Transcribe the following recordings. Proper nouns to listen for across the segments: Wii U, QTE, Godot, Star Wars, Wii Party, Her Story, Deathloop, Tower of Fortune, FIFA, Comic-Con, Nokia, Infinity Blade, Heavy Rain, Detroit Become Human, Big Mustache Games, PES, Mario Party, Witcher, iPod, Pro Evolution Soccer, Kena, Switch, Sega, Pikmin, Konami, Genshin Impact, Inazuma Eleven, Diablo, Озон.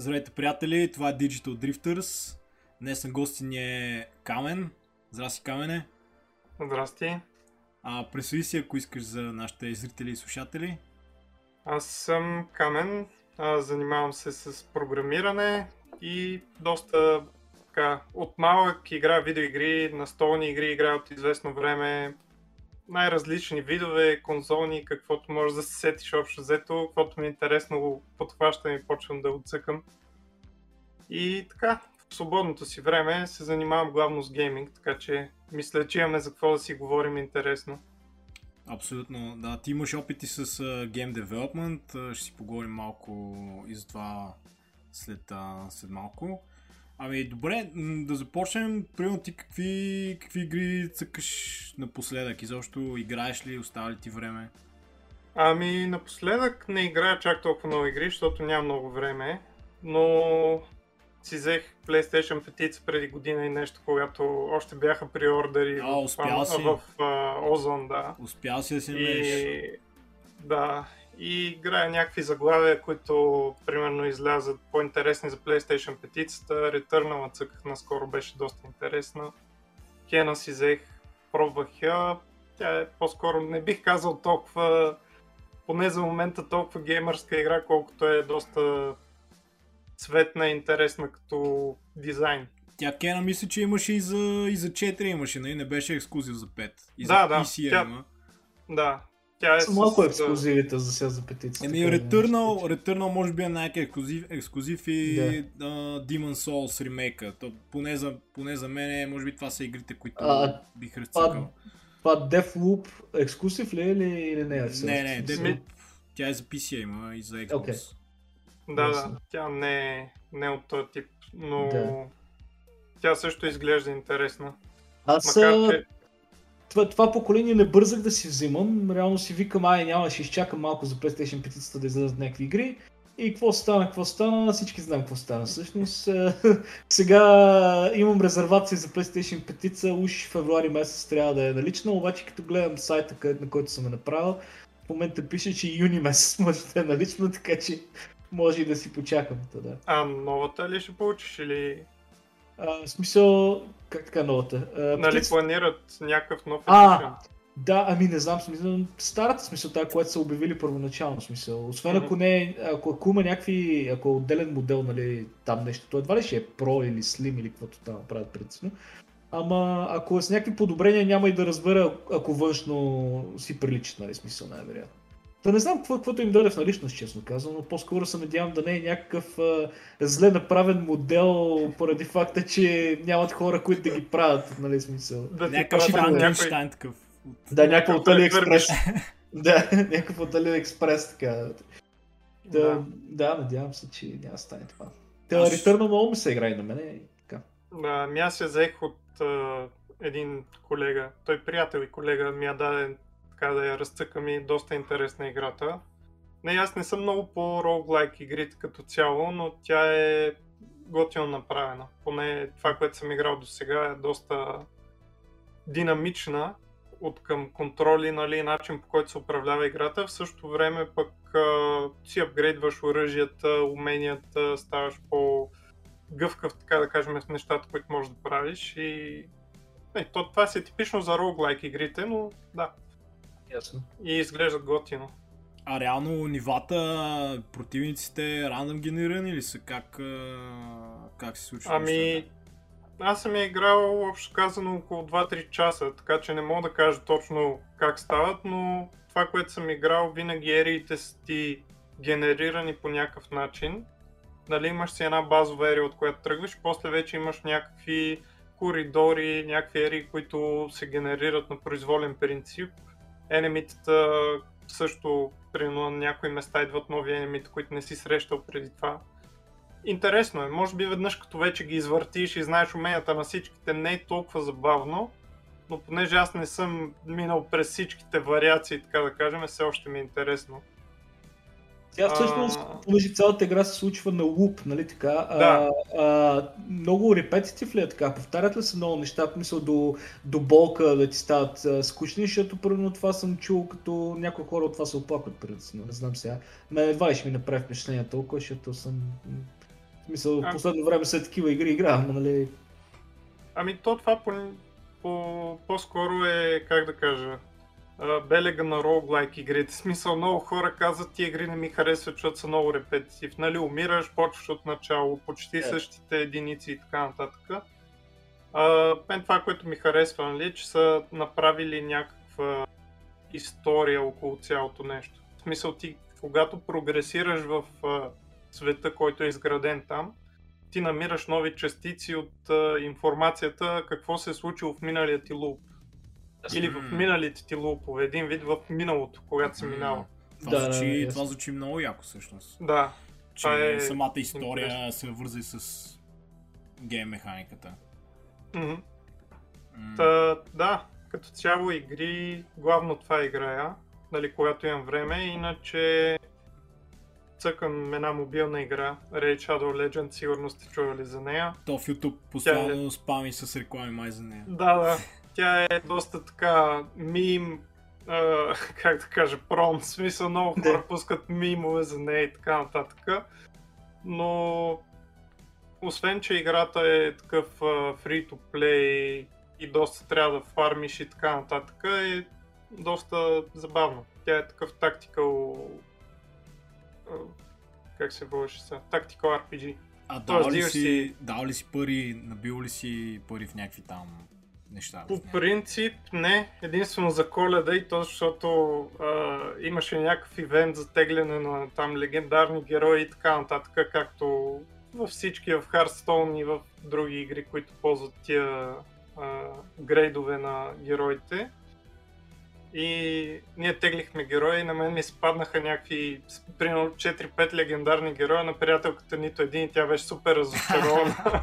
Здравейте, приятели, това е Digital Drifters. Днес на гости ни е Камен. Здрасти, Камене. Здрасти. Представи си, ако искаш, за нашите зрители и слушатели. Аз съм Камен, занимавам се с програмиране и доста така, от малък игра видеоигри, настолни игри, игра от известно време, най-различни видове, конзолни, каквото може да се сетиш общо взето, каквото ми е интересно го подхващам и почвам да отсъкам. И така, в свободното си време се занимавам главно с гейминг, така че мисля, че имаме за какво да си говорим интересно. Абсолютно, да, ти имаш опити с Game Development, ще си поговорим малко и за това след малко. Ами добре, да започнем. Примерно ти какви игри цъкаш напоследък? Изобщо играеш ли, остава ли ти време? Ами напоследък не играя чак толкова много игри, защото няма много време, но си взех PlayStation 5 преди година и нещо, когато още бяха приордери Озон, да. Успял си да си намериш. Да. И играя някакви заглавия, които примерно излязат по-интересни за PlayStation 5-цата. Returnal цъках наскоро, беше доста интересна. Kena си взех, пробвах я. Тя е по-скоро, не бих казал толкова, поне за момента толкова геймърска игра, колкото е доста цветна и интересна като дизайн. Тя Kena мисля, че имаше и за 4 имаше, не беше ексклузив за 5. И да, за PC да, има. Да. Малко ексклузивите за сега за петицата. Еми Returnal може би е най-ексклузив и да. Demon's Souls ремейка. То, поне за мен, може би това са игрите, които бих разцъкал. Това Deathloop ексклузив ли е или не е? Не, Deathloop тя е за PC има и за Xbox. Okay. Да, тя не е от този тип, но тя също изглежда интересна. Това поколение не бързах да си взимам, реално си викам, няма, ще изчакам малко за PlayStation 5-цата да излязат някакви игри. И какво стана, всички знам какво стана всъщност. Сега имам резервация за PlayStation 5-ца, уж февруари месец трябва да е налична, обаче като гледам сайта, на който съм я направил, в момента пише, че юни месец може да е налична, така че може и да си почакам. Да. А новата ли ще получиш или... в смисъл, как така новата? Нали планират някакъв нов едишън? Да, не знам, старата смисъл, тази, която са обявили първоначално смисъл. Освен ако има някакви, ако е отделен модел, нали, там нещо, то едва ли ще е Pro или Slim или каквото там правят принципно. Ама ако е с някакви подобрения, няма и да разбера, ако външно си приличат, нали, смисъл най-вероятно. Да не знам каквото им дойде в наличност, честно казвам, но по-скоро се надявам да не е някакъв зле направен модел поради факта, че нямат хора, които да ги правят, нали смисъл. Да, някакъв такъв. Да, някакъв от Aliexpress. Да, някакъв от Aliexpress, така. Да, надявам се, че няма да стане това. Returnal много ми се играе на мене и така. Ами аз се взех от един колега, той приятел и колега ми я даде така да я разцъкам и доста интересна играта. Не, аз не съм много по роуглайк игрите като цяло, но тя е готино направена. Поне това, което съм играл до сега е доста динамична от към контроли, нали, начин по който се управлява играта. В същото време пък си апгрейдваш оръжията, уменията, ставаш по-гъвкав, така да кажем, с нещата, които можеш да правиш. Това си е типично за роуглайк игрите, но да. Ясно. И изглеждат готино. А реално нивата, противниците рандъм генерирани ли са? Как се случва? Аз съм я играл общо казано около 2-3 часа, така че не мога да кажа точно как стават, но това, което съм играл, винаги ериите са ти генерирани по някакъв начин. Нали, имаш си една базова ерия, от която тръгваш, после вече имаш някакви коридори, някакви ерии, които се генерират на произволен принцип. Енемитата също, примерно на някои места идват нови енемита, които не си срещал преди това. Интересно е, може би веднъж като вече ги извъртиш и знаеш уменията на всичките, не е толкова забавно, но понеже аз не съм минал през всичките вариации, така да кажем, все още ми е интересно. Тя всъщност, понеже цялата игра се случва на луп, нали така, да. Много репетитив ли е така, повтарят ли се много неща, мисля до болка да ти стават скучни, защото първо това съм чул, като някои хора от това се оплакват, не знам сега, едва ли ще ми направи впечатление толкова, защото съм Мисля, в последно време след такива игри играваме, нали? Ами то това по-скоро е, как да кажа, белега на roguelike игрите. В смисъл, много хора казват, тия игри не ми харесват, защото са много репетитив. Нали, умираш, почваш от начало, почти същите единици и така нататък. Мен това, което ми харесва, нали, че са направили някаква история около цялото нещо. В смисъл, ти когато прогресираш в света, който е изграден там, ти намираш нови частици от информацията какво се е случило в миналия ти луп. Или в миналите ти лупове, един вид в миналото, когато си минава. Това звучи много яко всъщност. Да. Че е самата история интересно се върза и с гейм механиката. Да, като цяло игри, главно това играя, дали, когато имам време, иначе цъкам една мобилна игра, Raid Shadow Legend, сигурно сте чували за нея. То в YouTube постоянно спами с реклами май за нея. Да. Тя е доста така мим, как да кажа, пром, в смисъл много хора пускат мимове за нея и така нататък. Но освен, че играта е такъв free to play и доста трябва да фармиш и така нататък, е доста забавно. Тя е такъв тактикал, как се водеше сега, тактикал RPG. А дал ли си пари, набил ли си пари в някакви там неща? По принцип не, единствено за Коледа и то, защото имаше някакъв ивент за тегляне на там легендарни герои и така нататък, както във всички, в Hearthstone и в други игри, които ползват тия грейдове на героите. И ние теглихме герои и на мен ми спаднаха някакви, примерно 4-5 легендарни героя, на приятелката нито един и тя беше супер разочарована.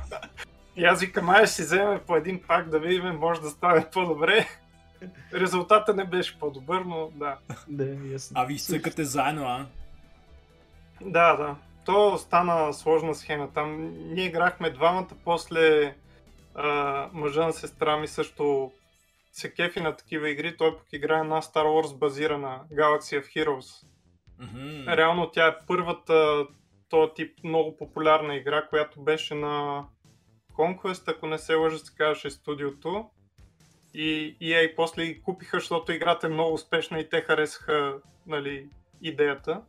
И аз викам, ай ще си вземе по един пак да видим, може да стане по-добре. Резултата не беше по-добър, но да. А ви цъкате заедно, а? Да. То стана сложна схема там. Ние играхме двамата, после мъжа на сестра ми също се кефи на такива игри. Той пък играе една Star Wars базирана, Galaxy of Heroes. Mm-hmm. Реално тя е първата този тип много популярна игра, която беше на Conquest, ако не се лъжа, се казваше студиото. И EA после ги купиха, защото играта е много успешна и те харесаха, нали, идеята.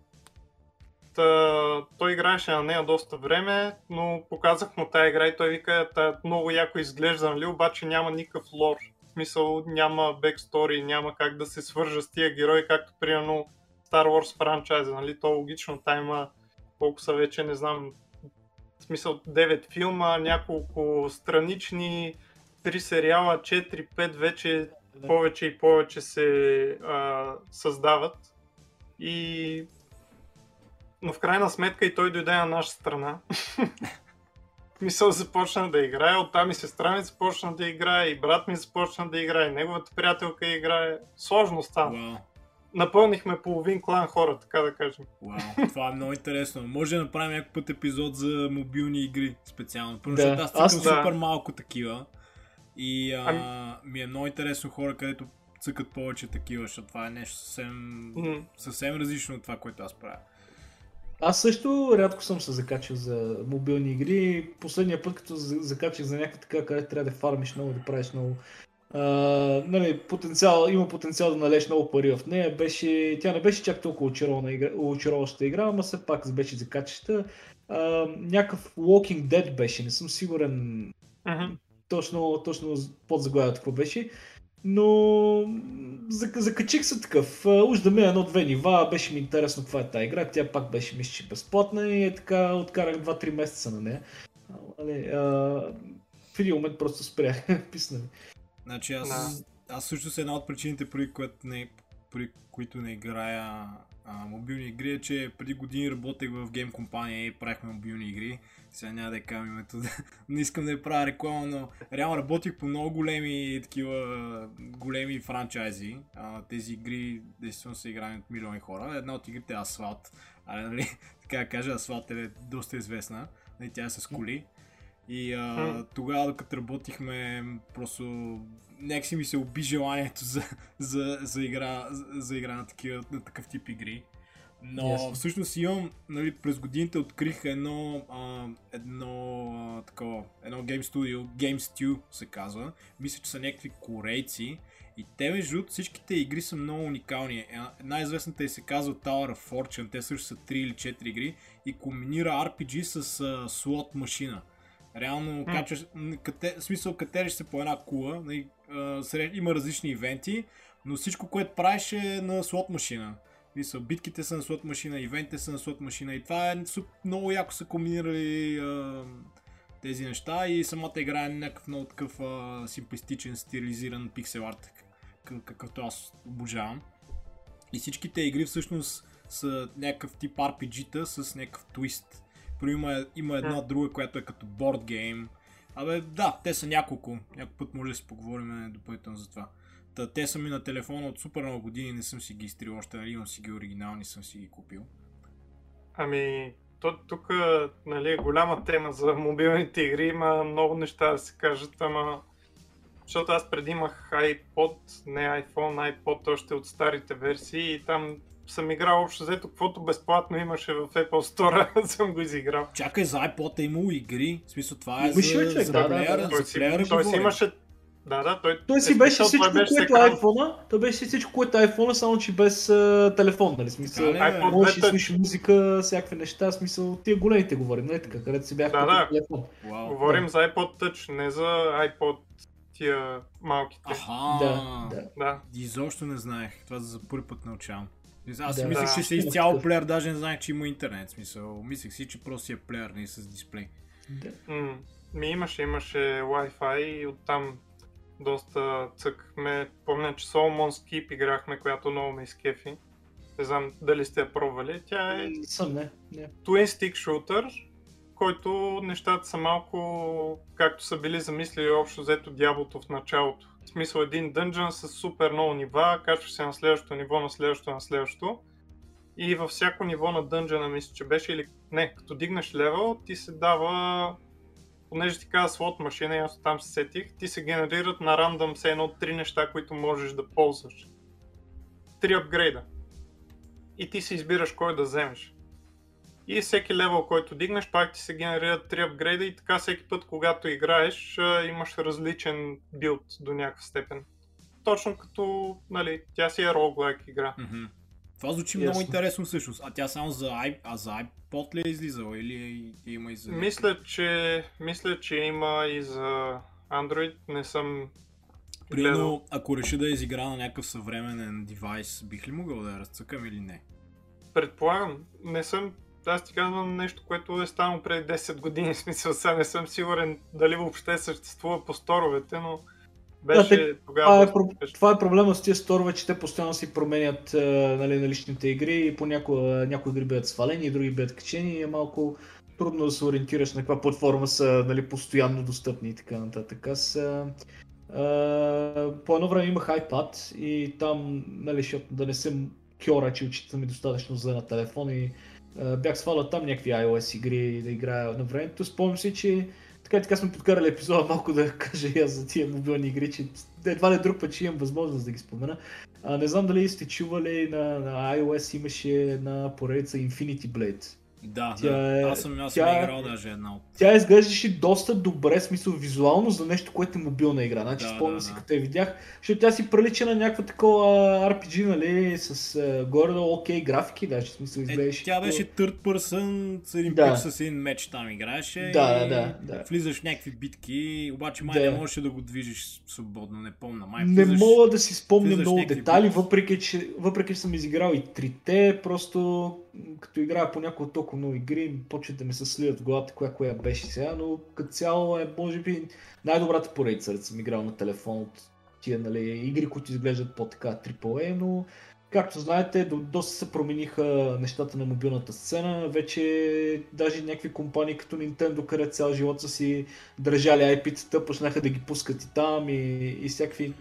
Той играеше на нея доста време, но показах му тая игра и той вика, тая много яко изглежда, нали, обаче няма никакъв лор. В смисъл няма бекстори, няма как да се свържа с тия герои, както примерно Star Wars франчайза, нали, то логично, та има колко са вече, не знам, в смисъл 9 филма, няколко странични, 3 сериала, 4-5 вече повече и повече се създават. Но в крайна сметка и той дойде на наша страна. Мисъл започна да играе, оттам и сестра ми започна да играе, и брат ми започна да играе, и неговата приятелка играе. Сложно стана. Wow. Напълнихме половин клан хора, така да кажем. Wow, това е много интересно. Може да направим някакъв път епизод за мобилни игри специално. Защото аз цъкам супер малко такива. И ми е много интересно хора, където цъкат повече такива, защото това е нещо съвсем различно от това, което аз правя. Аз също рядко съм се закачил за мобилни игри. Последния път, като закачих за някаква така, където трябва да фармиш много, да правиш много. Нали, има потенциал да налееш много пари в нея. Тя не беше чак толкова очароваща игра, ама все пак беше закачаща. Някакъв Walking Dead беше, не съм сигурен точно под заглавието какво беше. Но закачих се такъв, уж да мина 1-2 нива, беше ми интересно каква е тази игра, тя пак беше мисля безплатна и така откарах 2-3 месеца на нея. В един момент просто спрях, писна ми. Значи аз също с една от причините, при които не играя мобилни игри, е, че преди години работех в гейм компания и правихме мобилни игри. Сега няма да кажа името, не искам да я правя реклама, но реално работих по много големи франчайзи. Тези игри действително са играни от милиони хора. Една от игрите е Асфалт. Нали, така да кажа, Асфалт е доста известна. Нали, тя е с коли. И тогава, докато работихме, просто някакси ми се уби желанието за игра на такъв тип игри. Но всъщност имам, нали, през годините открих едно гейм студио, Game Stew се казва. Мисля, че са някакви корейци и те между всичките игри са много уникални. Най-известната и се казва Tower of Fortune, те също са 3 или 4 игри и комбинира RPG с слот машина. Реално качваш, в смисъл катериш се по една кула, има различни ивенти, но всичко, което правиш е на слот машина. Битките са на слот машина, ивентите са на слот машина и това е много яко са комбинирали тези неща и самата игра е някакъв много такъв симплистичен, стилизиран пиксел арт, какъвто аз обожавам. И всичките игри всъщност са някакъв тип RPG-та с някакъв твист. Има една друга, която е като board game. Абе да, те са няколко. Някой път може да си поговорим допълнително за това. Те са ми на телефона от супер много години, не съм си ги изтрил още, нали, имам си ги оригинални, съм си ги купил. Ами, тук, нали, е голяма тема за мобилните игри, има много неща да се кажат, ама... Защото аз преди имах iPod, не iPhone, iPod още от старите версии и там съм играл общо взето, каквото безплатно имаше в Apple Store, съм го изиграл. Чакай, за iPod е имало игри, в смисъл това е за плеера, за плеера говорим. Да, той си беше всичко, което iPhone-а, само че без телефон, нали, смисъл, можеш да слушаш музика, всякакви неща, смисъл, тия големите говорим, нали така, където си бях като телефон. Говорим за iPod Touch, не за iPod тия малките. Да. Изобщо не знаех, това за първи път научавам. Аз си мислех, че си изцяло плеер, даже не знаех, че има интернет, смисъл, мислех си, че просто си е плеер, не с дисплей. Ми имаше Wi-Fi и оттам доста цъкме. Помня, че Solomon Skip играхме, която много ме изкефи. Не знам дали сте я пробвали. Тя е Twin Stick Shooter, който нещата са малко както са били замислили общо взето дяволото в началото. В смисъл един дънджън с супер много нива, качваш се на следващото ниво, на следващото. И във всяко ниво на дънджъна, мисля, че беше или не, като дигнеш левел, ти се дава... Понеже ти каза слот машина, аз там се сетих, ти се генерират на рандъм все едно от 3 неща, които можеш да ползваш. 3 апгрейда. И ти си избираш кой да вземеш. И всеки левел, който дигнеш, пак ти се генерират 3 апгрейда и така всеки път, когато играеш, имаш различен билд до някаква степен. Точно като, нали, тя си е roguelike игра. Това звучи много интересно всъщност. А тя само за iPod ли е излизала или има и за... Мисля, че има и за Android, не съм... Примерно, ако реша да изигра на някакъв съвременен девайс, бих ли могъл да я разцъкам или не? Предполагам, не съм... Аз ти казвам нещо, което е станало преди 10 години, смисъл сега не съм сигурен дали въобще съществува по сторовете, но... Това е проблема с тия сторове, че те постоянно си променят, нали, наличните игри и понякога някои игри биват свалени, други биват качени и е малко трудно да се ориентираш на каква платформа са, нали, постоянно достъпни и така нататък. По едно време имах iPad и там, нали, защото да не съм кьора, че очите ми достатъчно за на телефон и бях свалял там някакви iOS игри да играя на времето. Спомням си, че Така сме подкарали епизода, малко да кажа и аз за тия мобилни игри, че едва ли друг път ще имам възможност да ги спомена. Не знам дали сте чували, на iOS имаше една поредица Infinity Blade. Аз съм играл даже една от... Тя изглеждаше доста добре, смисъл визуално, за нещо, което е мобилна игра. Значи спомням си като я видях, защото тя си прилича на някаква такова RPG, нали, с горе-долу окей графики, даже смисъл изглеждаше... Тя беше third person, с един пик с един меч там играеше и влизаш в някакви битки, обаче май не можеше да го движиш свободно, не помня. Не мога да си спомня много детали, въпреки че съм изиграл и трите, просто... Като играя по няколко толкова много игри, почват да ми се сливат в главата коя беше сега, но като цяло е, може би, най-добрата поредица, да съм играл на телефон от тия, нали, игри, които изглеждат по-така AAA, но както знаете, доста се промениха нещата на мобилната сцена, вече даже някакви компании като Nintendo, където цял живот са си държали IP-тата, почнаха да ги пускат и там и всякакви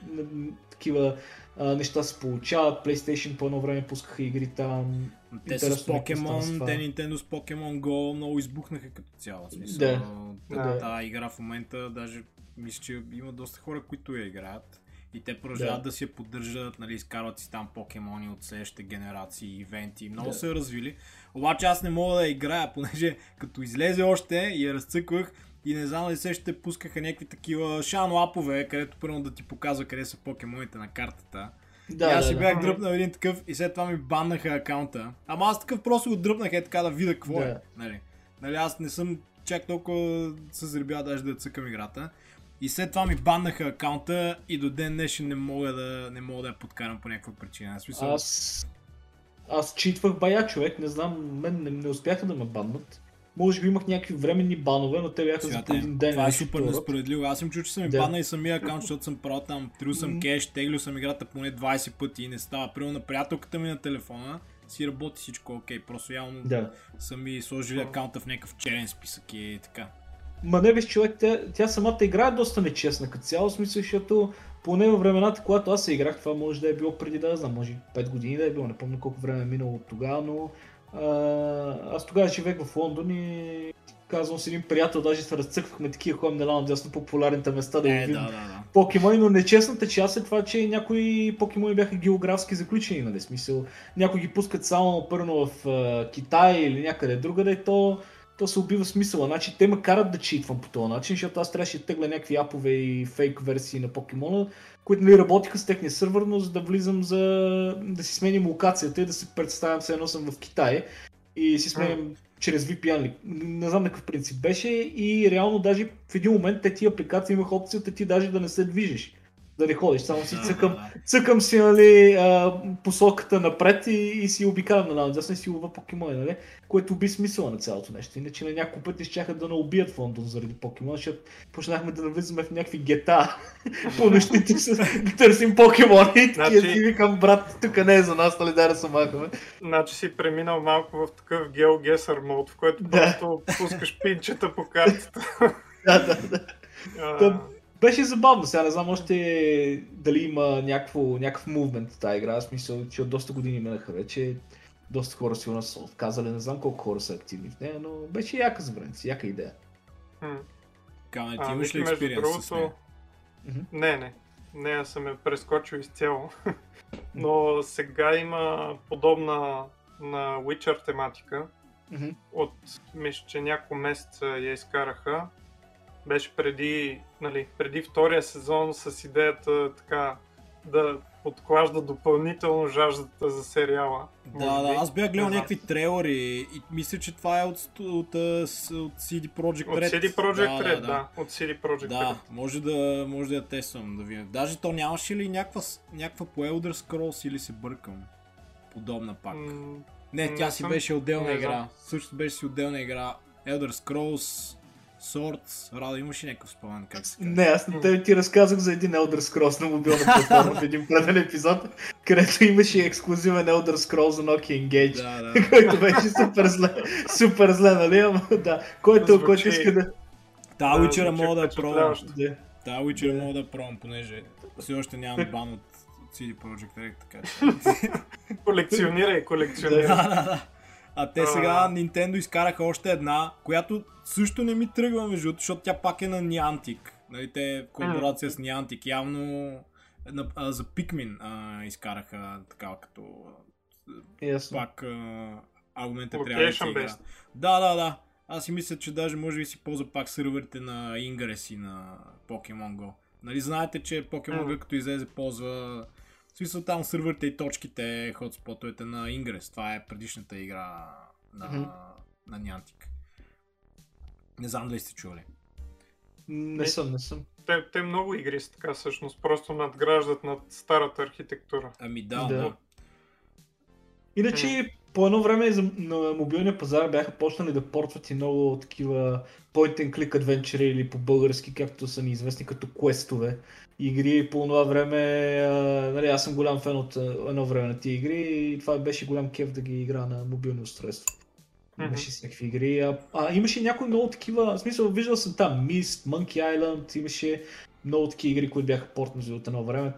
такива неща се получават, PlayStation по едно време пускаха игри там. Те с Pokemon, Nintendo с Pokemon Go много избухнаха като цяло, смисъл. Тая игра в момента, даже мисля, че има доста хора, които я играят. И те продължават да се поддържат, нали, изкарват си там покемони от следващите генерации, ивенти, много се развили. Обаче аз не мога да играя, понеже като излезе още и я разцъквах и не знам дали ще пускаха някакви такива шанлапове, където първо да ти показва къде са покемоните на картата. Да, и аз си бях дръпнал един такъв и след това ми баннаха акаунта. Ама аз такъв просто го дръпнах е така да видя какво е. Нали? Нали, аз не съм чак толкова съзребял даже да цъкам играта. И след това ми баннаха акаунта и до ден днешен не мога да я подкарам по някаква причина. Аз читвах бая, човек, не знам, мен не успяха да ме баннат. Може би имах някакви временни банове, но те бяха за един ден. Това е супер несправедливо. Аз им чух, че съм банна и самия акаунт, защото съм правил там, трил съм кеш, теглил съм играта поне 20 пъти и не става. Примерно на приятелката ми на телефона си работи всичко окей, просто явно са ми сложили акаунта в някакъв черен списък и така. Ма не виж, човек, тя самата игра е доста нечестна като цяло, смисъл, защото поне във времената, когато аз се играх, това може да е било преди, да знам, може 5 години да е било, не помня колко време е минало от тогава, но аз тогава живех в Лондон и казвам с един приятел, даже се разцъквахме такива хора на надясно популярните места да видим покемони, но нечестната част е това, че някои покемони бяха географски заключени, нали, смисъл, някои ги пускат само първо в Китай или някъде другаде, то се убива смисъла, значи те ме карат да читвам по този начин, защото аз трябваше да тегля някакви апове и фейк версии на покемона, които нали работиха с техния сървър, но за да влизам за... да си сменим локацията и да се представям все едно съм в Китай и си сменям чрез VPN, не знам на какъв принцип беше и реално даже в един момент те тия апликации имаха опцията ти даже да не се движиш. Да не ходиш, само си цъкам си, нали, посоката напред и си обикарам надясно и си лова покемони, нали, което уби смисъла на цялото нещо. Иначе на няколко пъти изчаха да не убият в Лондон заради покемони, защото почнахме да навлизаме в някакви гета по нощите да търсим покемони и си викам, брат, тук не е за нас, нали, да се махаме. Значи си преминал малко в такъв геогесър мод, в който просто пускаш пинчета по картата. Беше забавно, сега не знам още дали има някакъв мувмент в тази игра, в смисъл, че от доста години минаха вече, доста хора сигурно са отказали, не знам колко хора са активни в нея, но беше яка за времето, яка идея. Камен, ти имаш ли експириенс с нея? Не, аз съм я прескочил изцяло, но сега има подобна на Witcher тематика, от мисля, че няколко месеца я изкараха. Беше преди втория сезон с идеята така да подклажда допълнително жаждата за сериала. Аз бях гледал някакви трейлери и мисля, че това е от CD Project Red. От CD Project Red, От CD Project Red. Да, може да я тествам да видя. Даже то нямаше ли някаква по Elder Scrolls или се бъркам? Подобна пак. Беше отделна игра. Също беше си отделна игра. Elder Scrolls... Сорт, Радо, имаш ли някакъв спомен, как се казва? Не, аз на тебе ти разказах за един Elder Scrolls на мобилна платформа в един преден епизод, където имаше ексклузивен Elder Scrolls за Nokia Engage, който беше супер зле, нали? Който иска да... Та Witcher мога да пробвам. Понеже все още нямам бан от CD Projekt Red, така че... Колекционирай. А те сега Nintendo изкараха още една, която също не ми тръгва между, защото тя пак е на Niantic. Нали, те колаборация с Niantic, явно за Pikmin изкараха такава като пак аргумента трябва да се игра. Да. Аз си мисля, че даже може би си ползва пак серверите на Ingress и на Pokemon Go. Нали, знаете, че Pokemon Go като излезе ползва... В смисъл там сървърите и точките, хотспотовете на Ingress. Това е предишната игра на Niantic. Не знам дали сте чували. Не съм. Те много игри са така всъщност, просто надграждат над старата архитектура. Иначе по едно време на мобилния пазар бяха почнали да портват и много такива point and click adventure или по-български, както са ни известни като квестове. Игри по това време, нали, аз съм голям фен от едно време на тия игри и това беше голям кеф да ги игра на мобилни устройства. Имаше всякакви игри, имаше някои много такива, в смисъл виждал съм там Mist, Monkey Island, имаше много такива игри, които бяха портнали от едно време.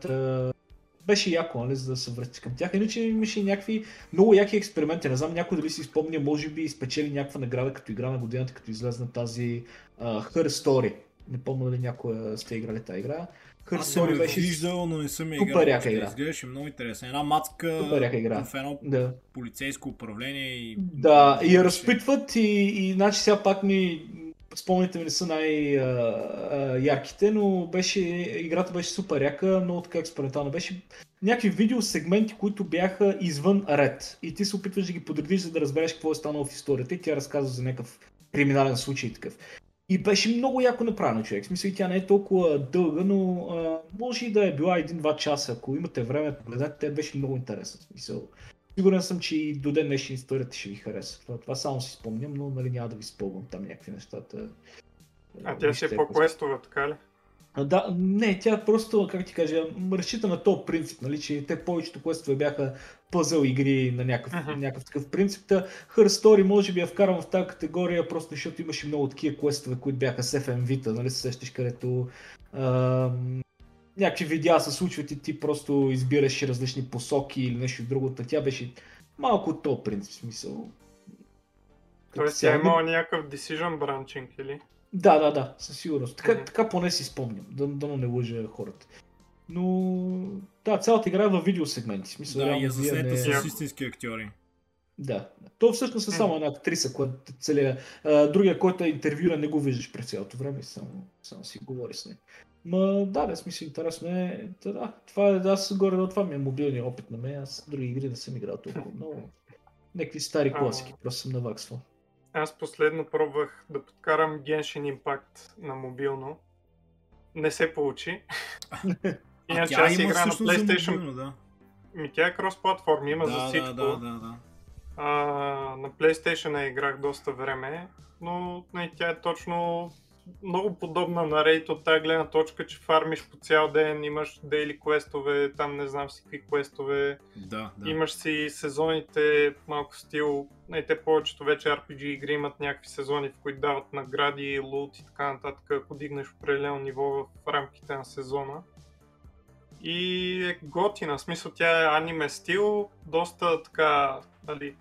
Беше яко, нали, за да се връща към тях, иначе имаше някакви много яки експерименти, не знам някой дали си спомня, може би спечели някаква награда като игра на годината, като излезна тази Her Story. Не помня дали някоя сте играли тази игра. Her Story беше виждал, но не съм я играл. Супер яка игра. Изглеждаше много интересна. Една мацка в едно полицейско управление и... Да, и я разпитват и значи сега пак ми... Спомните ми не са най-ярките, но беше, играта беше супер яка, много така експериментална. Беше някакви видеосегменти, които бяха извън ред. И ти се опитваш да ги подредиш, за да разбереш какво е станало в историята. И тя разказва за някакъв криминален случай такъв. И беше много яко направена, човек. В смисъл, тя не е толкова дълга, но може и да е била 1-2 часа. Ако имате време да гледате, тя беше много интересна. Смисъл. Сигурен съм, че и до ден днешния историята ще ви хареса. Това само си спомням, но нали няма да ви спомням там някакви нещата. А тя ще е по-квестова, така ли? Да, не, тя просто, как ти кажа, разчита на този принцип, нали, че те повечето квестове бяха пъзъл игри на някакъв такъв принцип. Her Story може би я вкарвам в тази категория, просто защото имаше много такива квестове, които бяха с FMV-та, нали, се сещаш, където... някакви видеа се случват и ти просто избираш различни посоки или нещо друго. Тя беше малко от този принцип, смисъл. Тоест тя имала някакъв decision branching или? Да, със сигурност. Така поне си спомням, да не лъжа хората. Но да, цялата игра е във видеосегменти. Смисъл, да, и я заснета не... с истински актьори. Да, то всъщност е само една актриса, която целия... Другия, който е интервюран, не го виждаш през цялото време, само си говори с нея. Ма да, смисъл, интересно е. Да, това е, аз горе-долу това ми е мобилния опит на мен, аз други игри не съм играл толкова много. Някакви стари класики, просто съм наваксвал. Аз последно пробвах да подкарам Genshin Impact на мобилно. Не се получи. Иначе аз игра на PlayStation. Мобилно, да. Тя е крос-платформа, има за всичко. Да. На PlayStation я играх доста време, но не, тя е точно... Много подобна на рейд от тази гледна точка, че фармиш по цял ден, имаш дейли квестове, там не знам си какви квестове, имаш си сезоните, малко стил, те повечето вече RPG игри имат някакви сезони, в които дават награди, лут и така нататък, ако дигнеш определено ниво в рамките на сезона. И е готина, в смисъл тя е аниме стил, доста така, нали,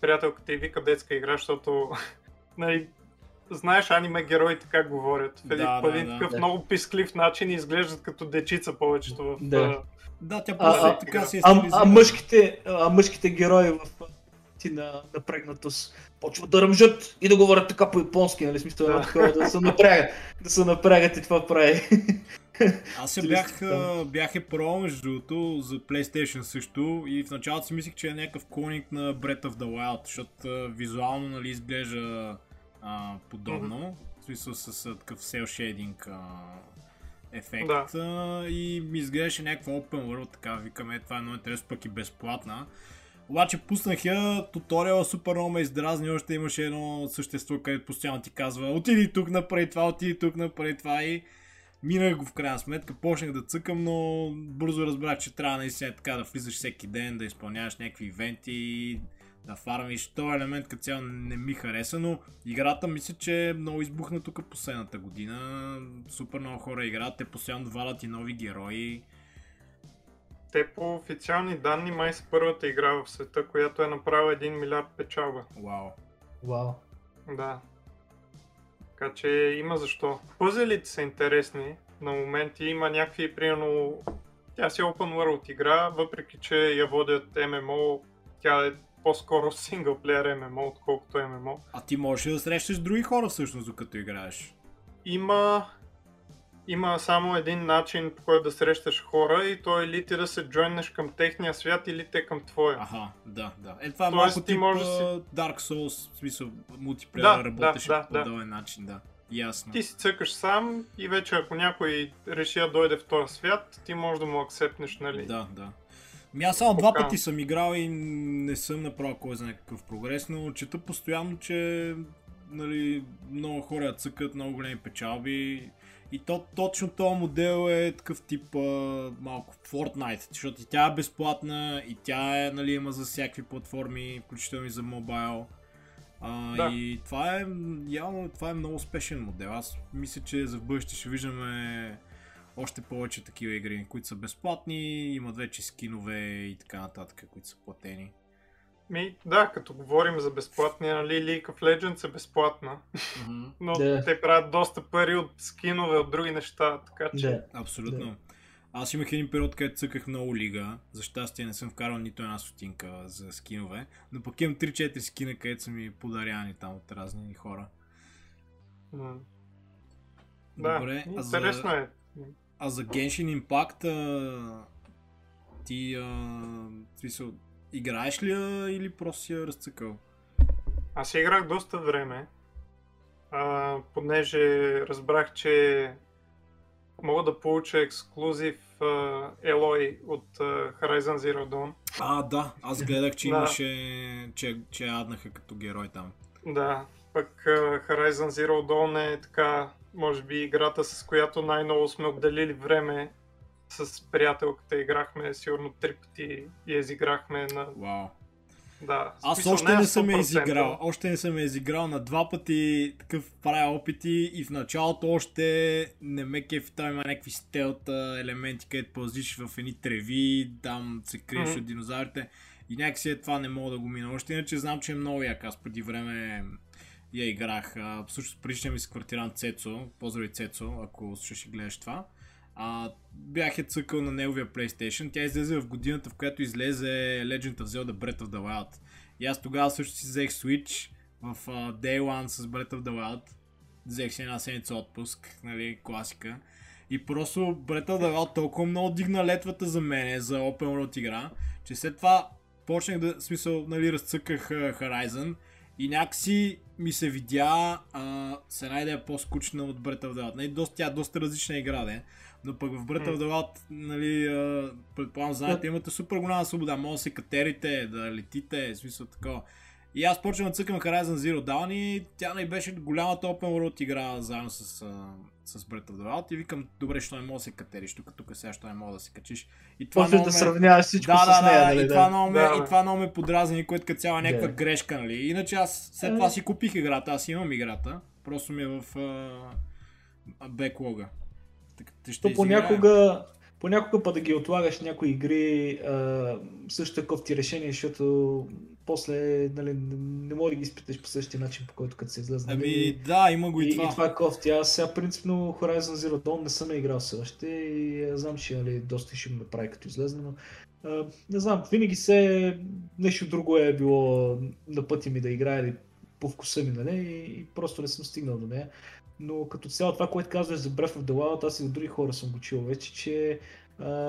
приятелката и вика детска игра, защото, нали, знаеш, аниме героите как говорят. В един такъв много писклив начин и изглеждат като дечица повечето в... Да, тя просто така се изглежда. Мъжките герои в на напрегнатост почват да ръмжат и да говорят така по-японски, нали? Смисъл, да се напрягат и това прави. Аз се бях е пробвал между другото за PlayStation също и в началото си мислих, че е някакъв клоник на Breath of the Wild, защото визуално, нали, изглежда подобно, в смисъл с такъв cel shading ефект, и ми изглеждаше някаква open world, така викаме, това е много интересно, пък и безплатна. Обаче пуснах я, туториала супер много ме издразни, още имаше едно същество, където постоянно ти казва отиди тук, направи това, отиди тук, направи това и минах го в крайна сметка, почнах да цъкам, но бързо разбрах, че трябва наистина така да влизаш всеки ден, да изпълняваш някакви ивенти и... да фармиш. Този елемент като цяло не ми хареса, но играта мисля, че е много избухна тук последната година. Супер много хора играят, те постоянно валят и нови герои. Те по официални данни май са първата игра в света, която е направила 1 милиард печалба. Вау. Да. Така че има защо. Пъзелите са интересни на моменти, има някакви, примерно, тя си е open world игра, въпреки че я водят ММО, тя е по-скоро синглплеер ММО, отколкото ММО. А ти можеш ли да срещаш други хора всъщност, докато играеш? Има само един начин, по който да срещаш хора и то е или ти да се джойнеш към техния свят, или те към твоя. Ага, да. Е, това е малко тип Dark Souls, в смисъл мултиплеер работеше по подобен начин, да. Ясно. Ти си цъкаш сам и вече ако някой реши да дойде в този свят, ти можеш да му акцептнеш, нали? Да. Аз само два пъти съм играл и не съм направил кой за някакъв прогрес, но чета постоянно, че, нали, много хора цъкат, много големи печалби и то, точно този модел е такъв тип малко Fortnite, защото и тя е безплатна и тя е, нали, има за всякакви платформи, включително и за мобайл. И това е, явно, това е много успешен модел. Аз мисля, че за бъдеще ще виждаме още повече такива игри, които са безплатни, имат вече скинове и така нататък, които са платени. Ми, да, като говорим за безплатни, нали, League of Legends е безплатна, но те правят доста пари от скинове, от други неща, така че... Yeah. Абсолютно. Yeah. Аз имах един период, където цъках много лига, за щастие не съм вкарал нито една стотинка за скинове, но пък имам 3-4 скина, където са ми подарявани там от разни хора. Mm. Добре, да, интересно е. А за Genshin Impact, ти, смисъл, играеш ли я или просто си я разцъкал? Аз играх доста време, понеже разбрах, че мога да получа ексклузив Елой от Horizon Zero Dawn. А, да, аз гледах, че имаше, че аднаха като герой там. Да, пък Horizon Zero Dawn е така, може би играта, с която най-ново сме отделили време. С приятелката играхме сигурно 3 пъти и изиграхме на... Вау. Да, аз още не съм я изиграл. Още не съм я изиграл на 2 пъти, такъв правя опити и в началото още не ме кефи, там има някакви стелта елементи, където пълзиш в едни треви, там се криеш от динозаврите и някакси е това не мога да го мина. Още иначе знам, че е много як. Аз преди време я играх. Всъщност прилична ми с квартиран Цецо, поздрави Цецо, ако слушаш и гледаш това. Бях я цъкъл на неговия PlayStation, тя излезе в годината, в която излезе Legend of Zelda Breath of the Wild. И аз тогава също си взех Switch в Day One с Breath of the Wild. Взех си една седмица отпуск, нали, класика. И просто Breath of the Wild толкова много дигна летвата за мене, за Open World игра, че след това почнах да, в смисъл, нали, разцъках Horizon. И някакси ми се видя с една идея по-скучна от Breath of the Wild. Нали, тя е доста различна игра, де. Но пък в Breath of the Wild, нали, предполагам, знаете, имате супер голяма свобода. Може да се катерите, да летите, в смисъл такова. И аз почвам да цъкам Horizon Zero Dawn и тя не беше голямата Open World игра заедно с Breath of the Wild. И викам, добре, що не мога да се катериш, тук сега що не мога да се качиш. И това много да ме... сравняваш всичко с нея, нали? И това много ме подразни, което като цяло е някаква грешка, нали? Иначе аз след това си купих играта, аз имам играта, просто ми е в беклога. То понякога път да ги отлагаш някои игри, също такъв ти решение, защото после, нали, не може да ги изпиташ по същия начин, по който като се излезна. Ами да, има го и това. И това е кофти. Аз сега принципно Horizon Zero Dawn не съм играл все още и знам, че, нали, доста ще ме прави като излезна, но не знам, винаги се нещо друго е било на пътя ми да играя или по вкуса ми, нали, и просто не съм стигнал до нея. Но като цяло това, което казваш за Breath of the Wild, аз и от други хора съм го чил вече, че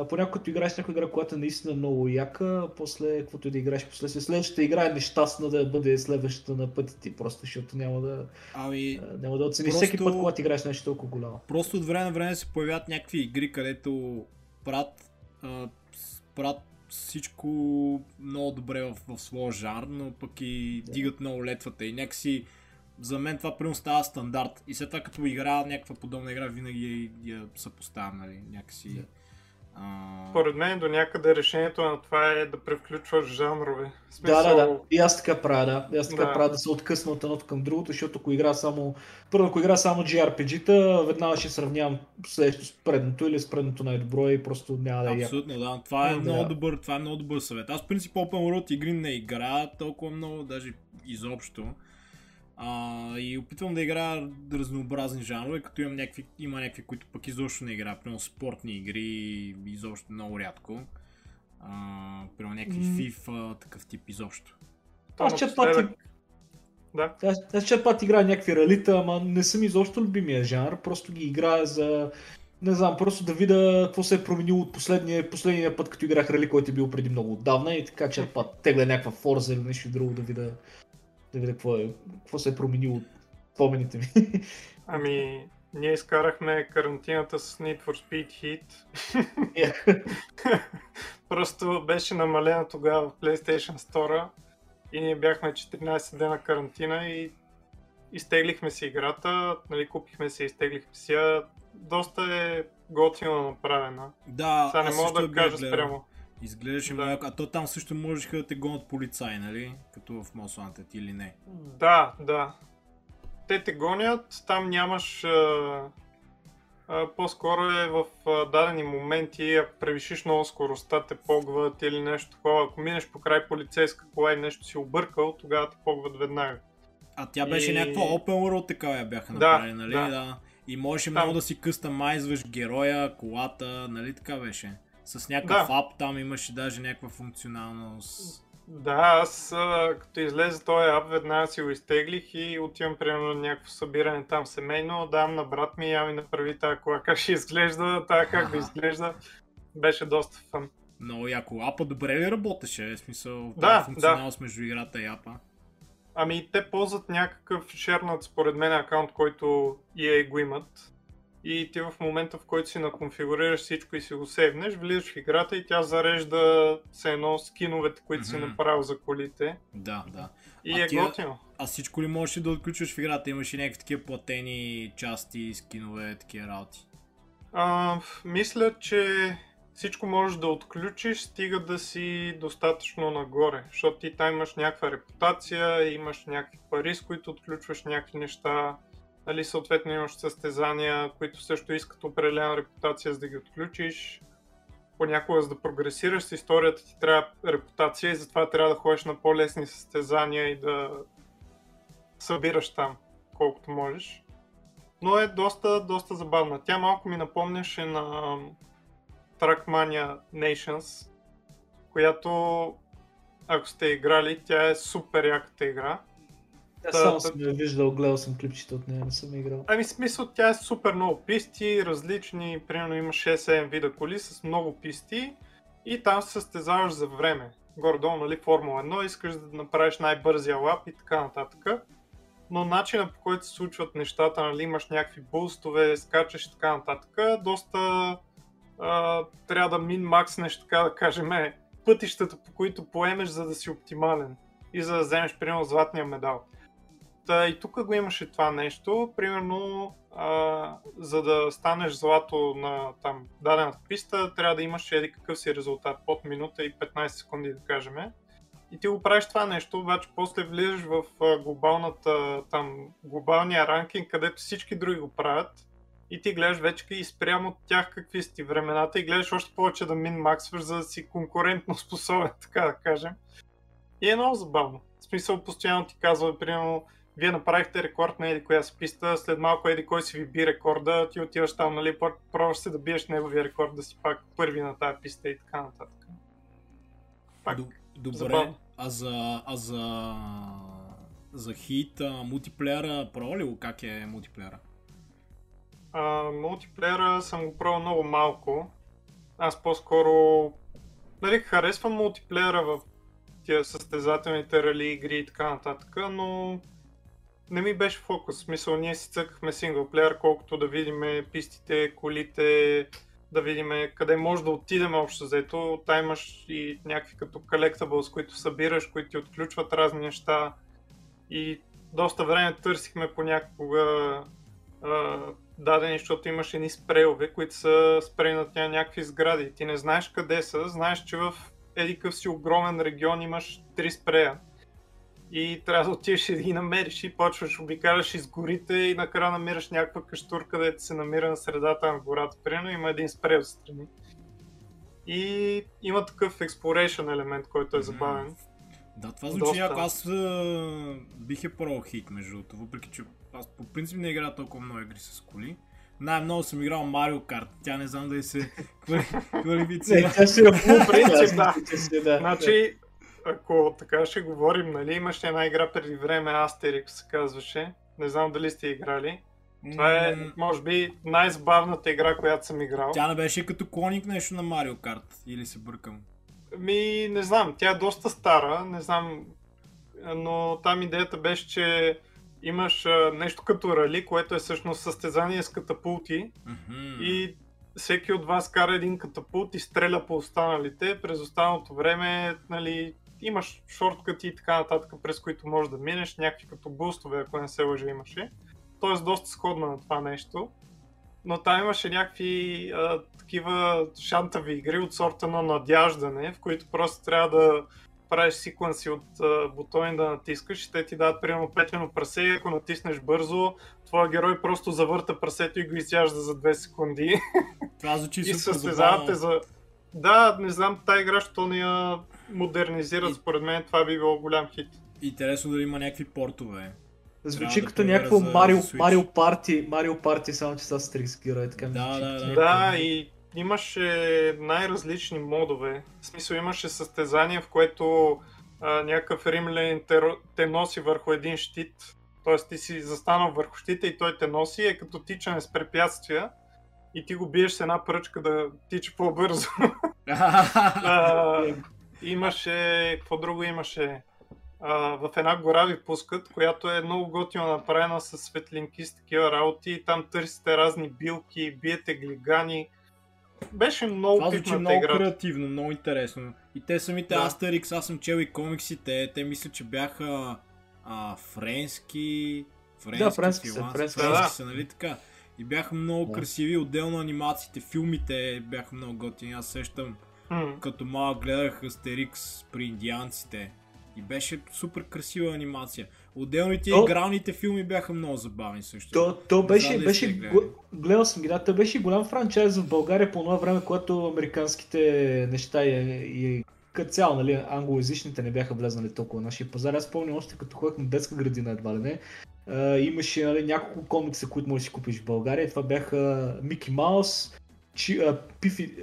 понякога като играеш някоя игра, която е наистина много яка, после каквото и да играеш, после следващата игра е нещастна да бъде следващата на пътя ти, просто защото няма да оцени всеки път, когато играеш нещо толкова голямо. Просто от време на време се появяват някакви игри, където правят всичко много добре в своя жанр, но пък и дигат много летвата и някакси... За мен това примерно става стандарт и след това като игра, някаква подобна игра, винаги я съпоставям, нали, някакси... Според мен до някъде решението на това е да превключваш жанрове. Смисъл... Да. И аз така правя, да. Правя да се откъсна от едното към другото, защото ако игра само... Първо, ако игра само JRPG-та, веднага ще сравнявам следващото с предното или с предното най-добро и просто няма да я... Абсолютно, да. Това е много добър съвет. Аз в принцип Open World игри не играя толкова много, даже изобщо. И опитвам да играя разнообразни жанрове, като има някакви, които пък изобщо не играя, примерно спортни игри, изобщо много рядко. Примерно някакви FIFA, такъв тип изобщо. Аз че път играя някакви ралита, ама не съм изобщо любимия жанр, просто ги играя за... Не знам, просто да видя какво се е променило от последния път, като играх рали, който е бил преди много отдавна и така че път тегля някаква Forza или нещо друго да видя. Да видя какво се е променило от спомените ми. Ами, ние изкарахме карантината с Need for Speed Heat. Просто беше намалена тогава в PlayStation Store и ние бяхме 14 дена карантина и изтеглихме си играта, нали, купихме си, изтеглихме си я. Доста е готино направена. Да, сега не мога да кажа спрямо. Изглеждаше малко, а то там също можеха да те гонят полицаи, нали? Като в Мослантът или не? Да. Те гонят, там нямаш по-скоро е в дадени моменти, ако превишиш много скоростта, те погват или нещо такова. Ако минеш покрай полицейска кола и нещо си объркал, тогава те погват веднага. А тя беше някаква open world, така я бяха направили, нали? Да. И можеш много да си къстамайзваш героя, колата, нали така беше? С някакъв ап там имаше даже някаква функционалност. Да, аз като излезе този ап, веднага си го изтеглих и отивам примерно на някакво събиране там семейно, давам на брат ми, я ми направи тази кола, как ще изглежда, тази как да изглежда. Беше доста фан. Много яко. Апа добре ли работеше? В смисъл, тази функционалност между играта и апа? Ами те ползват някакъв шернат, според мен, акаунт, който EA го имат. И ти в момента, в който си наконфигурираш всичко и си го сейвнеш, влизаш в играта и тя зарежда все едно скиновете, които си направил за колите. Да. И е готино. А всичко ли можеш да отключваш в играта? Имаш и някакви такива платени части, скинове, такива работи? Мисля, че всичко можеш да отключиш, стига да си достатъчно нагоре. Защото ти там имаш някаква репутация, имаш някакви пари, с които отключваш някакви неща. Нали, съответно имаш състезания, които също искат определена репутация, за да ги отключиш. Понякога, за да прогресираш с историята, ти трябва репутация и затова трябва да ходиш на по-лесни състезания и да събираш там колкото можеш. Но е доста забавна. Тя малко ми напомняше на Trackmania Nations, която, ако сте играли, тя е супер яката игра. Само съм я виждал, гледал съм клипчета от нея, не съм играл. Ами смисъл, тя е супер много писти, различни, примерно има 6-7 вида коли с много писти и там се състезаваш за време. Горе-долу, нали, Формула 1, искаш да направиш най-бързия лап и така нататък. Но начинът, по който се случват нещата, нали, имаш някакви бустове, скачаш и така нататък, доста трябва да мин-макснеш, така да кажем, пътищата, по които поемеш, за да си оптимален и за да вземеш, примерно, златния медал. И тук го имаше това нещо, примерно за да станеш злато на там дадената писта, трябва да имаш еди какъв си резултат под минута и 15 секунди, да кажем. И ти го правиш това нещо, обаче после влизаш в глобалния ранкинг, където всички други го правят и ти гледаш вече и спрямо от тях какви си ти времената и гледаш още повече да мин-максваш, за да си конкурентно способен, така да кажем. И е много забавно. В смисъл, постоянно ти казва, примерно, вие направихте рекорд на еди коя си писта, след малко еди кой си ви би рекорда, ти отиваш там, нали, пробваш се да биеш неговия рекорд, да си пак първи на тази писта и така нататък. Добре, за хит, мултиплеера про ли го? Как е мултиплеера? Мултиплеера съм го правил много малко. Аз по-скоро, нали, харесвам мултиплеера в тия състезателните рали игри и така нататък, но не ми беше фокус. В смисъл, ние си цъкахме синглплеер, колкото да видим пистите, колите, да видим къде може да отидем общо взето. Та имаш и някакви като collectables, които събираш, които ти отключват разни неща. И доста време търсихме понякога дадени, защото имаш едни спрейове, които са спрей на някакви сгради. Ти не знаеш къде са, знаеш, че в едикъв си огромен регион имаш 3 спрея. И трябва да отидеш и да ги намериш и почваш, обикараш из горите и накрая намираш някаква къщурка, където се намира на средата на гората. Примерно има един спрей отстрани. И има такъв exploration елемент, който е забавен. Да, това звучи яко. Аз бих е правил хит, между другото, въпреки че аз по принцип не играя толкова много игри с коли. Най-много съм играл Mario Kart, тя не знам дали се квалифицира. Не, тя ще е по-принцип, да. Значи, ако така ще говорим, нали, имаше една игра преди време, Asterix се казваше. Не знам дали сте играли. Това е, може би, най-забавната игра, която съм играл. Тя не беше като клоник нещо на Mario Kart, или се бъркам? Ми, не знам, тя е доста стара, не знам, но там идеята беше, че имаш нещо като рали, което е всъщност състезание с катапулти и всеки от вас кара един катапулт и стреля по останалите. През останалото време, нали, имаш шорткъти и така нататък, през които можеш да минеш, някакви като бустове, ако не се лъжа, имаше. Тоест доста сходно на това нещо. Но там имаше някакви такива шантави игри от сорта на надяждане, в които просто трябва да правиш секвенси от бутони да натискаш и те ти дават примерно петлено прасе и ако натиснеш бързо, твоя герой просто завърта прасето и го изяжда за 2 секунди. Това звучи и състезавате за... Да, не знам, тая игра, що не я модернизират, според мен това би било голям хит. Интересно дали има някакви портове. Звучи да като някакво Mario Party, само че с Asterix герой, така ми звучи. Да, и имаше най-различни модове. В смисъл имаше състезание, в което някакъв римлянин те носи върху един щит. Тоест ти си застанал върху щита и той те носи, е като тичане с препятствия. И ти го биеш с една пръчка да тича по-бързо. Имаше... Какво друго имаше? В една гора ви пускат, която е много готино направена с светлинки с такива работи. И там търсите разни билки, биете глигани. Беше много пипната игра. Това звучи много креативно, много интересно. И те самите Asterix, аз съм чел и комиксите, те мисля, че бяха френски, нали така? И бяха много красиви, отделно анимациите, филмите бяха много готини. Аз сещам, като малък гледах Астерикс при индианците и беше супер красива анимация. Отделно и тия игралните филми бяха много забавни също. Гледал съм ги, да, то беше голям франчайз в България по това време, когато американските неща и като цяло, нали, англоязичните не бяха влезнали толкова на нашия пазар. Аз спомням още като ходях на детска градина едва ли не. Имаше, нали, няколко комикса, които можеш да си купиш в България. Това бяха Мики Маус, Пифи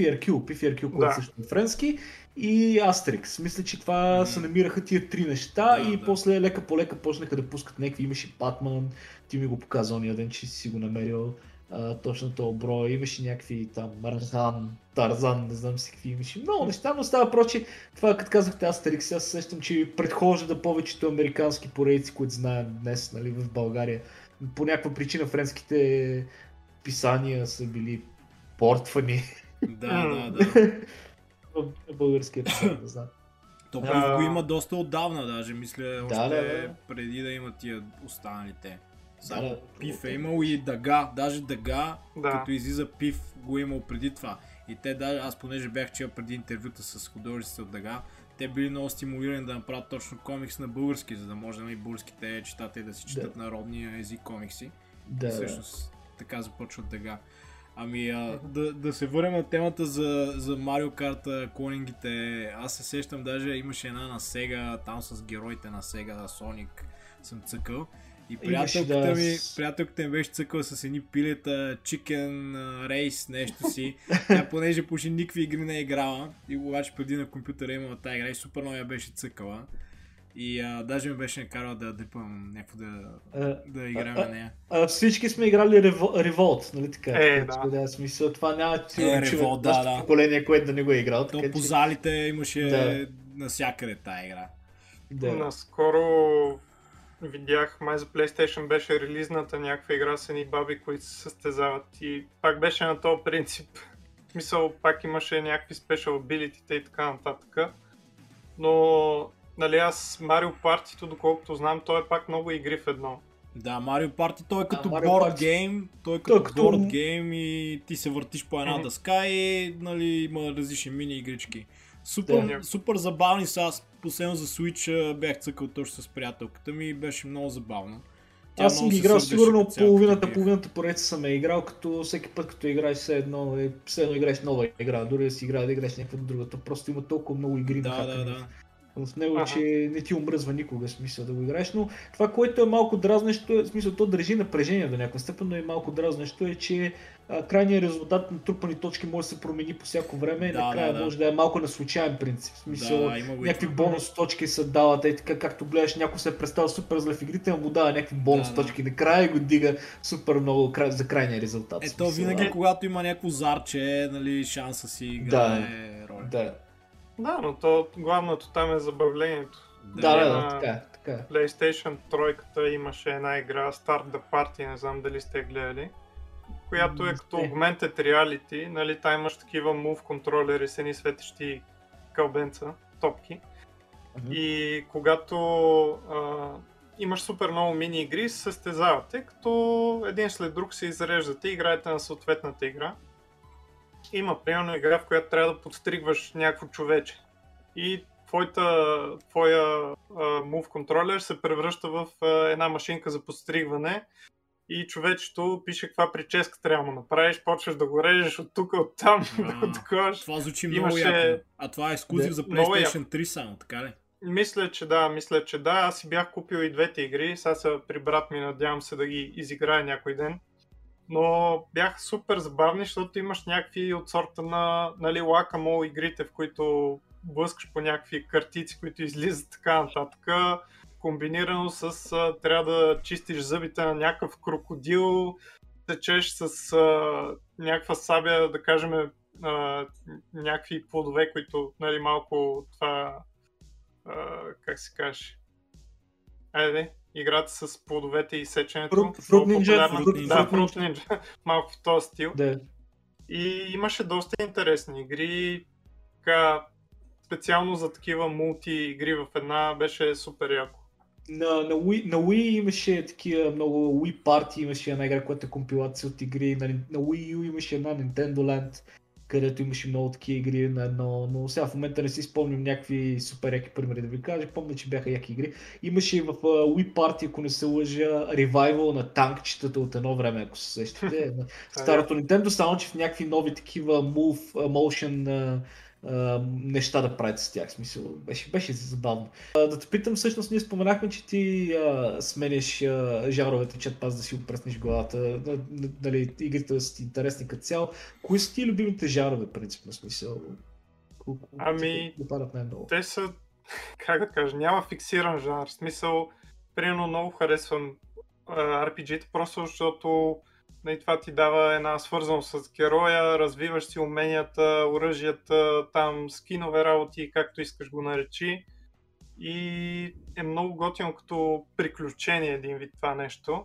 Еркю, което също е френски, и Астерикс. Мисля, че това се намираха тия три неща и после лека по лека почнаха да пускат някакви. Имаше Батман, ти ми го показа ония ден, че си го намерил точно този брой. Имаше някакви там Тарзан, не знам си какви имаше. Много неща, но става проче. Това като казахте Астерикс, аз сещам, че предхожда повечето американски поредици, които знаем днес, нали, в България. По някаква причина френските писания са били портвани. Да. Българският писания, не знам. То го има доста отдавна даже, мисля, още преди да има тия останалите. Само Пиф е имал и Дага, даже Дага, като излиза Пиф, го е имал преди това. И те даже, аз понеже бях чел преди интервюта с художниците от Дага, те били много стимулирани да направят точно комикс на български, за да може и българските читатели да си четат народния език комикси. И всъщност така започват Дага. Ами да се върнем на темата за Mario Kart клонингите. Аз се сещам, даже имаше една на Sega, там с героите на Sega, Sonic съм цъкал. И приятелката ми беше цъкала с едни пилета, Chicken Race, нещо си. Тя понеже почти никакви игри не е играла, и обаче преди на компютъра имала тази игра и супер много я беше цъкала. И даже ми беше накарала да дипам някакво да играем на нея. Всички сме играли Revolt, нали така? Смисъл, това няма поколение, което да не го е играл. То по залите имаше навсякъде тази игра. Наскоро... Видях, май за PlayStation беше релизната някаква игра с едни баби, които се състезават и пак беше на този принцип. В смисъл, пак имаше някакви special ability и така нататък. Но, нали, аз Mario Party-то, доколкото знам, той е пак много игри в едно. Да, Mario Party, той е като board game, и ти се въртиш по една дъска и, нали, има различни мини игрички. Супер забавни са. Аз последно за Switch бях цъкал точно с приятелката ми и беше много забавно. Аз съм играл сигурно половината поредица съм е играл, като всеки път като играеш все едно играеш нова игра, дори да си да играеш някаква другата. Просто има толкова много игри на хакане в него, че не ти омръзва никога смисъл да го играеш, но това, което е малко дразнещо, смисъл то държи напрежение до някаква степен, но и малко дразнещо е, че крайният резултат на трупани точки може да се промени по всяко време и накрая може да е малко на случайен принцип. Смисъл, някакви бонус точки се дават, и така както гледаш някой се е представил супер зле в игрите, но му дава някакви бонус точки накрая и го дига супер много за крайния резултат. Ето винаги когато има някакво зарче, нали, шанса си играе роля. Да, но то главното там е забавлението. Да, така. PlayStation 3-ката имаше една игра, Start the Party, не знам дали сте гледали, която е като Augmented Reality, нали, там имаш такива Move контролери с едни светещи кълбенца, топки. И когато имаш супер много мини игри, се състезавате, като един след друг се изреждате и играете на съответната игра. Има, примерно, игра, в която трябва да подстригваш някакво човече. И твоя move контролер се превръща в една машинка за подстригване. И човечето пише каква прическа трябва да направиш, почваш да го режеш от тук, от там, да го такаш. Това звучи много яко. А това е ексклузив за PlayStation 3 само, така ли? Мисля, че да. Аз си бях купил и двете игри. Сега при брат ми, надявам се да ги изиграя някой ден. Но бяха супер забавни, защото имаш някакви от сорта на лакамол игрите, в които блъскаш по някакви картици, които излизат така нататък. Комбинирано с трябва да чистиш зъбите на някакъв крокодил, течеш с някаква сабя, да кажем, някакви плодове, които малко това... как се каже? Айде, играта с плодовете и сеченето. Fruit Ninja. Малко в този стил. Yeah. И имаше доста интересни игри. Така, специално за такива мулти игри в една беше супер яко. На Wii имаше такива много, Wii Party имаше една игра, която е компилация от игри, на Wii U имаше една Nintendo Land, където имаше много такива игри на едно, но сега в момента не си спомням някакви супер яки примери да ви кажа, помня, че бяха яки игри. Имаше и в Wii Party, ако не се лъжа, ревайвал на танкчетата от едно време, ако се сещате. Старото Nintendo, само че в някакви нови такива move, motion неща да правите с тях, смисъл, беше забавно. Да те питам, всъщност ние споменахме, че ти сменяш жаровете чатпас да си опреснеш главата, нали, игрите са ти интересни като цяло. Кои са ти любимите жарове, принципно, смисъл? Ами, те са, как да кажа, няма фиксиран жанр, смисъл, примерно много харесвам RPG-та, просто защото и това ти дава една свързаност с героя, развиваш си уменията, оръжията, там скинове работи, както искаш го наречи. И е много готино като приключение един вид това нещо.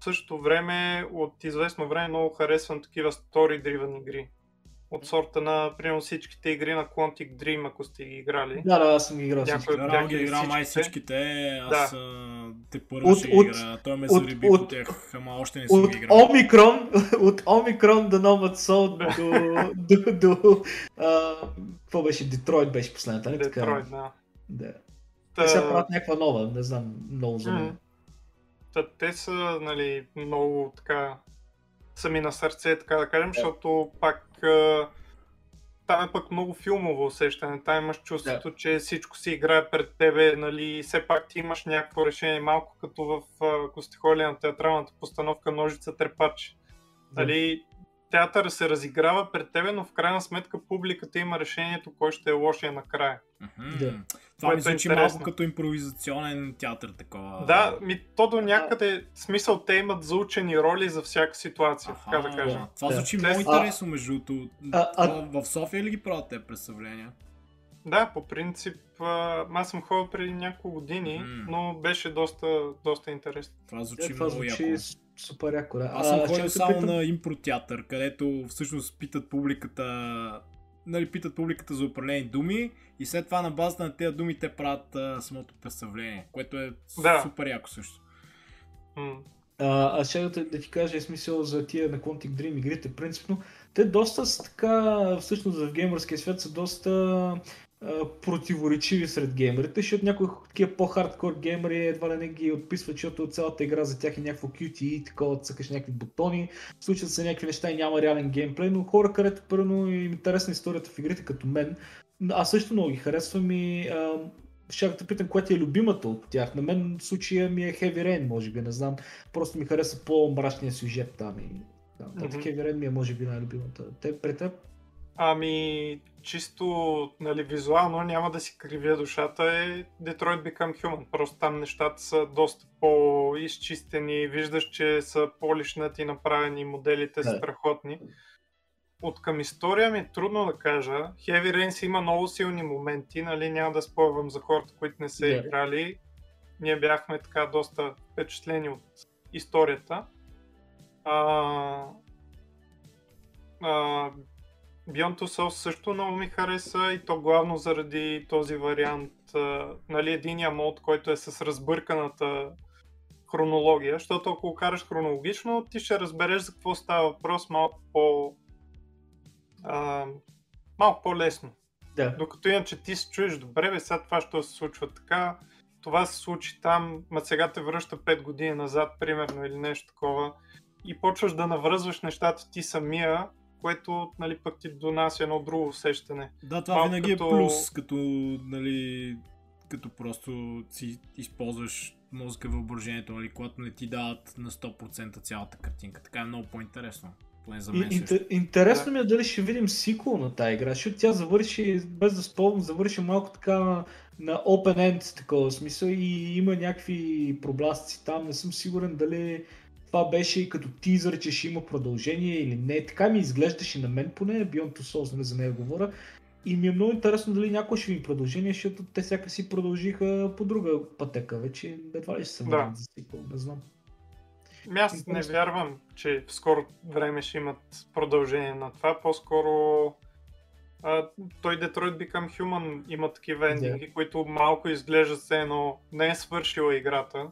В същото време, от известно време много харесвам такива story-driven игри. От сорта на, примерно, всичките игри на Quantic Dream, ако сте ги играли. Да, аз съм ги играл всичките. Рано ги играл май всичките, аз те първо ще ги игра. Той ме зариби по тях, ама още не съм ги играл. От Омикрон до Номад Сол до... Какво беше? Детройт беше последната, не така? Детройт, да. Те сега правят някаква нова, не знам много за мен. Те са, нали, много така... сами на сърце, така да кажем, защото пак там е пък много филмово усещане, там имаш чувството, че всичко си играе пред тебе, нали, все пак ти имаш някакво решение, малко като в костехоли на театралната постановка Ножица трепач. Нали, театъра се разиграва пред тебе, но в крайна сметка публиката има решението, кой ще е лошия накрая. Това ми звучи малко като импровизационен театър такова. Да, то до някъде смисъл, те имат заучени роли за всяка ситуация, така да кажем. Това звучи много интересно между това. В София ли ги правят те представления? Да, по принцип, аз съм ходил преди няколко години, но беше доста интересно. Това звучи много яко. Супер яко, да. Аз съм ходил само на импротеатър, където всъщност питат публиката, нали, питат публиката за определени думи и след това на базата на тези думи те правят самото представление, което е супер яко също. Аз сега да ти кажа, е смисъл за тия на Quantic Dream игрите, принципно, те доста са така, всъщност в геймърския свят са доста противоречиви сред геймерите, защото някои такива по-хардкор геймери едва ли не ги отписват, защото цялата игра за тях е някакво QTE, такова цъкаш някакви бутони, случват се някакви неща и няма реален геймплей, но хора, където първо им интересна историята в игрите като мен, аз също много ги харесвам и ще да питам, която е любимата от тях. На мен в случая ми е Heavy Rain, може би, не знам, просто ми хареса по-мрачния сюжет там и Heavy Rain ми е може би най-любимата. Те при теб? Ами, чисто, нали, визуално няма да си кривя душата, е Detroit Become Human. Просто там нещата са доста по-изчистени, виждаш, че са по-лишнати направени, моделите са страхотни. От към история ми е трудно да кажа. Heavy Rain си има много силни моменти, нали, няма да спойвам за хората, които не са играли. Ние бяхме така доста впечатлени от историята. Beyond Two Souls също много ми хареса и то главно заради този вариант, нали, единия мод, който е с разбърканата хронология, защото ако караш хронологично, ти ще разбереш за какво става въпрос малко по малко по-лесно. Да. Докато иначе ти се чуеш, добре бе, сега това ще се случва така, това се случи там, ма сега те връща 5 години назад, примерно, или нещо такова. И почваш да навръзваш нещата ти самия, което, нали, пък ти донася едно друго усещане. Да, това малко винаги като... е плюс, като, нали, като просто си използваш мозъка, въображението, нали, когато не ти дават на 100% цялата картинка. Така е много по-интересно. Интересно ми е дали ще видим сиквел на тази игра, защото тя завърши, без да спомням, завърши малко така на open end, такова смисъл, и има някакви проблясъци там, не съм сигурен дали това беше и като тизър, че ще има продължение или не, така ми изглеждаше на мен поне, Beyond Two Souls, не за нея говоря, и ми е много интересно дали някой ще има продължение, защото те всяка си продължиха по друга пътека вече, едва ли ще се върнат за сиквел, не знам. Аз не вярвам, че в скоро време ще имат продължение на това, по-скоро той Detroit Become Human има такива ендинги, които малко изглеждат все едно не е свършила играта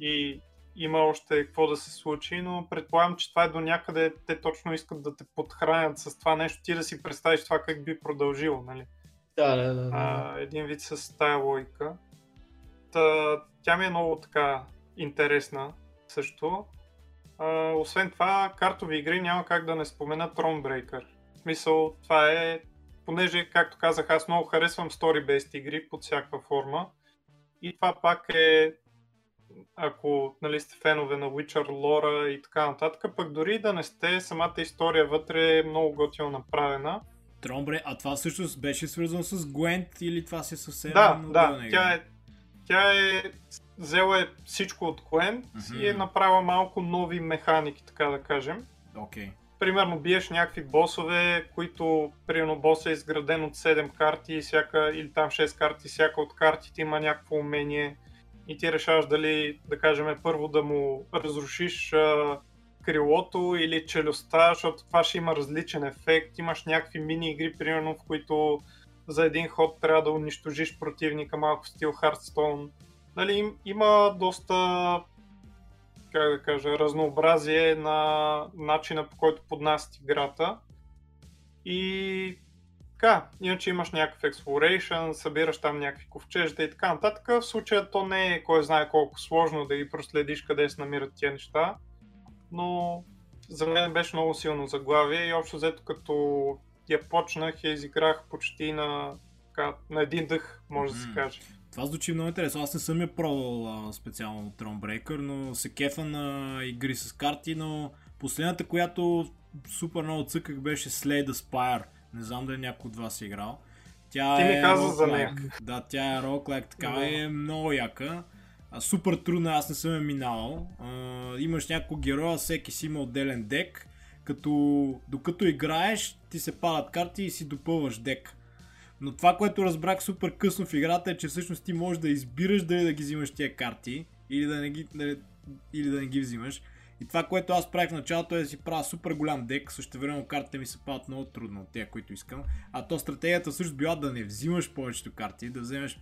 и има още какво да се случи, но предполагам, че това е до някъде, те точно искат да те подхранят с това нещо, ти да си представиш това как би продължило, нали? Да. Един вид с тая логика. Тя ми е много така интересна. Също. Освен това, картови игри няма как да не спомена Throne Breaker. В смисъл, това е, понеже, както казах, аз много харесвам story-based игри под всякаква форма. И това пак е, ако, нали, сте фенове на Witcher, лора и така нататък, пък дори да не сте, самата история вътре е много готино направена. Throne Breaker, а това всъщност беше свързано с Gwent или това си съвсем... Да, тя е... Взела е всичко от Gwent и е направила малко нови механики, така да кажем. Okay. Примерно биеш някакви босове, които, примерно босът е изграден от 7 карти всяка, или там 6 карти, всяка от картите има някакво умение и ти решаваш дали, да кажем, първо да му разрушиш крилото или челюстта, защото това ще има различен ефект. Имаш някакви мини игри, примерно, в които за един ход трябва да унищожиш противника, малко в стил Hearthstone. Нали, има доста, как да кажа, разнообразие на начина, по който поднасят играта. И така, иначе имаш някакъв exploration, събираш там някакви ковчежда и така нататък. В случая то не е кой знае колко сложно да ги проследиш къде се намират тия неща, но за мен беше много силно заглавие и общо взето като я почнах, я изиграх почти на един дъх, може да се каже. Това звучи много интересно. Аз не съм я пробвал специално Throne Breaker, но се кефа на игри с карти, но последната, която супер много цъках, беше Slay the Spire. Не знам дали някой от вас е играл. Ти ми каза за нея. Да, тя е roguelike, така е много яка. Супер трудна, аз не съм я минавал. Имаш няколко героя, всеки си има отделен дек, като докато играеш, ти се падат карти и си допълваш дек. Но това, което разбрах супер късно в играта е, че всъщност ти можеш да избираш дали да ги взимаш тия карти или да не ги взимаш. И това, което аз правих в началото е да си правя супер голям дек, същевременно картите ми се падат много трудно от тия, които искам. А то стратегията всъщност била да не взимаш повечето карти, да взимаш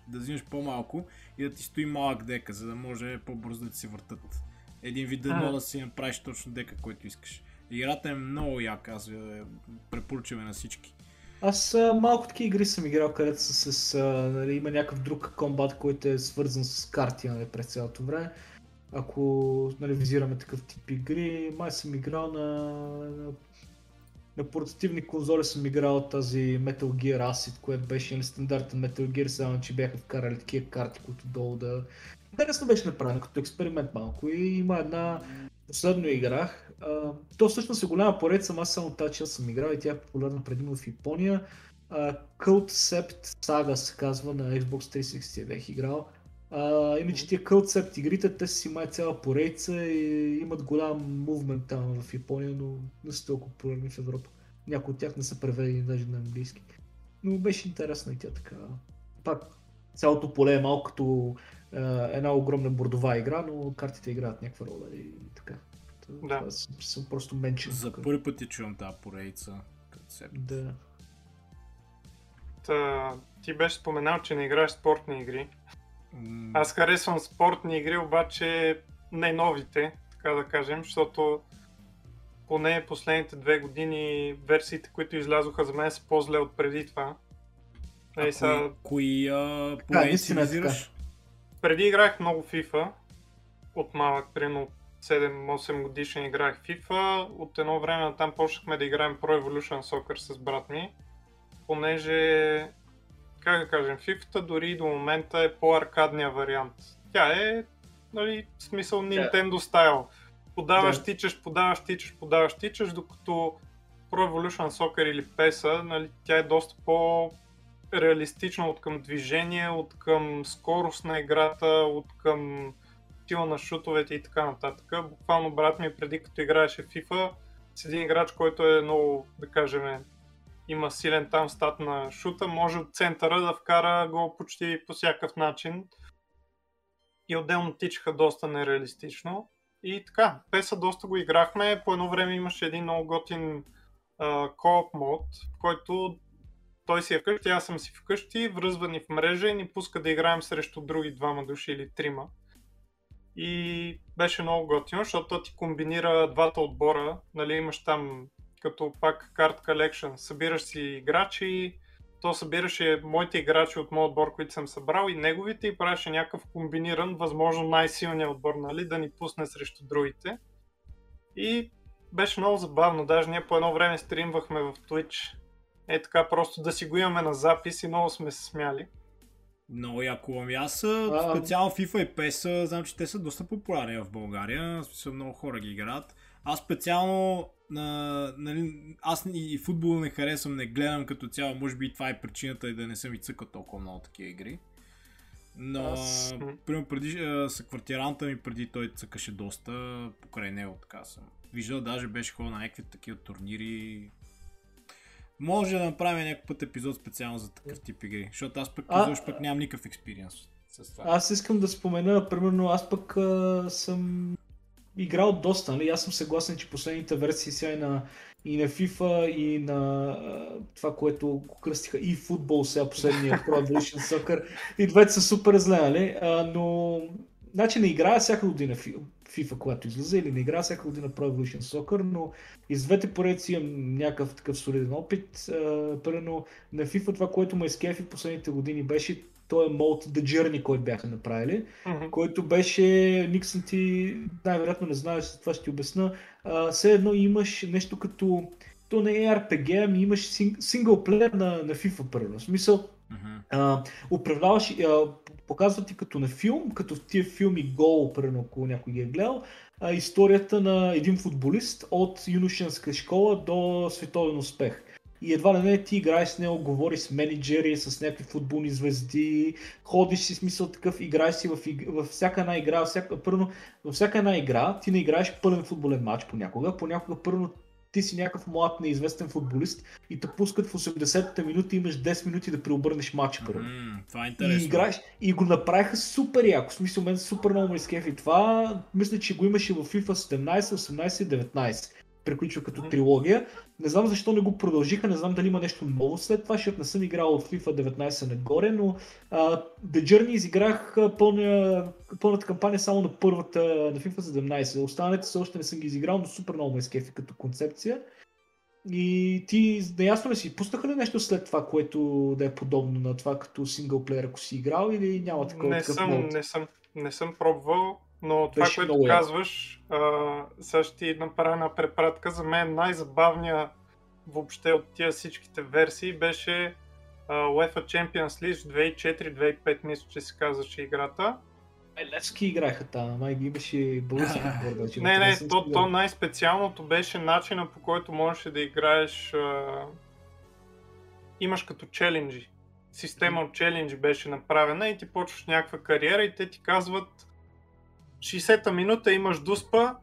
по-малко и да ти стои малък дека, за да може по-бързо да ти се въртат. Един вид да си направиш точно дека, който искаш. Играта е много яка, аз я препоръчвам на всички. Аз малко такива игри съм играл, където нали, има някакъв друг комбат, който е свързан с карти, нали, през цялото време. Ако, нали, визираме такъв тип игри, май съм играл на портативни конзоли, съм играл тази Metal Gear Acid, което беше, нали, стандартен Metal Gear, само че бяха вкарали такива карти, които долу да... Интересно беше направено като експеримент малко и има една... Последно играх. То всъщност е голяма поредица, аз само тази част съм играл и тя е популярна предимно в Япония. Concept Saga се казва на Xbox 360, бях играл. Иначе тия Concept игрите, те си май цяла поредица и имат голям мувмент там в Япония, но не са толкова популярни в Европа. Някои от тях не са преведени даже на английски. Но беше интересна и тя така. Пак цялото поле е малко като една огромна бордова игра, но картите играят някаква роля и така. Да. Аз съм просто менчен. За първи път я чувам тази поредица. Да. Ти беше споменал, че не играеш спортни игри. Аз харесвам спортни игри, обаче не новите, така да кажем, защото поне последните 2 години версиите, които излязоха за мен, са по-зле от преди това. Ей, са... Коя поне си визираш? Преди играх много FIFA. От малък, примерно от 7-8 годишен играх FIFA. От едно време на там почнахме да играем Pro Evolution Soccer с брат ми. Понеже, как да кажем, FIFA-та дори до момента е по-аркадния вариант. Тя е, нали, в смисъл Nintendo стайл. Подаваш, тичаш, подаваш, тичаш, подаваш, тичаш, докато Pro Evolution Soccer или PES-а, нали, тя е доста по-реалистична от към движение, от към скорост на играта, от към сила на шутовете и така нататък. Буквално брат ми преди като играеше в FIFA с един играч, който е много, да кажем, има силен там стат на шута, може от центъра да вкара гол почти по всякакъв начин и отделно тичаха доста нереалистично. И така, PES-а доста го играхме, по едно време имаше един много готин co-op мод, в който той си е вкъщи, аз съм си вкъщи, връзва ни в мрежа и ни пуска да играем срещу други 2 души или 3. И беше много готино, защото ти комбинира двата отбора, нали, имаш там като пак карт колекшън, събираш си играчи, то събираше моите играчи от моят отбор, които съм събрал и неговите и правеше някакъв комбиниран, възможно най-силният отбор, нали, да ни пусне срещу другите. И беше много забавно, даже ние по едно време стримвахме в Twitch, е така просто да си го имаме на запис и много сме се смяли. Много яко. Аз специално FIFA и PES, знам, че те са доста популярни в България, много хора ги играят. Аз специално, нали, аз и футбол не харесвам, не гледам като цяло, може би и това е причината и да не съм и цъкал толкова много такива игри. Но, примерно, преди съквартиранта ми, преди той цъкаше доста, покрай него така съм. Виждал, даже беше хора на някакви такива турнири. Може да направим някакъв път епизод специално за такъв тип игри, защото аз пък пък нямам никакъв експириенс с това. Аз искам да спомена, примерно аз пък съм играл доста, нали? Аз съм съгласен, че последните версии сега и на FIFA, и на това, което кръстиха и футбол сега, последния Pro Evolution Soccer, и двете са супер зле, нали? Но значи не играя всяка година FIFA, когато излиза, или не играя всяка година Pro Evolution Soccer, но из двете поредици имам някакъв такъв солиден опит. Примерно на FIFA това, което ме изкефи последните години беше този мод The Journey, който бяха направили, който беше, Никсън, ти най-вероятно не знаеш, за това ще ти обясна, все едно имаш нещо като, то не е RPG, ами имаш синглплеер на FIFA, примерно, в смисъл, управляваш, показва ти като на филм, като в тия филми Go, примерно, ако някой ги е гледал, историята на един футболист от юношенска школа до световен успех. И едва ли не ти играеш с него, говориш с менеджери, с някакви футболни звезди, ходиш си, смисъл такъв, играеш си във всяка една игра, във всяка една игра ти не играеш пълен футболен матч понякога първо ти си някакъв млад неизвестен футболист и те пускат в 80-та минута и имаш 10 минути да преобърнеш матча първо. Това е интересно. И играеш, и го направиха супер яко, в смисъл мен супер много ме изкефи това, мисля, че го имаше в FIFA 17, 18 и 19. Приключва като трилогия. Не знам защо не го продължиха, не знам дали има нещо ново след това, защото не съм играл от FIFA 19 нагоре, но The Journey изиграх пълната кампания само на първата, на FIFA 17. Останалите се още не съм ги изиграл, но супер много ме изкефи като концепция. И ти наясно ли си, пуснаха ли нещо след това, което да е подобно на това като синглплеер, ако си играл, или няма такова? Не съм пробвал. Но това, което казваш, сега ще ти направя една препратка. За мен най-забавният въобще от тия всичките версии беше UEFA Champions League 2004-2005, мисля, че се казваше играта. Левски играха там, май ги имаше български отбор. Не, то най-специалното беше начина, по който можеше да играеш, имаш като челенджи. Система от челенджи беше направена и ти почваш някаква кариера и те ти казват 60-та минута имаш дуспа,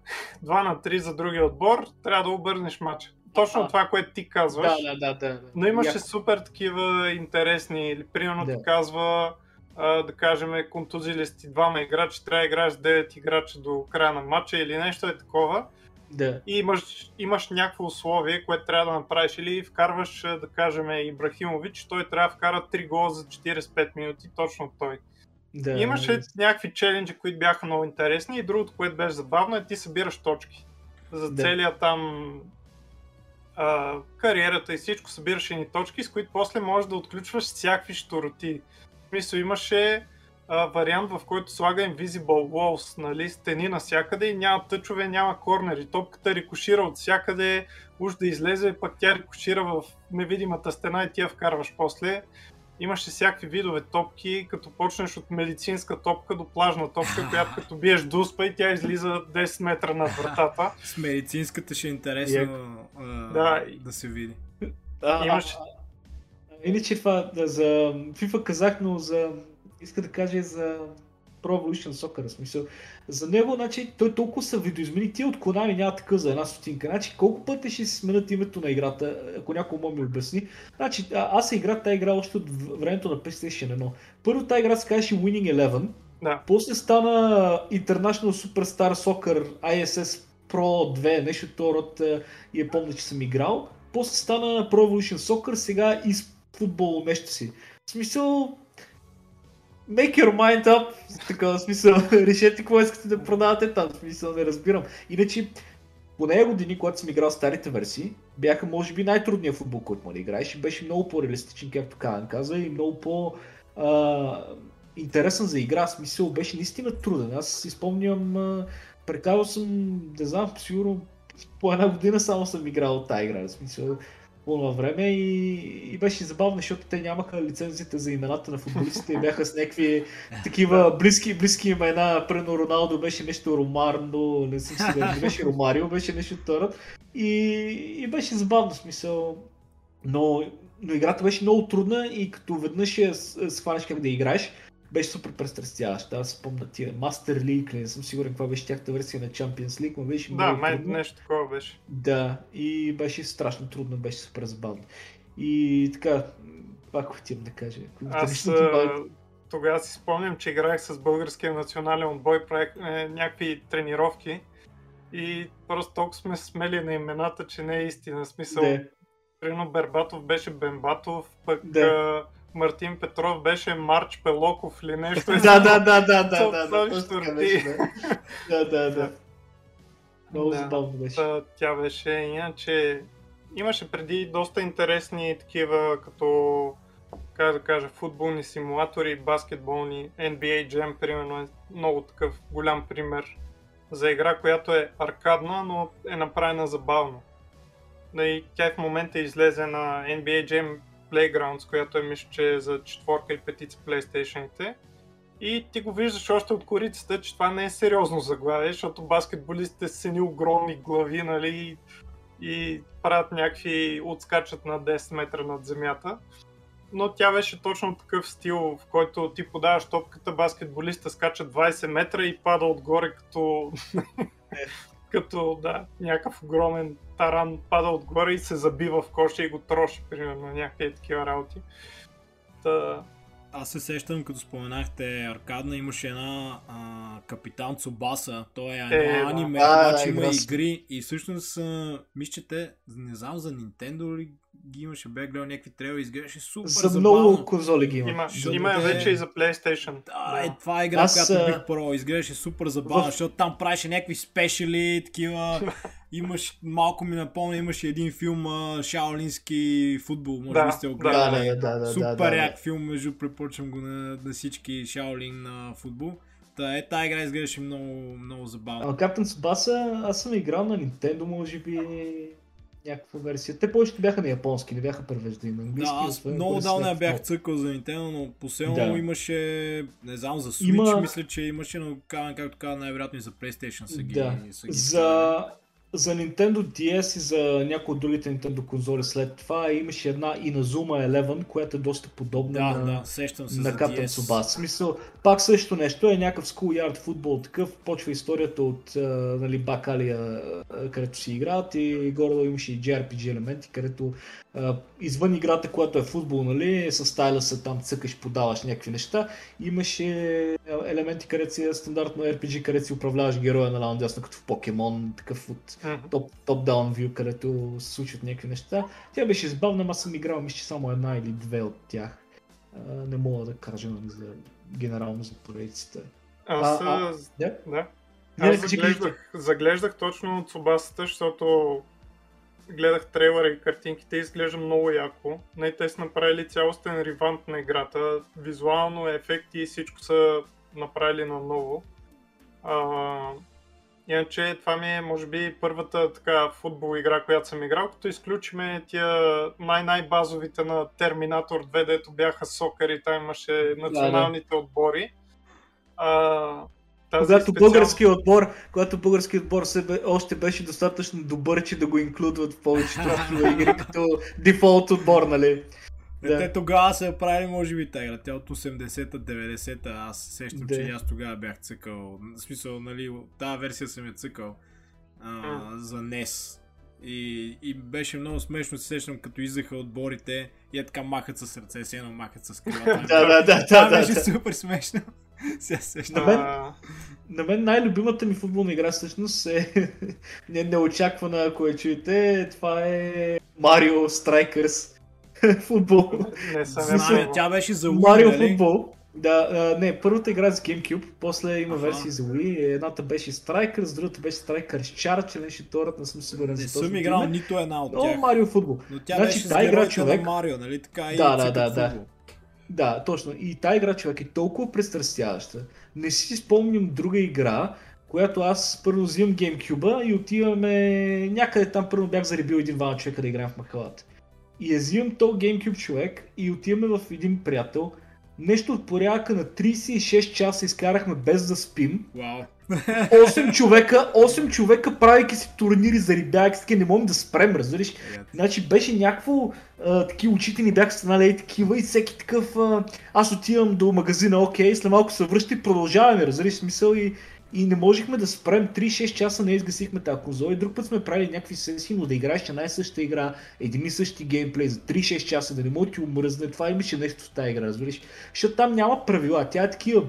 2-3 за другия отбор, трябва да обърнеш матча. Точно това, което ти казваш. Да. Но имаше супер такива интересни, или примерно ти казва, да кажем, контузили сте 2 играчи, трябва да играеш 9 играча до края на матча или нещо е такова. Да. И имаш някакво условие, което трябва да направиш, или вкарваш, да кажем, Ибрахимович, той трябва да вкара 3 гола за 45 минути, точно той. Да. Имаше някакви челенджи, които бяха много интересни и другото, което беше забавно е ти събираш точки. за целия там кариерата и всичко, събираш едни точки, с които после можеш да отключваш всякакви щуроти. Мисля, имаше вариант, в който слага Invisible Walls, нали, стени навсякъде и няма тъчове, няма корнери. Топката рикошира от всякъде, уж да излезе, пък тя рикошира в невидимата стена и ти я вкарваш после. Имаше всякакви видове топки, като почнеш от медицинска топка до плажна топка, която като биеш дуспа и тя излиза 10 метра над вратата. С медицинската ще е интересно да се види. Имаше... Иначе това за FIFA казах, но за... иска да кажа за Pro Evolution Soccer, смисъл. За него, значи, той толкова са видоизмени, тия от Konami няма така за една стотинка. Значи, колко пъти ще си сменят името на играта, ако някой може ми обясни. Значи, аз се играх тази игра още от времето на PlayStation 1. Първо тази игра се казваше Winning Eleven, да. После стана International Superstar Soccer ISS Pro 2, нещо от този род, и я помня, че съм играл. После стана Pro Evolution Soccer, сега и с футбол нещо си. В смисъл... Make your mind up, така смисъл, решете какво искате да продавате там, смисъл, не разбирам. Иначе, поне години, когато съм играл старите версии, бяха може би най-трудният футбол, който може да играеш и беше много по-реалистичен, както Камен каза, и много по-интересен за игра, смисъл, беше наистина труден. Аз си спомням, прекарал съм, не знам, сигурно по една година само съм играл от тази игра, смисъл. Във време и беше забавно, защото те нямаха лицензите за имената на футболистите и бяха с някакви такива близки имена. Прено Роналдо беше нещо Ромарно, не съм сигурен, не беше Ромарио, беше нещо вторът и беше забавно смисъл, но играта беше много трудна и като веднъж я схванеш как да играеш, беше супер престрастяващ. Аз спомня тия Master League, не съм сигурен каква беше тяхната версия на Champions League, но беше много трудно. Да, нещо такова беше. Да, и беше страшно трудно, беше супер забавно. И така, това хотим да кажа. Аз тогава си спомням, че играех с българския национален отбой, правих някакви тренировки и просто толкова сме смели на имената, че не е истина. Смисъл, Трино Бербатов беше Бембатов, пък... Да. Мартин Петров беше Марч Пелоков или нещо. Да. Много забавно беше. Тя беше, иначе имаше преди доста интересни такива, като как да кажа, футболни симулатори, баскетболни, NBA Jam, примерно е много такъв голям пример за игра, която е аркадна, но е направена забавно. И тя в момента излезе на NBA Jam Playgrounds, която е мисля, че за четворка и петица PlayStation-ите. И ти го виждаш още от корицата, че това не е сериозно заглавие, защото баскетболистите са ни огромни глави, нали, и правят някакви, отскачат на 10 метра над земята. Но тя беше точно такъв стил, в който ти подаваш топката, баскетболиста скача 20 метра и пада отгоре като... някакъв огромен таран пада отгоре и се забива в коша и го троши, примерно, някакви такива работи. Аз се сещам, като споменахте аркадна, имаше една Капитан Цубаса, той е едно аниме, обаче има игри и всъщност мисля, че те, не знам за Nintendo ли ги имаше, бях гледал някакви трейли, изглеждаше супер забавно. За много конзоли ги има. Има я вече и за PlayStation. Да, е това е игра, която бих пробвал, изглеждаше супер забавно, защото там правеше някакви спешели, такива... Имаш, малко ми напомня, имаше един филм шаолински футбол, може би сте огледали. Супер як филм, между препоръчвам го на всички шаолин на футбол. Тая игра изглеждаше много, много забавно. Каптен Цубаса, аз съм играл на Nintendo, може би някаква версия. Те повечето бяха на японски, не бяха превеждани на английски. Да, аз много давно я бях цъкал за Nintendo, но последно имаше, не знам, за Switch, мисля, че имаше, но както каза, най-вероятно и за PlayStation са ги. Да. За Nintendo DS и за някои от другите Nintendo конзоли след това имаше една Inazuma Eleven, която е доста подобна на Captain Tsubasa. В смисъл, пак също нещо е някакъв schoolyard футбол, такъв, почва историята от Бакалия, където си играят и горе-долу имаше и JRPG елементи, където извън играта, която е футбол, нали, с стайлъса там цъкаш, подаваш някакви неща, имаше елементи, където си е стандартно RPG, където си управляваш героя на ляво дясно, като в Покемон, такъв от топ-даун вю, където се случват някакви неща. Тя беше забавна, аз съм играл, мисля, само една или две от тях. Не мога да кажа, нали, за генерално за поредицата. Аз... Да? Аз заглеждах точно от Цубасата, защото гледах трейлера и картинките, изглежда много яко. Не, те са направили цялостен ревант на играта. Визуално, ефекти и всичко са направили наново. Иначе това ми е, може би, първата така футбол игра, която съм играл, като изключиме тия най-базовите на Терминатор 2, дето бяха сокър и там имаше националните отбори. Когато български отбор още беше достатъчно добър, че да го инклюдват в повечето игри като дефолт отбор, нали? Те тогава са я правили, може би, тази игра. Тя от 80-та, 90-та, аз сещам, че аз тогава бях цъкал. В смисъл, нали, тази версия съм я цъкал за NES. И беше много смешно, се сещам, като издаха отборите и е така махат със сърце, си едно махат с крилата. Това беше супер смешно. На мен най-любимата ми футболна игра всъщност е неочаквана, ако я чуете, това е Mario Strikers футбол. Тя беше за Wii, Mario футбол. Не, първата игра за GameCube, после има версии за Wii, едната беше Strikers, другата беше Strikers Charge, нещо втората, не съм сигурен за този. Не съм играл нито една от тях. Но Mario футбол. Но тя беше с героите на Марио, нали така и футбол. Да, точно. И тази игра, човек, е толкова престрастяваща. Не си спомням друга игра, която аз първо взимам GameCube-а и отиваме някъде там, първо бях заребил един-двама човека да играем в махалата. И я взимам то GameCube, човек, и отиваме в един приятел. Нещо от порядка на 36 часа изкарахме без да спим. Вау. 8 човека правейки си турнири, зарибяйки, не можем да спрем, разбираш. Значи беше някакво, такива очите ни бяха станали и такива и всеки такъв, аз отивам до магазина, окей, след малко се връща и продължаваме, разбираш, смисъл и не можехме да спрем, 3-6 часа не изгасихме тази конзола и друг път сме правили някакви сесии, но да играеш на най-съща игра, един и същи геймплей за 3-6 часа, да не мога да ти умръзне, това имаше нещо в тази игра, разбираш, защото там няма правила, тя е такива.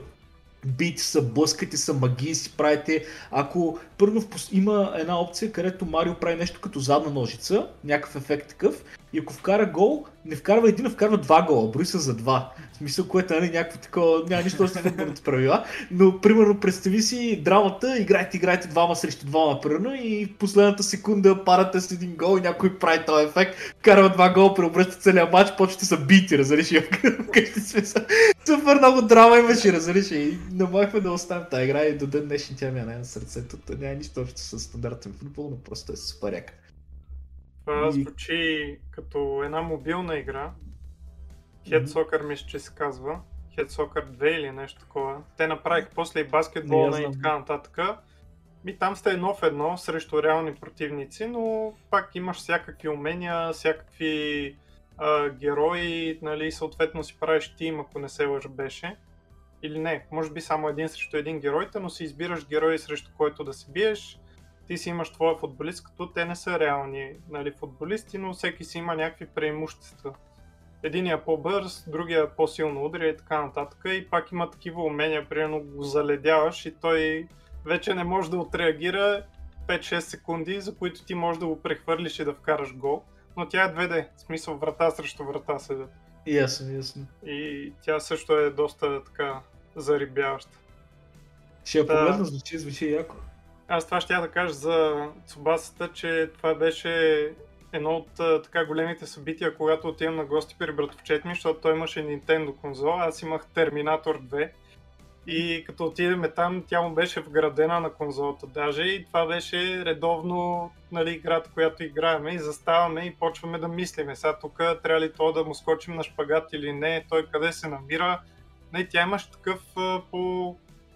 Бийте са, блъскате са, магии си правите. Ако първо има една опция, където Марио прави нещо като задна ножица, някакъв ефект такъв, и ако вкара гол, не вкарва един, а вкарва два гола, брои са за два. В смисъл, което е някакво такова, няма нищо още футболните правила, но примерно представи си драмата, играйте двама срещу двама, примерно, и в последната секунда парата с един гол и някой прави този ефект, вкарва два гола, преобръща целия матч, почвате са бити, разреши, къщи смисъл. Супер много драма имаше, разреши. Намахме да оставим тази игра и до ден днешни тя ми е най-на сърцето. Няма нищо общо с стандартен футбол, но просто е супер яка. Това звучи като една мобилна игра. Head Soccer мисля, че се казва. Head Soccer 2 или нещо такова. Те направих после и баскетболна и така нататък. И там сте едно в едно срещу реални противници, но пак имаш всякакви умения, всякакви герои, нали, съответно си правиш тим, ако не се лъжа беше. Или не, може би само един срещу един героите, но си избираш герои срещу който да се биеш. Ти си имаш твоя футболист, като те не са реални, нали, футболисти, но всеки си има някакви преимущества. Единия по-бърз, другия по-силно удря и така нататък. И пак има такива умения, примерно го заледяваш и той вече не може да отреагира 5-6 секунди, за които ти можеш да го прехвърлиш и да вкараш гол. Но тя е 2D, в смисъл врата срещу врата седят. Ясно. И тя също е доста така зарибяваща. Ще я погледна, звучи яко. Аз това щях да кажа за Цубасата, че това беше едно от така големите събития, когато отивам на гости при братовчет ми, защото той имаше Nintendo конзола, аз имах Терминатор 2 и като отидеме там, тя му беше вградена на конзолата даже и това беше редовно, нали, играта, която играеме и заставаме и почваме да мислиме. Сега тук трябва ли то да му скочим на шпагат или не, той къде се намира. Не, тя имаше такъв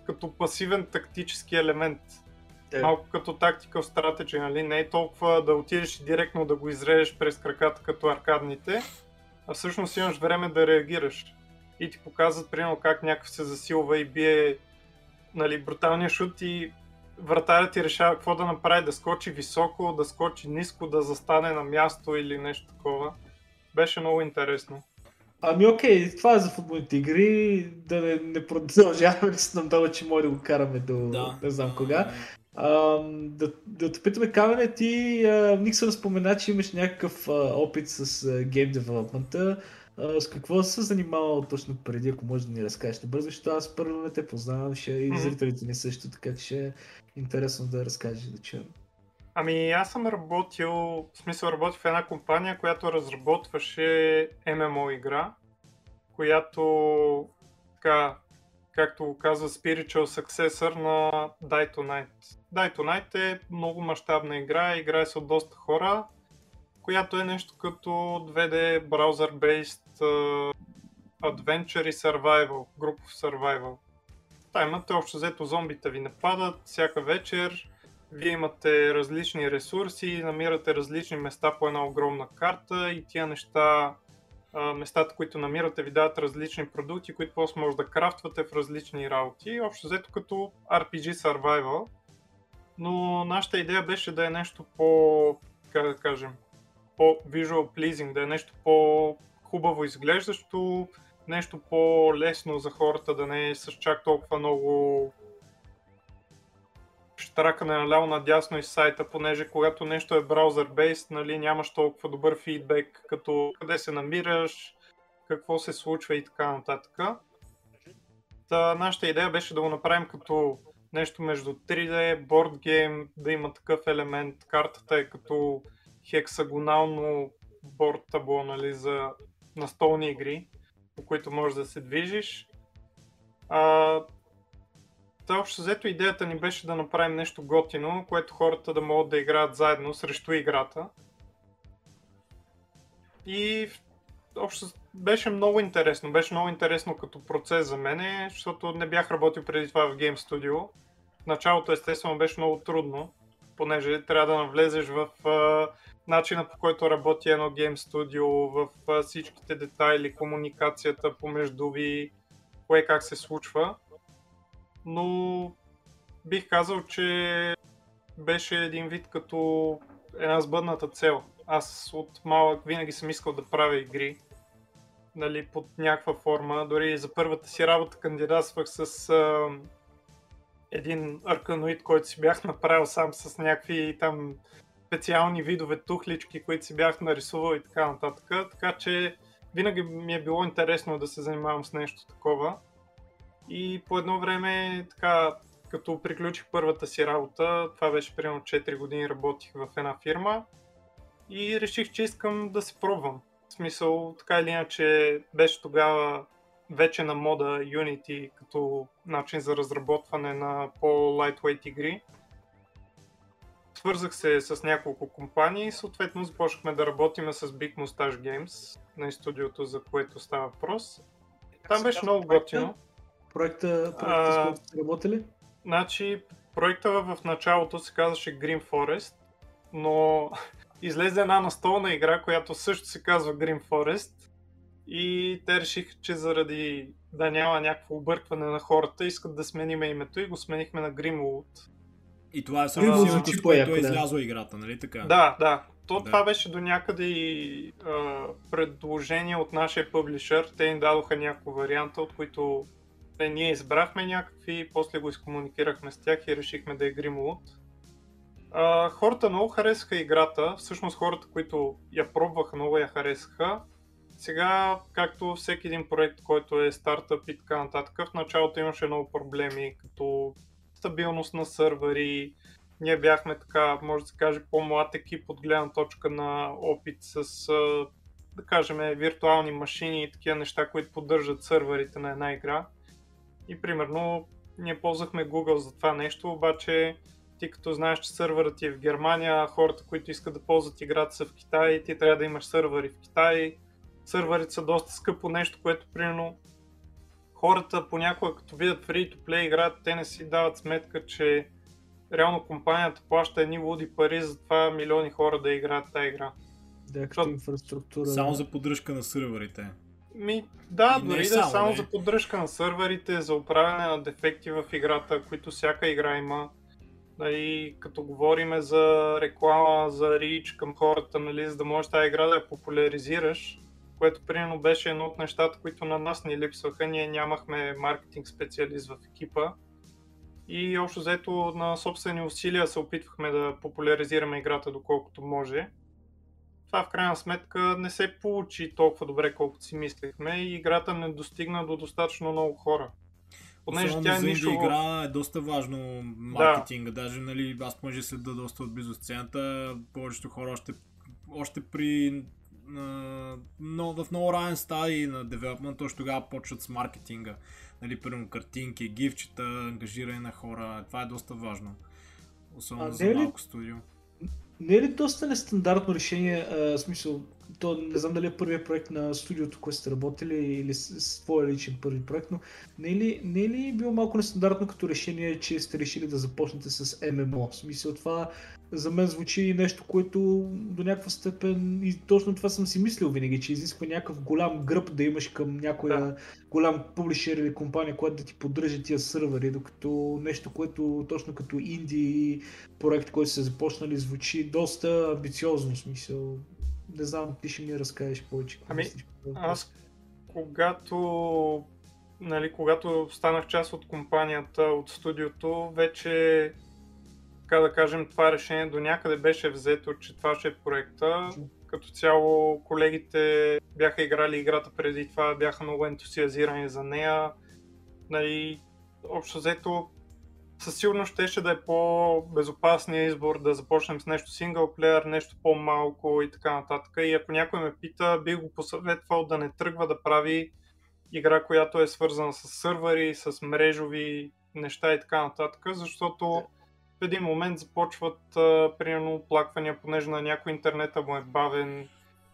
като пасивен тактически елемент. Малко като тактикал стратеджи, нали? Не е толкова да отидеш и директно да го изрежеш през краката като аркадните, а всъщност имаш време да реагираш. И ти показват, примерно, как някакъв се засилва и бие, нали, бруталния шут и вратарят ти решава какво да направи, да скочи високо, да скочи ниско, да застане на място или нещо такова. Беше много интересно. Ами окей, това е за футболните игри, да не продължаваме с надолу, че може да го караме до не знам кога. Да те питаме, Камене, ти Никсън спомена, че имаш някакъв опит с гейм девелопмента. С какво се занимавал точно преди, ако можеш да ни разкажеш набързо, защото аз първо не те познавам, ще и зрителите ми също, така че ще е интересно да разкажеш да чуем. Ами аз съм работил, в смисъл работих в една компания, която разработваше ММО игра, която така, както казва Spiritual Successor на Die Tonight. Die Tonight е много мащабна игра, играе се от доста хора, която е нещо като 2D browser-based adventure и survival, групов survival. Та имате общо взето зомбите ви нападат всяка вечер, вие имате различни ресурси, намирате различни места по една огромна карта и тия неща, местата, които намирате, ви дават различни продукти, които после може да крафтвате в различни работи, общо взето като RPG survival. Но нашата идея беше да е нещо по, как да кажем, по-visual pleasing, да е нещо по-хубаво изглеждащо, нещо по-лесно за хората, да не е с чак толкова много штракане наляво надясно из сайта, понеже когато нещо е браузър-бейст, нали, нямаш толкова добър фидбек, като къде се намираш, какво се случва и така нататък. Та, нашата идея беше да го направим като нещо между 3D, board game, да има такъв елемент, картата е като хексагонално борд табло, нали, за настолни игри, по които можеш да се движиш. Та общо взето идеята ни беше да направим нещо готино, което хората да могат да играят заедно срещу играта. И общо беше много интересно, беше много интересно като процес за мене, защото не бях работил преди това в Game Studio. В началото естествено беше много трудно, понеже трябва да навлезеш в начина, по който работи едно Game Studio, в всичките детайли, комуникацията помежду ви, кое как се случва. Но бих казал, че беше един вид като една сбъдната цел. Аз от малък винаги съм искал да правя игри, нали, под някаква форма. Дори за първата си работа кандидатствах с един арканоид, който си бях направил сам с някакви там специални видове тухлички, които си бях нарисувал и така нататък. Така че винаги ми е било интересно да се занимавам с нещо такова. И по едно време, така, като приключих първата си работа, това беше примерно 4 години работих в една фирма и реших, че искам да се пробвам. В смисъл, така или иначе, беше тогава вече на мода Unity като начин за разработване на по-lightweight игри. Свързах се с няколко компании и съответно започнахме да работим с Big Mustache Games на студиото, за което става въпрос. Там беше много готино. Проекта с който сте работили? Значи, проекта в началото се казваше Green Forest, но излезе една настолна игра, която също се казва Green Forest и те решиха, че заради да няма някакво объркване на хората, искат да смениме името и го сменихме на Greenwood. И това е само силче, което е излязла играта, нали така? Да. То, това беше до някъде и предложение от нашия пъблишър. Те им дадоха няколко варианта, от които ние избрахме някакви, после го изкомуникирахме с тях и решихме да игрим лут. Хората много харесаха играта, всъщност хората, които я пробваха, много я харесаха. Сега, както всеки един проект, който е стартъп и така нататък, в началото имаше много проблеми, като стабилност на сървъри. Ние бяхме така, може да се каже, по-млад екип от гледна точка на опит с, да кажем, виртуални машини и такива неща, които поддържат сървърите на една игра. И примерно ние ползвахме Google за това нещо, обаче ти като знаеш, че сървърът ти е в Германия, хората, които искат да ползват играта са в Китай, ти трябва да имаш сървъри в Китай. Сървърите са доста скъпо нещо, което примерно хората понякога като видят free to play играта, те не си дават сметка, че реално компанията плаща едни луди пари за това милиони хора да играят тази игра. Да, като инфраструктура. Само за поддръжка на сървърите. Дори да е само за поддръжка на сървърите, за управяне на дефекти в играта, които всяка игра има. Нали, като говорим за реклама, за рич към хората, нали, за да можеш тази игра да я популяризираш, което примерно беше едно от нещата, които на нас ни липсваха. Ние нямахме маркетинг специалист в екипа и общо взето на собствени усилия се опитвахме да популяризираме играта доколкото може. това в крайна сметка не се получи толкова добре, колкото си мислехме, и играта не достигна до достатъчно много хора. Особено за нишова игра е доста важно маркетинга, да. Даже нали, аз понеже следа доста отблизо сцената, повечето хора още при в много ранен стадий на девелопмент, още тогава почват с маркетинга. Нали, примерно картинки, гифчета, ангажиране на хора, това е доста важно. Особено за малко студио. Не е ли доста нестандартно решение, в смисъл, то не знам дали е първият проект на студиото, което сте работили или своя личен първи проект, но не е ли било малко нестандартно като решение, че сте решили да започнете с ММО? В смисъл, това за мен звучи нещо, което до някаква степен, и точно това съм си мислил винаги, че изисква някакъв голям гръб да имаш към някоя голям публишер или компания, която да ти поддържа тия сървъри, докато нещо, което точно като инди проект, който са започнали, звучи доста амбициозно, в смисъл. Не знам, ти ще ми разкажеш повече. Аз когато, когато станах част от компанията, от студиото, вече, така да кажем, това решение до някъде беше взето, че това ще е проекта. Като цяло колегите бяха играли играта преди това, бяха много ентусиазирани за нея. Нали, общо взето, със сигурност щеше да е по-безопасният избор да започнем с нещо синглплеер, нещо по-малко и така нататък. И ако някой ме пита, бих го посъветвал да не тръгва да прави игра, която е свързана с сървъри, с мрежови неща и така нататък, защото в един момент започват примерно оплаквания, понеже на някой интернета му е бавен,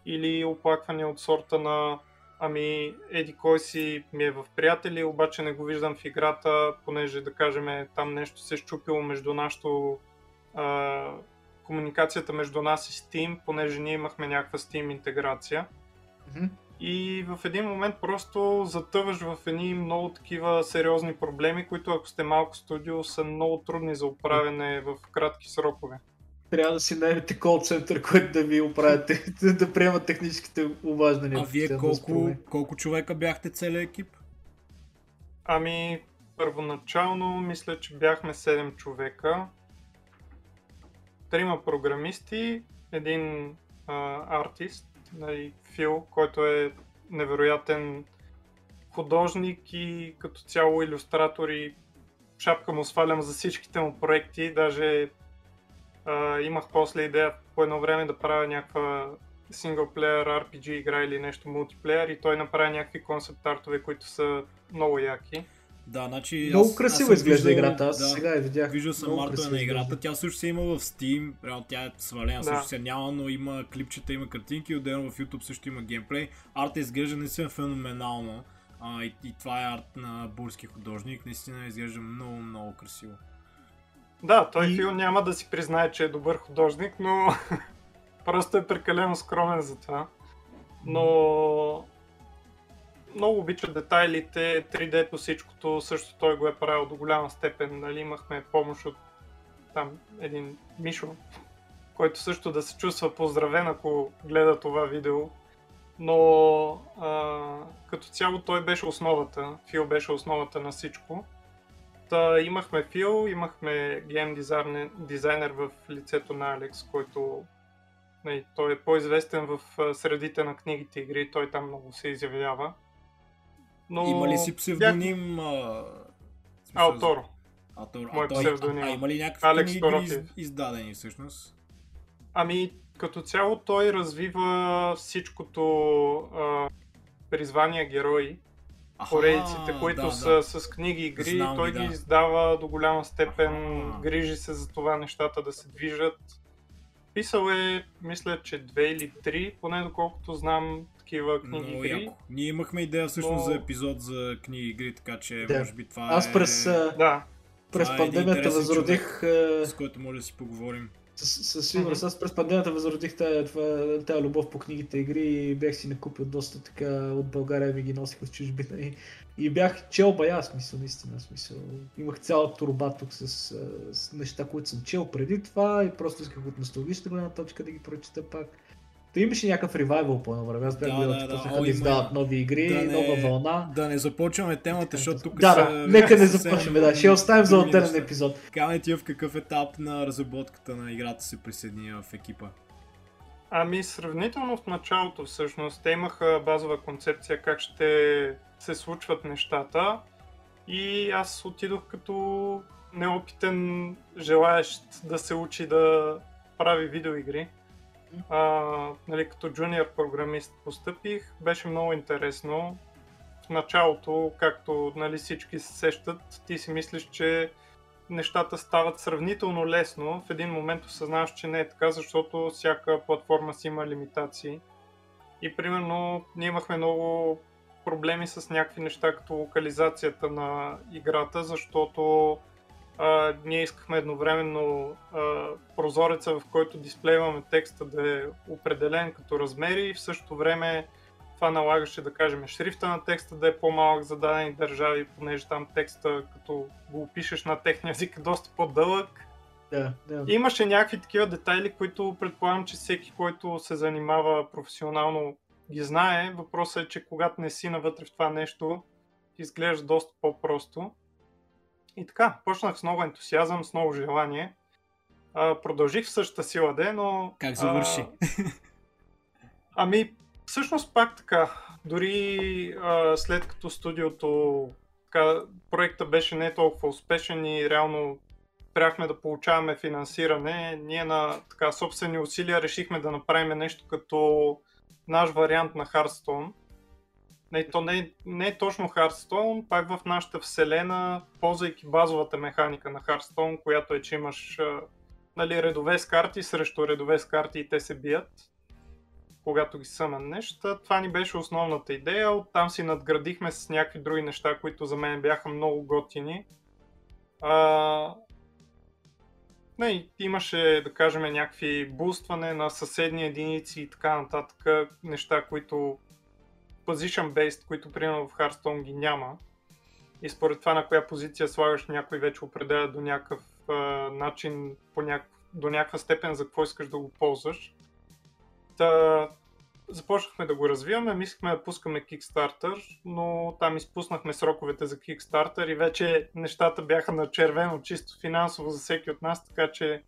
или оплаквания от сорта на ами еди кой си ми е в приятели, обаче не го виждам в играта, понеже да кажем там нещо се е счупило между нашото комуникацията между нас и Steam, понеже ние имахме някаква Steam интеграция. Mm-hmm. И в един момент просто затъваш в едни много такива сериозни проблеми, които ако сте малко студио са много трудни за оправяне в кратки срокове. Трябва да си наймете колцентър, който да ви оправяте, да приемат техническите обаждания. А вие колко човека бяхте целият екип? Ами, първоначално мисля, че бяхме 7 човека. 3 програмисти, един артист, Фил, който е невероятен художник и като цяло илюстратор, и шапка му свалям за всичките му проекти, даже имах после идея по едно време да правя някаква синглплеер RPG игра или нещо мултиплеер, и той направи някакви концепт артове, които са много яки. Да, значи много красиво изглежда играта, аз сега я видях. Виждал съм артове на играта, тя също се има в Steam, реално тя е свалена, също се няма, но има клипчета, има картинки, отделно в YouTube също има геймплей. Арта изглежда наистина феноменално, и това е арт на бурски художник, наистина изглежда много, много красиво. Да, той Фил няма да си признае, че е добър художник, но просто е прекалено скромен за това. Но много обича детайлите, 3D-то, всичкото, също той го е правил до голяма степен. Нали, имахме помощ от там един Мишо, който също да се чувства поздравен, ако гледа това видео. Но като цяло той беше основата, Фил беше основата на всичко. Имахме Фил, имахме гейм дизайнер в лицето на Алекс, който той е по-известен в средите на книгите игри, той там много се изявлява. Но има ли си псевдоним? Аторо. Мой псевдоним. Има ли някакви книги издадени всъщност? Ами като цяло той развива всичкото призвания герои. Поредиците, които са с книги и игри, той ги издава до голяма степен, грижи се за това нещата да се движат. Писал е, мисля, че 2 или 3, поне доколкото знам, такива книги и игри. Яко. Ние имахме идея всъщност за епизод за книги и игри, така че може би това е... Аз през пандемията възродих... Човек, с който може да си поговорим. Със сигурност, аз през пандемията възродих тая любов по книгите и игри и бях си накупил доста така, от България ми ги носих от чужбина, и бях чел бая, смисъл, наистина смисъл. Имах цяла турба тук с неща, които съм чел преди това, и просто исках от носталгична гледна точка да ги прочета пак. Та имаше някакъв ревайвал по едно време, аз бях гледал, че почнаха да издават нови игри, нова вълна. Да не започваме темата, защото тук нека не започваме, ще оставим за отделен епизод. Камен, ти в какъв етап на разработката на играта се присъединя в екипа? Ами сравнително в началото всъщност те имаха базова концепция как ще се случват нещата и аз отидох като неопитен желаещ да се учи да прави видеоигри. Като джуниор програмист постъпих, беше много интересно. В началото, както всички се сещат, ти си мислиш, че нещата стават сравнително лесно. В един момент осъзнаваш, че не е така, защото всяка платформа си има лимитации. И примерно ние имахме много проблеми с някакви неща, като локализацията на играта, защото ние искахме едновременно прозореца, в който дисплейваме текста, да е определен като размери и в същото време това налагаше, да кажем, шрифта на текста да е по-малък за дадени държави, понеже там текста, като го опишеш на техния език, е доста по-дълъг. Да. Имаше някакви такива детайли, които предполагам, че всеки, който се занимава професионално, ги знае. Въпросът е, че когато не си навътре в това нещо, изглежда доста по-просто. И така, почнах с много ентусиазъм, с много желание. Продължих в същата сила де, но... Как завърши? Всъщност пак така, дори след като студиото, така, проекта беше не толкова успешен и реално трябвахме да получаваме финансиране, ние на така, собствени усилия решихме да направим нещо като наш вариант на Hearthstone. Не е точно Hearthstone, пак в нашата вселена, ползвайки базовата механика на Hearthstone, която е, че имаш редове с карти срещу редове с карти и те се бият, когато ги съмъннеш. Това ни беше основната идея, оттам си надградихме с някакви други неща, които за мен бяха много готини. Имаше, да кажем, някакви бустване на съседни единици и така нататък, неща, които position based, които примерно в Hearthstone ги няма. И според това на коя позиция слагаш някой вече определя до някакъв начин, до някаква степен за какво искаш да го ползваш. Започнахме да го развиваме, мислихме да пускаме Kickstarter, но там изпуснахме сроковете за Kickstarter и вече нещата бяха на червено, чисто финансово за всеки от нас, така че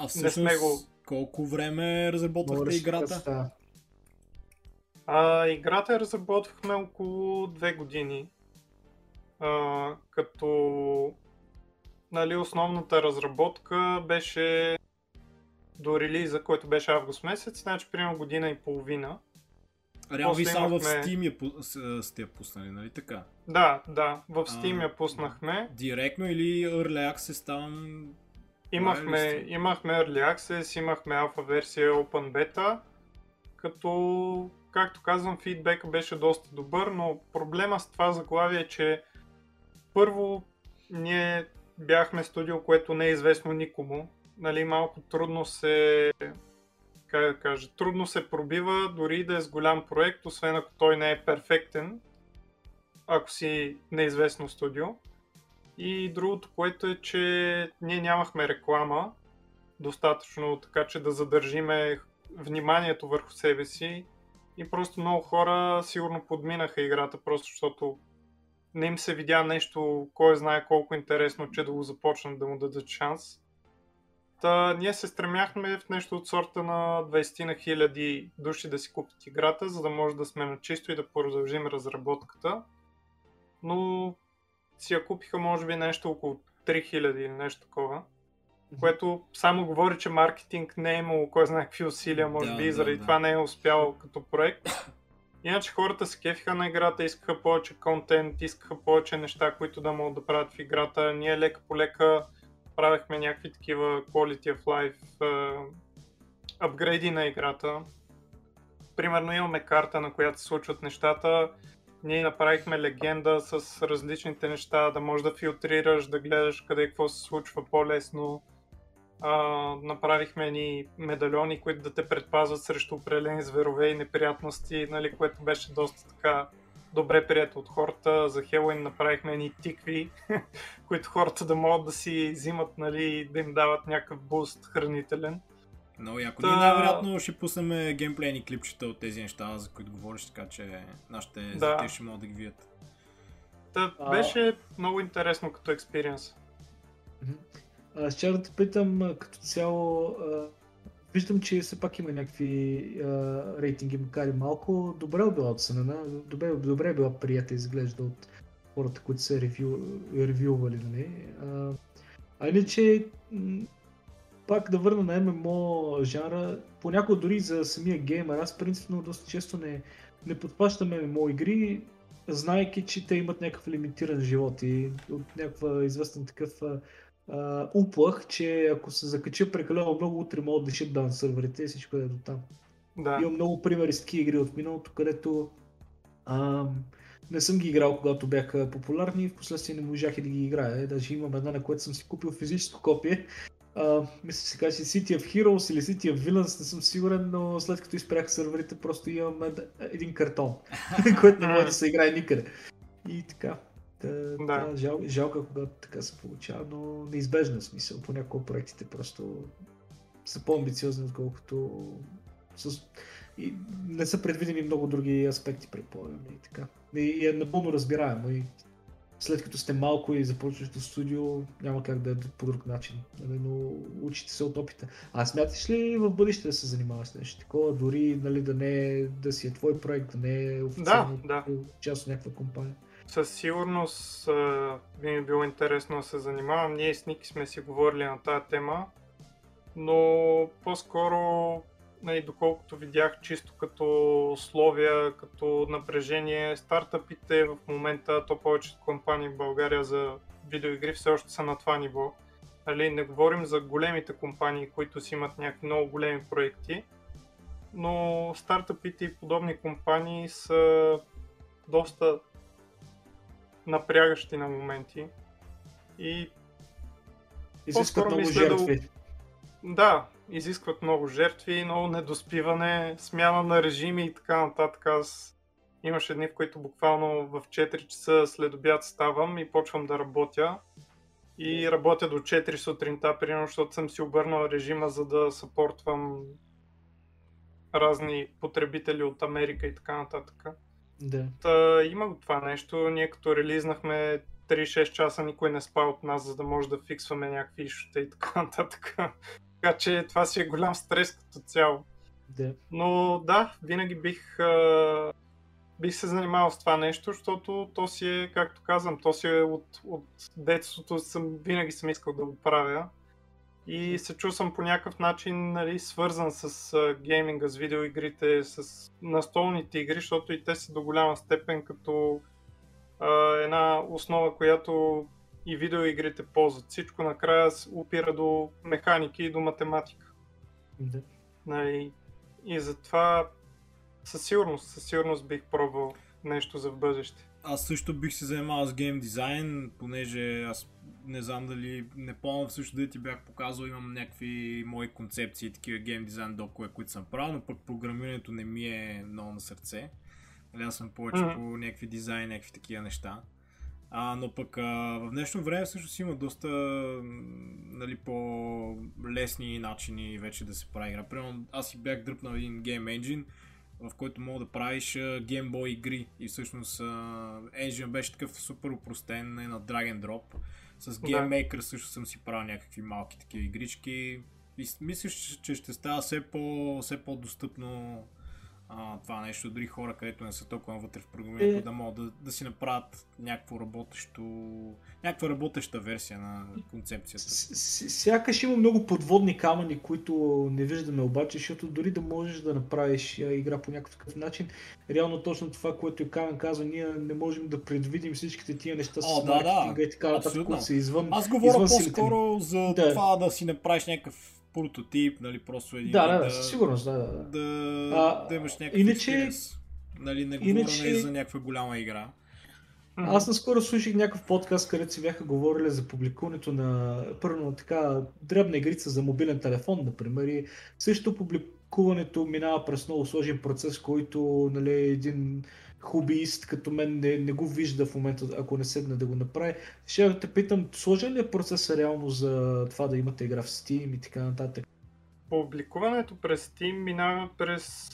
не сме го... Колко време разработвахте играта? Играта разработвахме около 2 години, като основната разработка беше до релиза, който беше август месец, значи примерно година и половина. Реално ви само в Steam сте я пуснали, нали така? Да, в Steam я пуснахме. Директно или Early Access там? Имахме Early Access, имахме Alpha версия, Open Beta, като, както казвам, фидбека беше доста добър, но проблема с това заглавие е, че първо ние бяхме студио, което не е известно никому. Малко трудно се, трудно се пробива, дори да е с голям проект, освен ако той не е перфектен, ако си неизвестно студио. И другото, което е, че ние нямахме реклама достатъчно, така че да задържиме вниманието върху себе си и просто много хора сигурно подминаха играта, просто защото не им се видя нещо, кой знае колко интересно, че да го започнат, да му дадат шанс. Ние се стремяхме в нещо от сорта на 20 на хиляди души да си купят играта, за да може да сме на чисто и да продължим разработката. Но си я купиха може би нещо около 3000 или нещо такова, което само говори, че маркетинг не е имало кой знае какви усилия, може би и заради това не е успял като проект. Иначе хората се кефиха на играта, искаха повече контент, искаха повече неща, които да могат да правят в играта. Ние лека по лека правихме някакви такива quality of life апгрейди на играта. Примерно имаме карта, на която се случват нещата. Ние направихме легенда с различните неща, да можеш да филтрираш, да гледаш къде какво се случва по-лесно. Направихме ни медальони, които да те предпазват срещу определени зверове и неприятности, което беше доста така добре прието от хората. За Хелуин направихме едни тикви, които хората да могат да си взимат, да им дават някакъв буст хранителен. Много яко. Ние най-вероятно ще пуснем геймплейни клипчета от тези неща, за които говориш, така че нашите зрители ще могат да ги видят. Беше много интересно като експириенс. Ще да те питам като цяло Виждам, че все пак има някакви рейтинги, макар и малко. Добре е била оценена, добре е била прията, изглежда от хората, които са ревювали, нали? А иначе, пак да върна на ММО жанра, понякога дори за самия геймер, аз принципно доста често не подплащам ММО игри, знаеки, че те имат някакъв лимитиран живот и от някаква известен такъв уплах, че ако се закача прекалено много, утре могат да шътдаун сървърите и всичко е до там. Да. Имам много примери с такива игри от миналото, където не съм ги играл, когато бяха популярни и впоследствие не можах и да ги играя. Даже имам една, на която съм си купил физическо копие. Мисля, се каже City of Heroes или City of Villains, не съм сигурен, но след като изпряха сървърите, просто имам един картон, който не може да се играе никъде. И така. Да. Жалко, когато така се получава, но неизбежно в смисъл. Понякога проектите просто са по-амбициозни, отколкото и не са предвидени много други аспекти, предполагам, и така. И е напълно разбираемо. И след като сте малко и започвате в студио, няма как да е по друг начин. Но учите се от опита. А смяташ ли в бъдеще да се занимаваш с нещо такова, дори нали, да не да си е твой проект, да не е официално част от някаква компания? Със сигурност би ми било интересно да се занимавам. Ние с Ники сме си говорили на тази тема, но по-скоро, нали, доколкото видях чисто като условия, като напрежение, стартъпите в момента, то повечето компании в България за видеоигри все още са на това ниво. Нали, не говорим за големите компании, които си имат някакви много големи проекти, но стартъпите и подобни компании са доста напрягащи на моменти и изискват много жертви. Да, изискват много жертви, много недоспиване, смяна на режими и така нататък. Аз имаше дни, в които буквално в 4 часа след обяд ставам и почвам да работя. И работя до 4 сутринта, примерно, защото съм си обърнал режима, за да съпортвам разни потребители от Америка и така нататък. Да. Та, има го това нещо, ние като релизнахме 3-6 часа, никой не спа от нас, за да може да фиксваме някакви ишута и така нататък. Така че това си е голям стрес като цяло. Да. Но да, винаги бих се занимавал с това нещо, защото то си е, както казвам, то си е от детството, винаги съм искал да го правя. И се чувствам по някакъв начин, нали, свързан с гейминга, с видеоигрите, с настолните игри, защото и те са до голяма степен като една основа, която и видеоигрите ползват. Всичко накрая опира до механики и до математика. Да. Нали, и затова със сигурност бих пробвал нещо за в бъдеще. Аз също бих се занимавал с гейм дизайн, понеже аз не знам дали, не помня всъщност дали ти бях показал, имам някакви мои концепции, такива гейм дизайн докове, които съм правил, но пък програмирането не ми е много на сърце. Аз съм повече по някакви дизайн, някакви такива неща. Но пък в днешно време всъщност има доста, нали, по-лесни начини вече да се прави игра. Примерно аз си бях дръпнал един гейм енджин, в който мога да правиш геймбой игри и всъщност engine беше такъв супер упростен на drag and drop. С GameMaker също съм си правил някакви малки такива игрички и мислиш, че ще става все по-достъпно това нещо. Дори хора, където не са толкова вътре в програмирането, да могат да си направят някаква работеща версия на концепцията. Сякаш има много подводни камъни, които не виждаме обаче, защото дори да можеш да направиш игра по някакъв начин, реално точно това, което и Камен казва, ние не можем да предвидим всичките тия неща с маркетинга и така нататък, които са извън. Аз говоря по-скоро за това да си направиш някакъв прототип, нали, просто един да имаш някакъв експириенс, нали, не говоря за някаква голяма игра. Аз наскоро слушах някакъв подкаст, където си бяха говорили за публикуването на първо така дребна игрица за мобилен телефон, например, и също публикуването минава през много сложен процес, който, нали, един хобиист като мен не го вижда в момента, ако не седне да го направи. Ще те питам, сложен ли е процесът реално за това да имате игра в Steam и така нататък? Публикуването през Steam минава през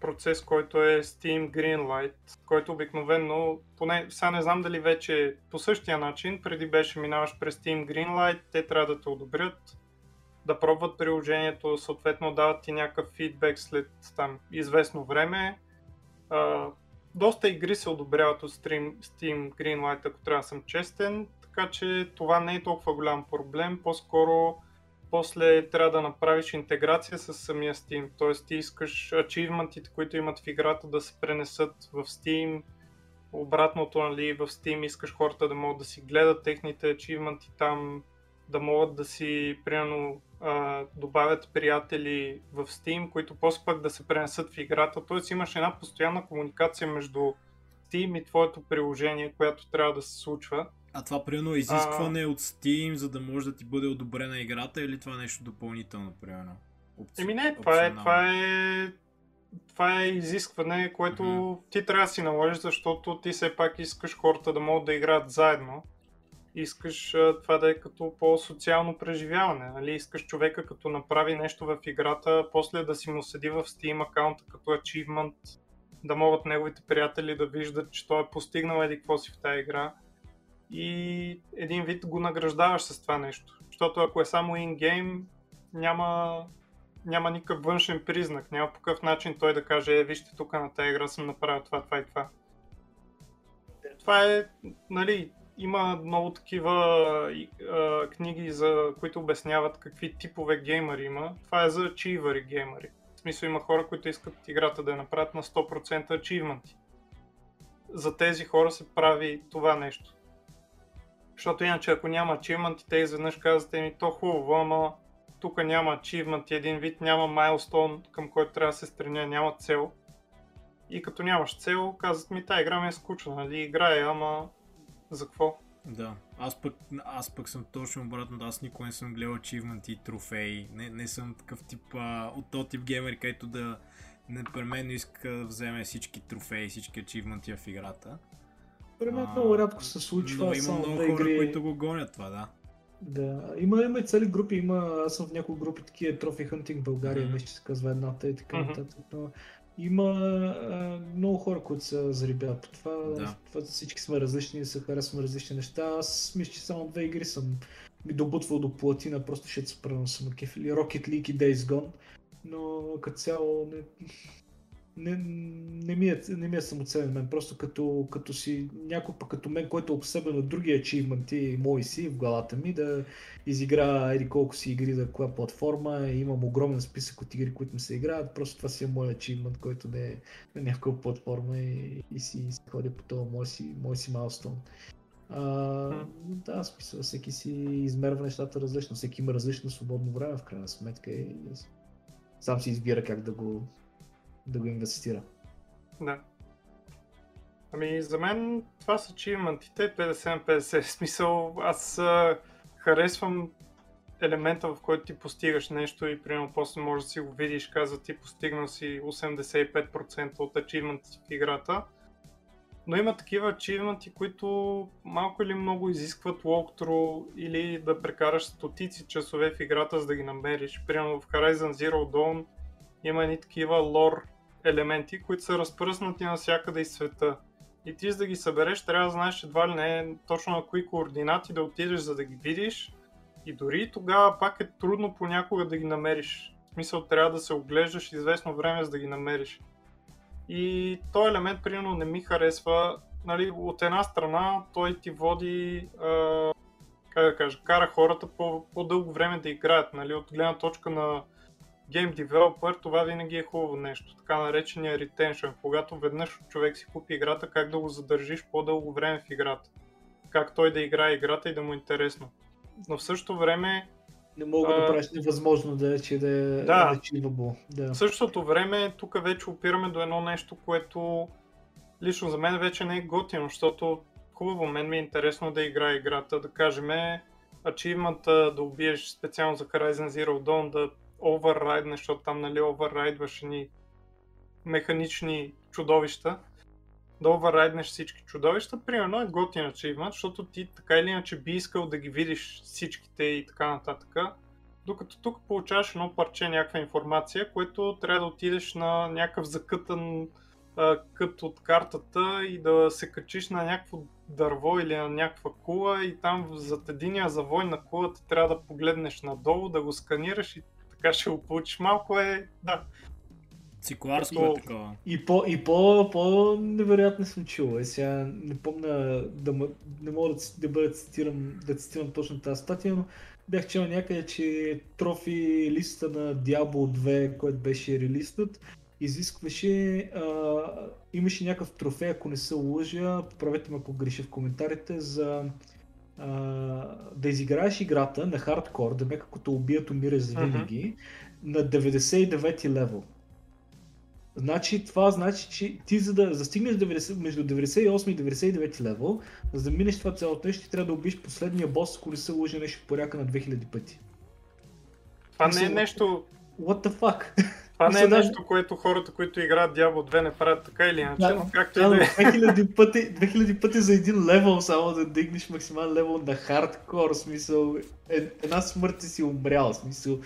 процес, който е Steam Greenlight, който обикновено, поне сега не знам дали вече по същия начин, преди беше минаваш през Steam Greenlight, те трябва да те одобрят. да пробват приложението, съответно дават ти някакъв фидбек след там известно време. Доста игри се одобряват от Steam Greenlight, ако трябва да съм честен, така че това не е толкова голям проблем, по-скоро после трябва да направиш интеграция с самия Steam, т.е. ти искаш ачивментите, които имат в играта, да се пренесат в Steam, обратното, нали, в Steam искаш хората да могат да си гледат техните ачивменти там, да могат да си, примерно, добавят приятели в Steam, които после пък да се пренесат в играта. Тоест имаш една постоянна комуникация между Steam и твоето приложение, която трябва да се случва. А това, примерно, изискване от Steam, за да може да ти бъде одобрена играта, или това е нещо допълнително, примерно? Еми не, това е изискване, което ти трябва да си наложиш, защото ти все пак искаш хората да могат да играят заедно. Искаш това да е като по-социално преживяване, нали? Искаш човека като направи нещо в играта, после да си му седи в Steam акаунта като achievement, да могат неговите приятели да виждат, че той е постигнал еди какво си в тази игра и един вид го награждаваш с това нещо, защото ако е само in-game, няма никакъв външен признак, няма по какъв начин той да каже, вижте тук на тази игра съм направил това, това и това. Това е, нали... Има много такива книги, за които обясняват какви типове геймъри има. Това е за ачивъри геймъри. В смисъл има хора, които искат играта да направят на 100% ачивменти. За тези хора се прави това нещо. Защото иначе ако няма ачивменти, те изведнъж казват, ми то хубаво, ама тук няма ачивменти, един вид няма майлстоун, към който трябва да се стремя, няма цел. И като нямаш цел, казват ми, тая игра ми е скучна, нали, играя, ама... За какво? Да, аз пък съм точно обратно, да, аз никога не съм гледал ачивменти и трофеи, не съм такъв тип, от този тип геймер, който да непременно иска да вземе всички трофеи, всички ачивменти в играта. Примерно рядко се случва, но има много хора, които го гонят това, да. Да, има и цели групи, аз съм в няколко групи, такива Trophy Hunting България, вече се казва едната и така нататък, но... Има много хора, които се зарибяват по това. Да. Това всички сме различни и се харесваме различни неща. Аз мисля, че само две игри съм ми добутвал до платина, просто ще се пръвам съм на кефили. Rocket League и Days Gone. Но като цяло не ми е самоценен мен. Просто като си някой пък като мен, който е обсебен от други ачивменти, мои си в главата ми, да изигра еди колко си игри за коя платформа. Имам огромен списък от игри, които ми се играят. Просто това си е мой ачивмент, който не е на някаква платформа и си ходи по това мой си майлстоун. Да, смисъл, всеки си измерва нещата различно. Всеки има различно свободно време в крайна сметка и сам си избира как да го инвестира. Да. Ами за мен това са ачивментите 50-50. В смисъл, аз харесвам елемента, в който ти постигаш нещо и примерно после можеш да си го видиш, казва ти постигнал си 85% от ачивменти в играта. Но има такива ачивменти, които малко или много изискват walkthrough или да прекараш стотици часове в играта, за да ги намериш. Примерно в Horizon Zero Dawn има едни такива лор елементи, които са разпръснати навсякъде из света. И ти за да ги събереш, трябва да знаеш едва ли не точно на кои координати да отидеш, за да ги видиш. И дори тогава пак е трудно понякога да ги намериш. В смисъл, трябва да се оглеждаш известно време, за да ги намериш. И този елемент, примерно, не ми харесва. Нали, от една страна, той ти води, кара хората по-дълго време да играят. Нали, от гледна точка на Game Developer, това винаги е хубаво нещо, така наречения retention, когато веднъж човек си купи играта, как да го задържиш по-дълго време в играта, как той да играе играта и да му е интересно. Но в същото време... Не мога да правиш невъзможно да е, че да е achievable. Да. В същото време, тук вече опираме до едно нещо, което лично за мен вече не е готино, защото хубаво, мен ми е интересно да играе играта, да кажем achievement-а да убиеш специално за Horizon Zero Dawn, да оверрайд, защото там, нали, оверрайдваш ни механични чудовища, да оверрайднеш всички чудовища, примерно е готин ачивмент, защото ти така или иначе би искал да ги видиш всичките и така нататък, докато тук получаваш едно парче някаква информация, което трябва да отидеш на някакъв закътан кът от картата и да се качиш на някакво дърво или на някаква кула и там зад единия завой на кулата трябва да погледнеш надолу, да го сканираш и така ще го получиш. Малко е, да. Цикларско е такова. И по-невероятно случило е. Сега не помня, не мога да бъде цитиран точно тази статия, но бях чел някъде, че трофи листа на Diablo 2, който беше релиснат, изискваше, имаше някакъв трофей, ако не се лъжа, поправете ме ако греша в коментарите, за да изиграеш играта на хардкор, да ме като те убият, умираш завинаги, на 99-ти левел. Значи това значи, че ти за да застигнеш между 98 и 99 левел, за да минеш това цялото нещо, ти трябва да убиеш последния бос, ако не се лъжа нещо поряка на 2000 пъти. Това не е нещо... What the fuck? Това не е нещо, което хората, които играят Diablo 2 не правят така или иначе, да, както и да е. 2000 пъти за един левел само да дигнеш максимален левел на хардкор, смисъл, една смърт ти си умрял, смисъл,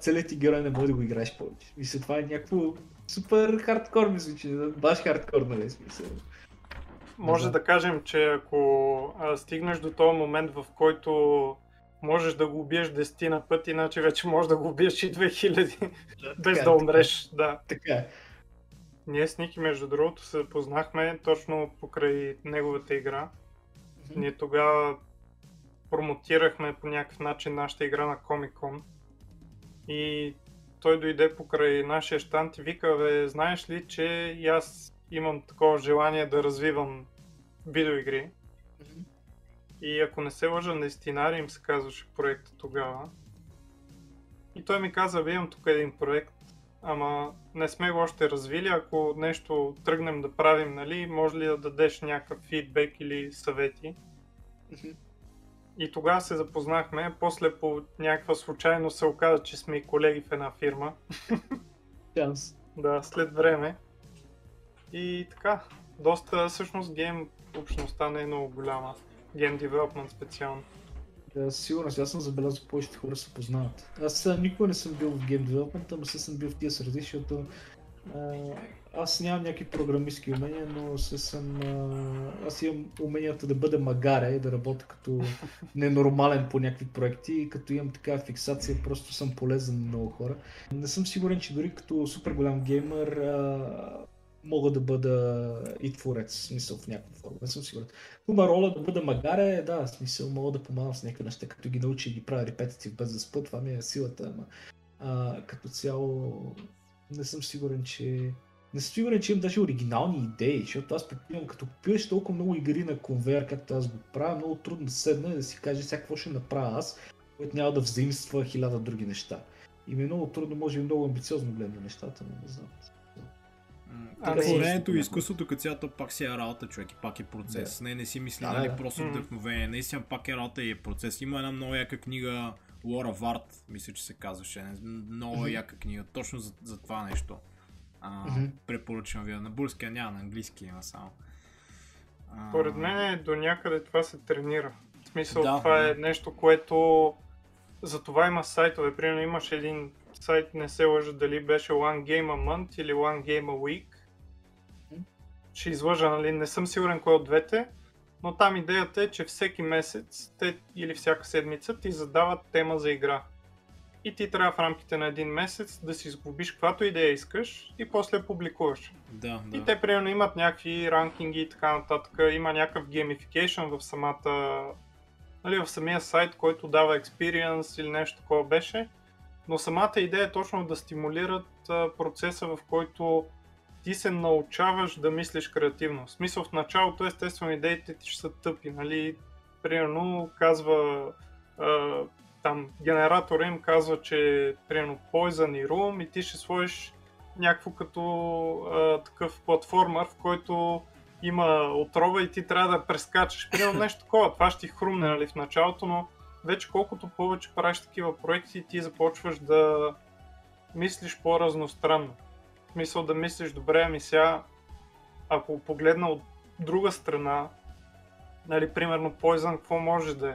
целият ти герой не може да го играеш повече. Мисля, това е някакво супер хардкор, мисля, че баш хардкор, нали, смисъл. Може да кажем, че ако стигнеш до този момент, в който можеш да го убиеш 10 пъти, иначе вече можеш да го убиеш и 2000, да, без да умреш. Така. Да. Така. Ние с Ники, между другото, се запознахме точно покрай неговата игра. Mm-hmm. Ние тогава промотирахме по някакъв начин нашата игра на Comic-Con. И той дойде покрай нашия щанд и вика, бе, знаеш ли, че и аз имам такова желание да развивам видеоигри. Mm-hmm. И ако не се лъжа, Нестинари им се казваше проекта тогава. И той ми каза, бе, имам тук един проект, ама не сме го още развили, ако нещо тръгнем да правим, нали, може ли да дадеш някакъв фидбек или съвети. Mm-hmm. И тогава се запознахме, после по някаква случайност се оказа, че сме и колеги в една фирма. Yes. Да, след време. И така, доста всъщност гейм общността не е много голяма. Game development специално. Да, сигурно, аз съм забелязал, повечето хора се познават. Аз никога не съм бил в Game Development, ама се съм бил в тия среди, защото аз нямам някакви програмистки умения, но аз имам уменията да бъда магаря и да работя като ненормален по някакви проекти и като имам такава фиксация, просто съм полезен на много хора. Не съм сигурен, че дори като супер голям геймър мога да бъда и творец, смисъл в някаква форма, не съм сигурен. Хуба роля да бъда магаря, да, смисъл мога да помагам с някакви неща, като ги науча и ги правя репетитив без да спът, това ми е силата, ама като цяло не съм сигурен, че... Не съм сигурен, че имам даже оригинални идеи, защото аз попивам, като попиваш толкова много игри на конвейер, както аз го правя, много трудно да седна и да си кажа сега какво ще направя аз, което няма да взаимства 1000 други неща. И ми е много трудно, може и много амбициозно гледам нещата, но не знам. Творението и изкуството като цялото пак си е работа, човек, и пак е процес. Yeah. Не си мисли, нали, просто вдъхновение. Наистина пак е работа и е процес. Има една много яка книга, Лора Варт, мисля, че се казваше. Много яка книга, точно за това нещо. Препоръчвам ви. На български няма, на английски има само. Поред мен до някъде това се тренира. В смисъл, да, това е нещо, което... За това има сайтове. Примерно имаш един сайт, не се лъжа дали беше One Game a Month или One Game a Week. Ще излъжа, нали? Не съм сигурен кой от двете, но там идеята е, че всеки месец или всяка седмица ти задават тема за игра. И ти трябва в рамките на един месец да си изгубиш каквато идея искаш и после публикуваш. Да. И те примерно имат някакви ранкинги и така нататък. Има някакъв геймификейшън в самия сайт, който дава experience или нещо такова беше. Но самата идея е точно да стимулират процеса, в който ти се научаваш да мислиш креативно. В смисъл, в началото естествено идеите ти ще са тъпи, нали? Примерно казва, там генератора им казва, че примерно Poison и Room и ти ще сложиш някакво като такъв платформер, в който има отрова и ти трябва да прескачаш. Примерно нещо такова, това ще ти хрумне, нали, в началото, но вече колкото повече правиш такива проекти, ти започваш да мислиш по-разностранно. В смисъл да мислиш, добре, ами сега, ако погледна от друга страна, нали, примерно Poison, какво може да е?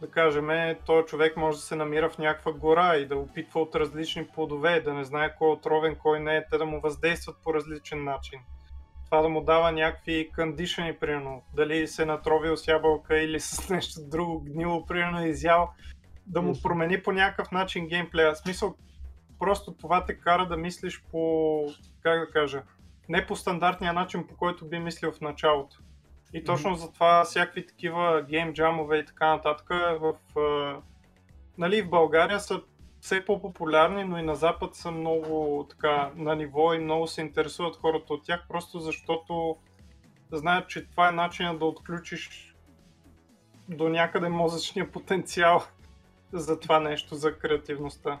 Да кажем, този човек може да се намира в някаква гора и да опитва от различни плодове, да не знае кой е отровен, кой не е, те да му въздействат по различен начин. това да му дава някакви кондишъни, примерно, дали се натровил с ябълка или с нещо друго гнило, примерно изял, да му промени по някакъв начин геймплея. В смисъл, просто това те кара да мислиш по, как да кажа, не по стандартния начин, по който би мислил в началото. И точно затова всякакви такива геймджамове и така нататък в, нали, в България са все по-популярни, но и на Запад са много така на ниво и много се интересуват хората от тях, просто защото знаят, че това е начинът да отключиш до някъде мозъчния потенциал за това нещо, за креативността.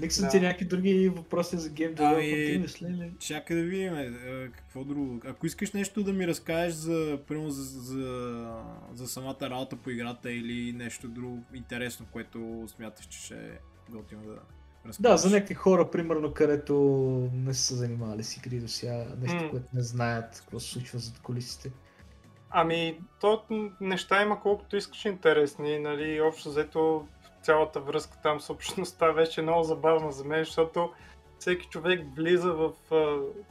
Никсът ти някакви други въпроси за геймдевелопа, ти мисли ли? Чакай да видим какво друго. Ако искаш нещо да ми разкажеш за, примерно, за самата работа по играта или нещо друго интересно, което смяташ, че ще е готино да разкажеш. Да, за някакви хора, примерно, където не са занимавали с игри до сега, нещо, което не знаят, какво се случва зад кулисите. Ами, то неща има колкото искаш интересни, нали, общо взето. Цялата връзка там с общността вече е много забавна за мен, защото всеки човек влиза в,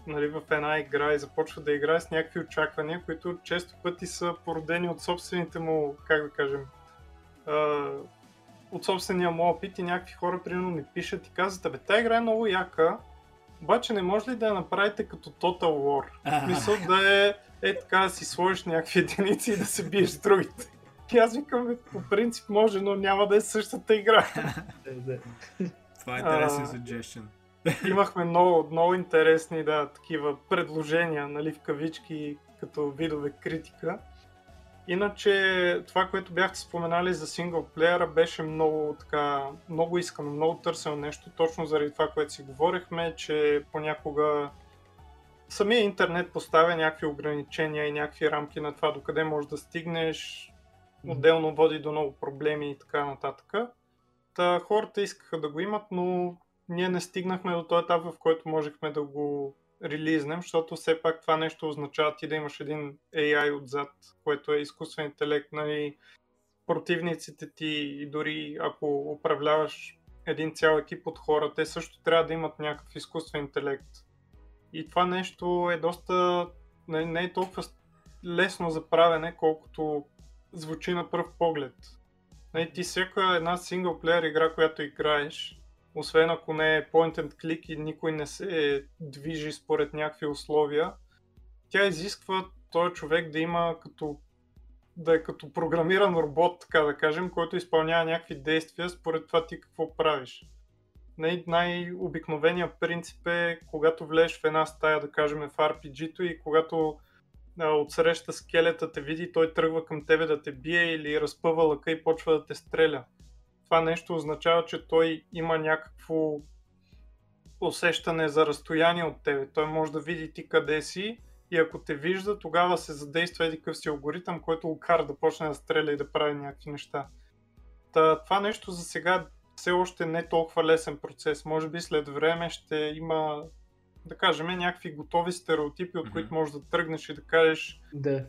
нали, в една игра и започва да играе с някакви очаквания, които често пъти са породени от собствените му, как да кажем, от собствения му опит и някакви хора примерно ми пишат и казват, бе, тая игра е много яка, обаче не може ли да я направите като Total War? Мисъл да е така да си сложиш някакви единици и да се биеш с другите. И аз викам, по принцип може, но няма да е същата игра. Това е интересен suggestion. Имахме много интересни такива предложения, нали, в кавички, като видове критика. Иначе това, което бяхте споменали за синглплеера, беше много така, много искано, много търсено нещо, точно заради това, което си говорихме, че понякога самия интернет поставя някакви ограничения и някакви рамки на това, докъде можеш да стигнеш. Отделно води до много проблеми и така нататък. Та хората искаха да го имат, но ние не стигнахме до този етап, в който можехме да го релизнем, защото все пак това нещо означава ти да имаш един AI отзад, което е изкуствен интелект, нали, противниците ти и дори ако управляваш един цял екип от хора, те също трябва да имат някакъв изкуствен интелект. И това нещо е доста, не е толкова лесно за правене, колкото звучи на пръв поглед. Ти всяка една синглплеер игра, която играеш, освен ако не е point and click и никой не се движи според някакви условия, тя изисква този човек да има като, да е като програмиран робот, така да кажем, който изпълнява някакви действия според това ти какво правиш. Най-обикновеният принцип е, когато влезеш в една стая, да кажем в RPG-то и когато отсреща скелета те види, той тръгва към тебе да те бие или разпъва лъка и почва да те стреля. Това нещо означава, че той има някакво усещане за разстояние от тебе. Той може да види ти къде си и ако те вижда, тогава се задейства един къв си алгоритъм, който го кара да почне да стреля и да прави някакви неща. Това нещо за сега все още не е толкова лесен процес. Може би след време ще има, да кажем, някакви готови стереотипи, от които можеш да тръгнеш и да кажеш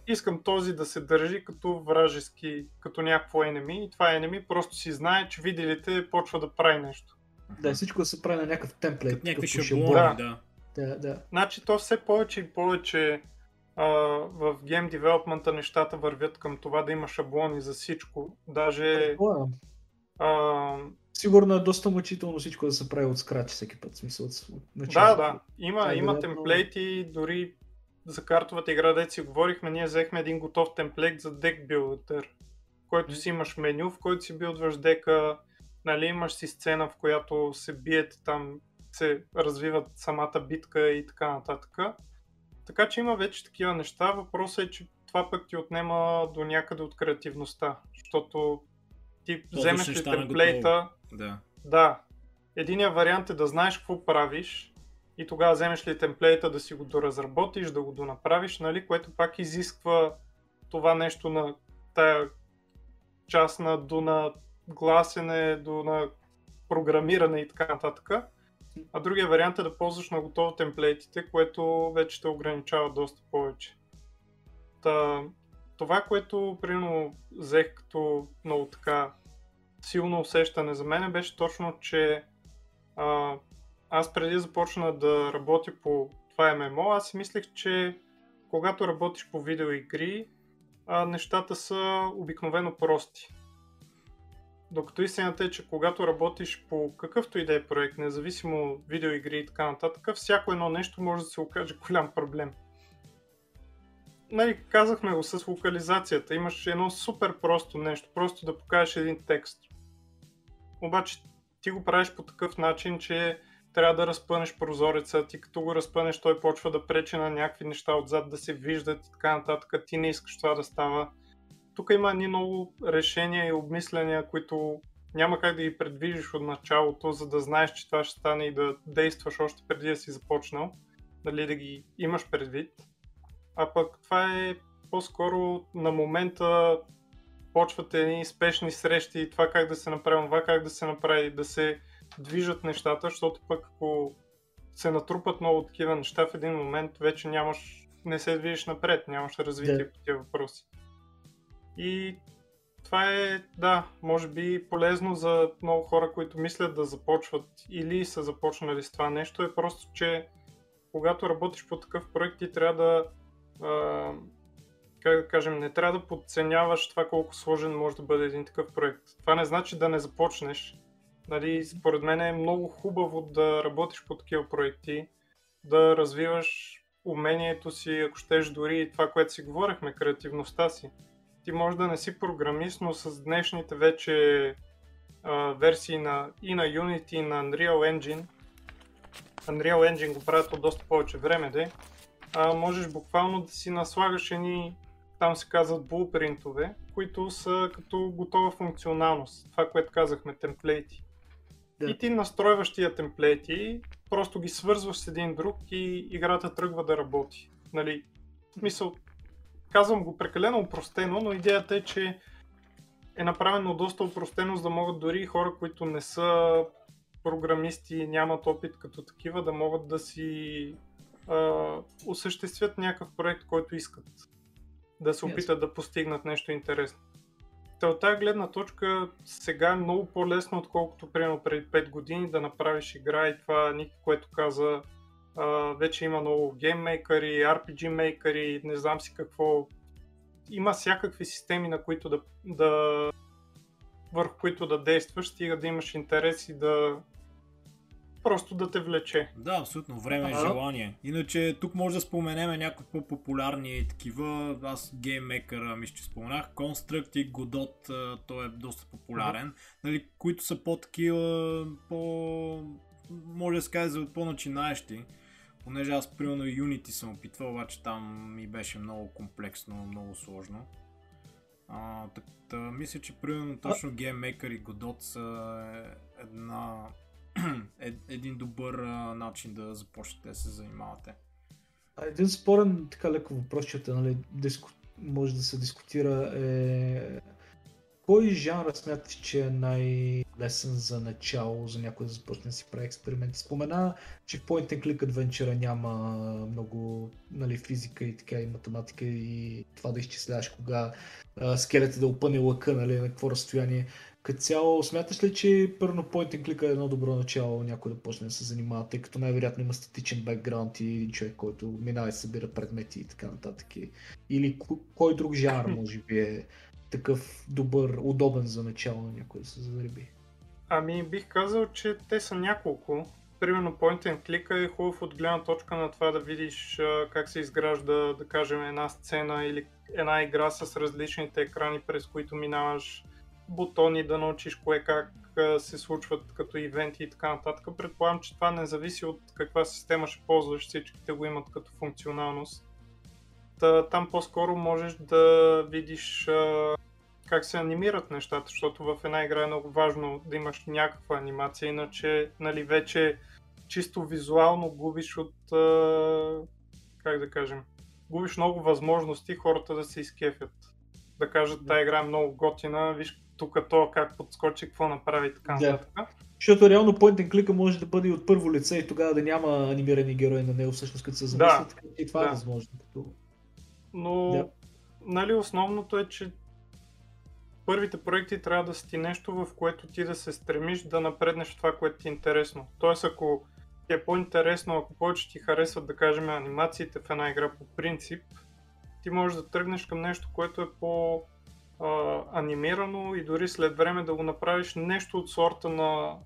искам този да се държи като вражески, като някакво енеми и това енеми просто си знае, че виделите почва да прави нещо. Да, всичко да се прави на някакъв темплейт. Като някакви шаблони, да. Значи то все повече и повече в гейм девелопмента нещата вървят към това да има шаблони за всичко. Даже... Сигурно е доста мъчително всичко да се прави от скрач всеки път, в смисъл от началото. Да, има темплейти, дори за картовата игра, дето си говорихме, ние взехме един готов темплейт за deck builder, в който си имаш меню, в който си билдваш дека, нали, имаш си сцена, в която се биете там, се развиват самата битка и така нататък. Така че има вече такива неща, въпросът е, че това пък ти отнема до някъде от креативността, защото ти вземеш ли темплейта, единият вариант е да знаеш какво правиш и тогава вземеш ли темплейта да си го доразработиш, да го донаправиш, нали, което пак изисква това нещо на тая част на до на гласене, до на програмиране и така нататък. А другия вариант е да ползваш на готово темплейтите, което вече те ограничава доста повече. Това, което примерно взех като много така силно усещане за мен, беше точно, че аз преди започна да работя по това ММО, аз мислех, че когато работиш по видеоигри, нещата са обикновено прости. Докато истината е, че когато работиш по какъвто и да е проект, независимо видеоигри и така нататък, всяко едно нещо може да се окаже голям проблем. Нали, казахме го с локализацията, имаш едно супер просто нещо, просто да покажеш един текст. Обаче ти го правиш по такъв начин, че трябва да разпънеш прозореца, ти като го разпънеш, той почва да пречи на някакви неща отзад, да се виждат и така нататък, ти не искаш това да става. Тук има ни много решения и обмисляния, които няма как да ги предвижиш от началото, за да знаеш, че това ще стане и да действаш още преди да си започнал, нали, да ги имаш предвид. А пък това е по-скоро на момента почват едни спешни срещи, това как да се направи, това как да се направи, да се движат нещата, защото пък ако се натрупат много такива неща в един момент, вече нямаш, не се движиш напред, нямаш развитие по тия въпроси. И това е, да, може би полезно за много хора, които мислят да започват или са започнали с това нещо, е просто, че когато работиш по такъв проект, ти трябва да, как да кажем, не трябва да подценяваш това колко сложен може да бъде един такъв проект. Това не значи да не започнеш. Нали, според мен е много хубаво да работиш по такива проекти, да развиваш умението си, ако щеш дори и това, което си говорихме, креативността си. Ти може да не си програмист, но с днешните вече версии на, и на Unity, и на Unreal Engine. Unreal Engine го правят от доста повече време, де. Можеш буквално да си наслагаш едни, там се казват блупринтове, които са като готова функционалност. Това, което казахме, темплейти. Да. И ти настройваш тия темплейти, просто ги свързваш с един друг и играта тръгва да работи. Нали? Мисъл, казвам го прекалено упростено, но идеята е, че е направено доста упростено, за да могат дори хора, които не са програмисти, нямат опит като такива, да могат да си осъществят някакъв проект, който искат. Да се опитат да постигнат нещо интересно. Та от тази гледна точка сега е много по-лесно, отколкото примерно преди 5 години да направиш игра и това Ники, което каза, вече има много гейммейкъри, RPG-мейкъри, не знам си какво. Има всякакви системи, на които върху които да действаш, стига да имаш интерес и да просто да те влече. Да, абсолютно. Време и желание. Иначе тук може да споменем някои по-популярни такива. Аз гейммейкъра мисля, че споменах. Construct и Godot, той е доста популярен. Нали, които са по-такива, може да се каже за по-начинаещи. Понеже аз примерно Unity съм опитвал, обаче там ми беше много комплексно, много сложно. Мисля, че примерно точно гейммейкър и Godot са един добър начин да започнете да се занимавате. Един спорен така леко въпросчета, нали, може да се дискутира е кой жанр смяташ, че е най-лесен за начало, за някой да започне да си прави експерименти? Спомена, че в Point and Click Adventure няма много, нали, физика и така и математика и това да изчисляваш кога скелетът да опъне лъка, нали, на какво разстояние. Като цяло, смяташ ли, че първо Point and Click е едно добро начало някой да почне да се занимава, тъй като най-вероятно има статичен бекграунд и човек, който минава и събира предмети и така нататък? Или кой друг жанр може би е такъв добър, удобен за начало на някой да се зариби? Ами бих казал, че те са няколко. Примерно Point and Click е хубав от гледна точка на това да видиш как се изгражда, да кажем, една сцена или една игра с различните екрани, през които минаваш, бутони, да научиш кое как се случват като ивенти и така нататък. Предполагам, че това не зависи от каква система ще ползваш, всичките го имат като функционалност. Там по-скоро можеш да видиш как се анимират нещата, защото в една игра е много важно да имаш някаква анимация, иначе, нали, вече чисто визуално губиш от, как да кажем, губиш много възможности хората да се изкефят. Да кажат, тая игра е много готина, виж тук то как подскочи, какво направи и така нататък. Да. Защото реално Point and Click може да бъде и от първо лице и тогава да няма анимирани герои на него, всъщност като се замислят, така и това е възможно. Но, нали, основното е, че първите проекти трябва да са ти нещо, в което ти да се стремиш да напреднеш в това, което ти е интересно. Тоест, ако е по-интересно, ако повече ти харесват, да кажем, анимациите в една игра по принцип, ти можеш да тръгнеш към нещо, което е по-анимирано и дори след време да го направиш нещо от сорта на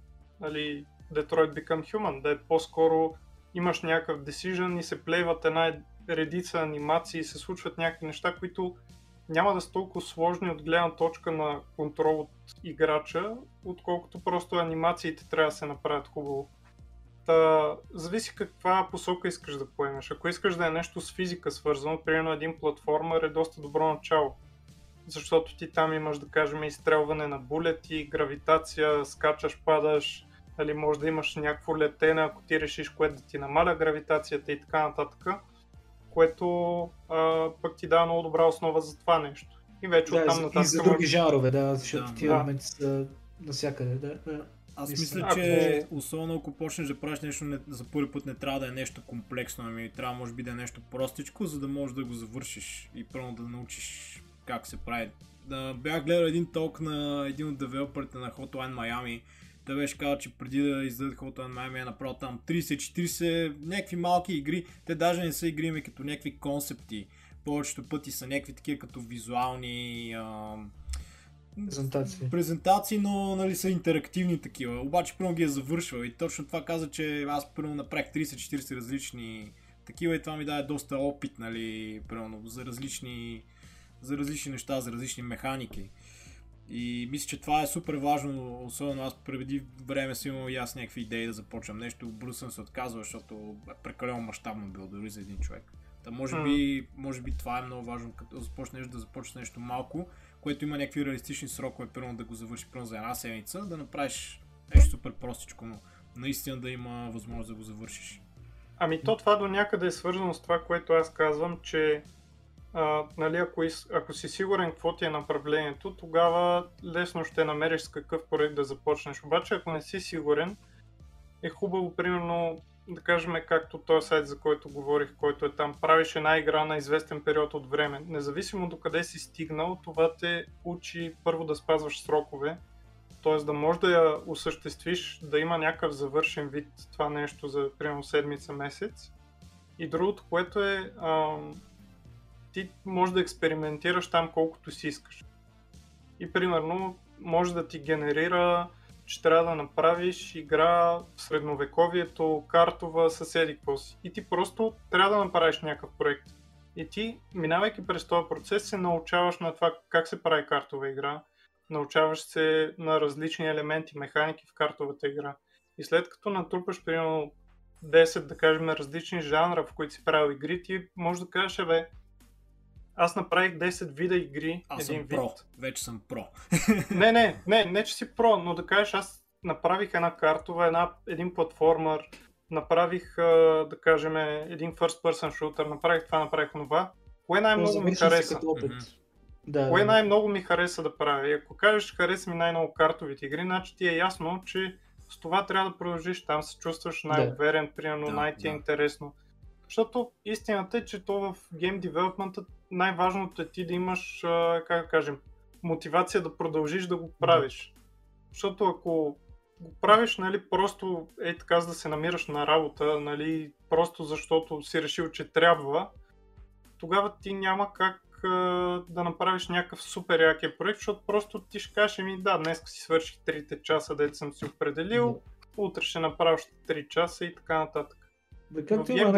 Detroit Become Human, да е по-скоро имаш някакъв decision и се плейват една редица анимации и се случват някакви неща, които няма да са толкова сложни от гледна точка на контрол от играча, отколкото просто анимациите трябва да се направят хубаво. Та, зависи каква посока искаш да поемеш. Ако искаш да е нещо с физика свързано, примерно един платформер е доста добро начало, защото ти там имаш, да кажем, изстрелване на булети, гравитация, скачаш, падаш, или може да имаш някакво летене, ако ти решиш, което да ти намаля гравитацията и така нататък, което пък ти дава много добра основа за това нещо. И вече оттам нататък... И за други жанрове, защото тия моменти са навсякъде. Аз мисля, че особено ако почнеш да правиш нещо за първи път, не трябва да е нещо комплексно, ами трябва може би да е нещо простичко, за да можеш да го завършиш и първо да научиш как се прави. Бях гледал един толк на един от девелоперите на Hotline Miami. Той беше казал, че преди да издадат Hotline Miami е направил там 30-40 някакви малки игри. Те даже не са игри, ами като някакви концепти. Повечето пъти са някакви такива като визуални презентации, но нали, са интерактивни такива. Обаче първо ги е завършвал и точно това каза, че аз първо направих 30-40 различни такива и това ми даде доста опит, нали, първо, за различни неща, за различни механики. И мисля, че това е супер важно, особено аз преди време съм имал и аз някакви идеи да започвам нещо, бръсвам се отказвам, защото е прекалено мащабно било дори за един човек. Та може би това е много важно, като започнеш да започнеш нещо малко, което има някакви реалистични срокове, примерно да го завършиш за една седмица, да направиш нещо супер простичко, но наистина да има възможност да го завършиш. Ами то това до някъде е свързано с това, което аз казвам, че ако си сигурен какво ти е направлението, тогава лесно ще намериш с какъв проект да започнеш. Обаче ако не си сигурен, е хубаво, примерно, да кажем както този сайт, за който говорих, който е там, правиш една игра на известен период от време. Независимо до къде си стигнал, това те учи първо да спазваш срокове, т.е. да можеш да я осъществиш, да има някакъв завършен вид това нещо за примерно седмица, месец. И другото, което е... ти можеш да експериментираш там колкото си искаш. И примерно може да ти генерира, че трябва да направиш игра в средновековието, картова, съседи какво си. И ти просто трябва да направиш някакъв проект. И ти, минавайки през този процес, се научаваш на това как се прави картова игра, научаваш се на различни елементи, механики в картовата игра. И след като натрупаш примерно 10, да кажем, различни жанра, в които си правил игри, ти можеш да кажеш, аз направих 10 вида игри, един вид. Вече съм про. Не, че си про, но да кажеш, аз направих една картова, един платформер, направих, да кажем, един first person shooter, направих това, направих това. Кое най-много ми хареса? Кое най-много ми хареса да правя? Ако кажеш, хареса ми най-много картовите игри, значи ти е ясно, че с това трябва да продължиш, там се чувстваш най-уверен, примерно най-интересно. Защото истината е, че то в гейм девелопмента най-важното е ти да имаш, как да кажем, мотивация да продължиш да го правиш. Защото ако го правиш, просто е така, за да се намираш на работа, просто защото си решил, че трябва, тогава ти няма как да направиш някакъв супер якия проект, защото просто ти ще кажеш, днес си свърших 3 часа, дето съм си определил, утре ще направиш 3 часа и така нататък. Бе, както има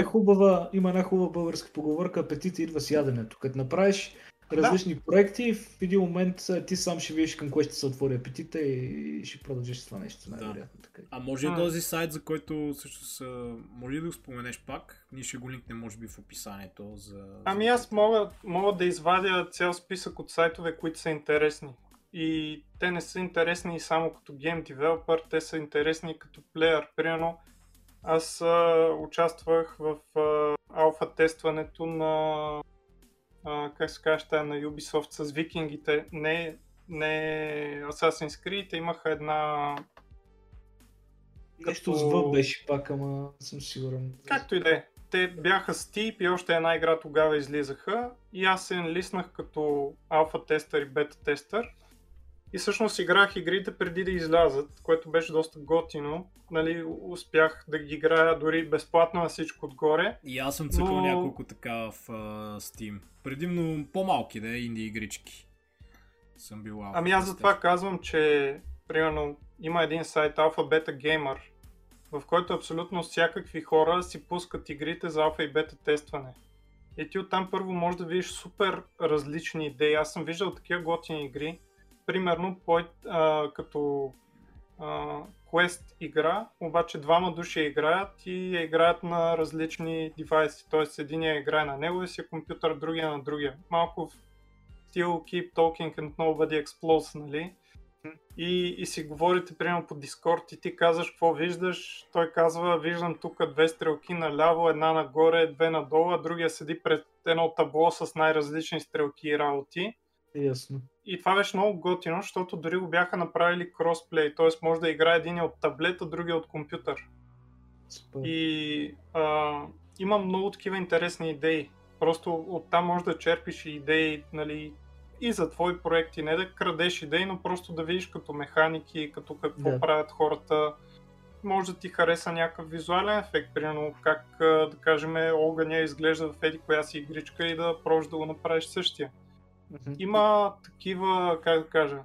една хубава българска поговорка, апетит идва с яденето. Като направиш различни проекти, в един момент ти сам ще видиш към кое ще се отвори апетита и ще продължиш с това нещо, най-вероятно. Да. А може и този сайт, за който също са... Може ли да го споменеш пак? Ние ще го линкнем, може би, в описанието. Аз мога да извадя цял списък от сайтове, които са интересни. И те не са интересни само като гейм девелопър, те са интересни като плеер. Примерно, аз участвах в алфа тестването на на Ubisoft с викингите, не Assassin's Creed, имаха една... Нещо с във беше пак, ама съм сигурен. Както и да е. Те бяха с тип и още една игра тогава излизаха и аз се лиснах като алфа тестър и бета тестър. И всъщност играх игрите преди да излязат, което беше доста готино. Нали, успях да ги играя дори безплатно на всичко отгоре. И аз съм цъкал няколко така в Steam. Предимно по-малки, да, инди игрички. Съм бил алфа. Ами аз затова казвам, че примерно има един сайт Alpha Beta Gamer, в който абсолютно всякакви хора си пускат игрите за алфа и бета тестване. И ти оттам първо можеш да видиш супер различни идеи. Аз съм виждал такива готини игри. Примерно като Quest игра, обаче двама души играят и играят на различни девайси. Т.е. единия играе на него и си компютър, другия на другия. Малко в стил Keep Talking and Nobody Explodes, нали? И си говорите примерно по Discord и ти казваш какво виждаш. Той казва, виждам тук две стрелки наляво, една нагоре, две надолу, а другия седи пред едно табло с най-различни стрелки и работи. Ясно. И това беше много готино, защото дори го бяха направили кросплей, т.е. може да играе един от таблет, а другия от компютър. Супер. И има много такива интересни идеи. Просто оттам може да черпиш идеи, нали, и за твои проекти. Не да крадеш идеи, но просто да видиш като механики, като какво правят хората. Може да ти хареса някакъв визуален ефект, примерно как, да кажем, огъня изглежда в еди коя си игричка и да пробваш да го направиш същия. Има такива, как да кажа.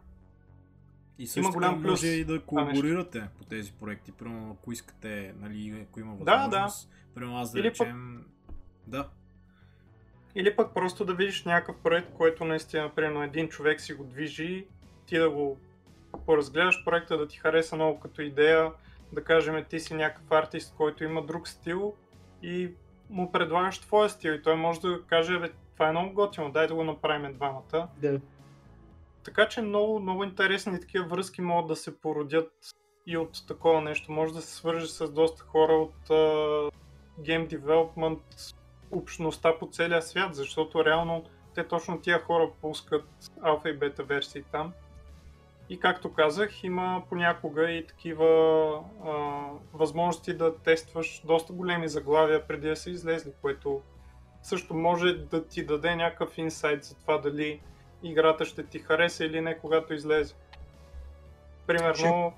И също има голям плюс. Може и да колаборирате по тези проекти. Примерно, ако искате, нали, ако има възможност. Примерно аз да речем. Да. Или пък просто да видиш някакъв проект, който наистина, примерно, един човек си го движи, ти да го поразгледаш проекта, да ти хареса много като идея, да кажем, ти си някакъв артист, който има друг стил и му предлагаш твоя стил и той може да каже, бе, това е много готино, дай да го направим двамата. Да. Така че много, много интересни такива връзки могат да се породят и от такова нещо. Може да се свържи с доста хора от Game Development общността по целия свят, защото реално те точно тия хора пускат алфа и бета версии там. И както казах, има понякога и такива възможности да тестваш доста големи заглавия преди да са излезли, което също може да ти даде някакъв инсайт за това дали играта ще ти хареса или не, когато излезе. Примерно...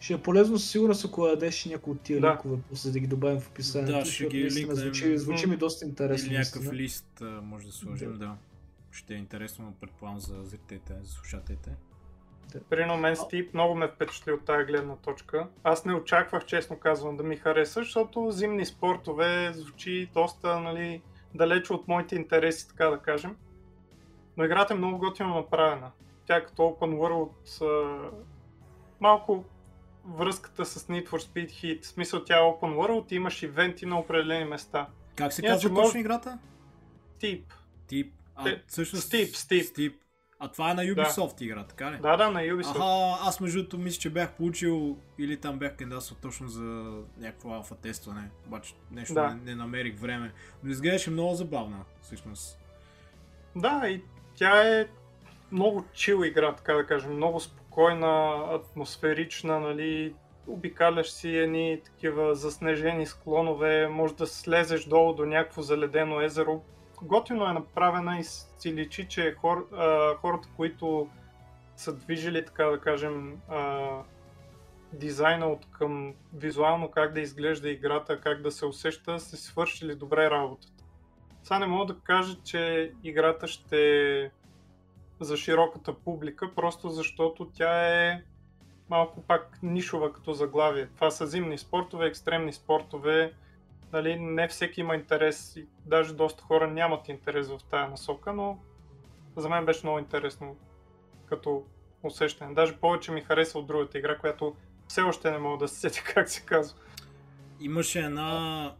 Ще е полезно със сигурност, ако дадеш някои от тия линкове, после да ги добавим в описанието. Да, ще ги линкнем. Звучи ми доста интересно. Или някакъв лист може да сложим, да. Ще е интересно, предполагам, за зрителите, за слушателите. Прино мен Стив много ме впечатли от тази гледна точка. Аз не очаквах, честно казвам, да ми хареса, защото зимни спортове звучи доста, нали, далече от моите интереси, така да кажем. Но играта е много готино направена. Тя като Open World малко връзката с Need for Speed Heat. В смисъл тя е Open World и имаш ивенти на определени места. Как се казва точно играта? Тип. Steep. А това е на Ubisoft игра, така ли? Да, на Ubisoft. Аха, аз между другото мисля, че бях получил или там бях кандидатствал точно за някакво алфа тестване. Обаче нещо не намерих време. Но изглеждаше много забавна, всъщност. Да, и тя е много чил игра, така да кажем. Много спокойна, атмосферична, нали. Обикаляш си едни такива заснежени склонове, може да слезеш долу до някакво заледено езеро. Готино е направена и си личи, че хората, които са движили, така да кажем, дизайна от към визуално как да изглежда играта, как да се усеща, са свършили добре работата. Сега не мога да кажа, че играта ще е за широката публика, просто защото тя е малко пак нишова като заглавие. Това са зимни спортове, екстремни спортове. Нали, не всеки има интерес и даже доста хора нямат интерес в тая насока, но за мен беше много интересно като усещане. Даже повече ми хареса от другата игра, която все още не мога да се сетя как се казва. Имаше една,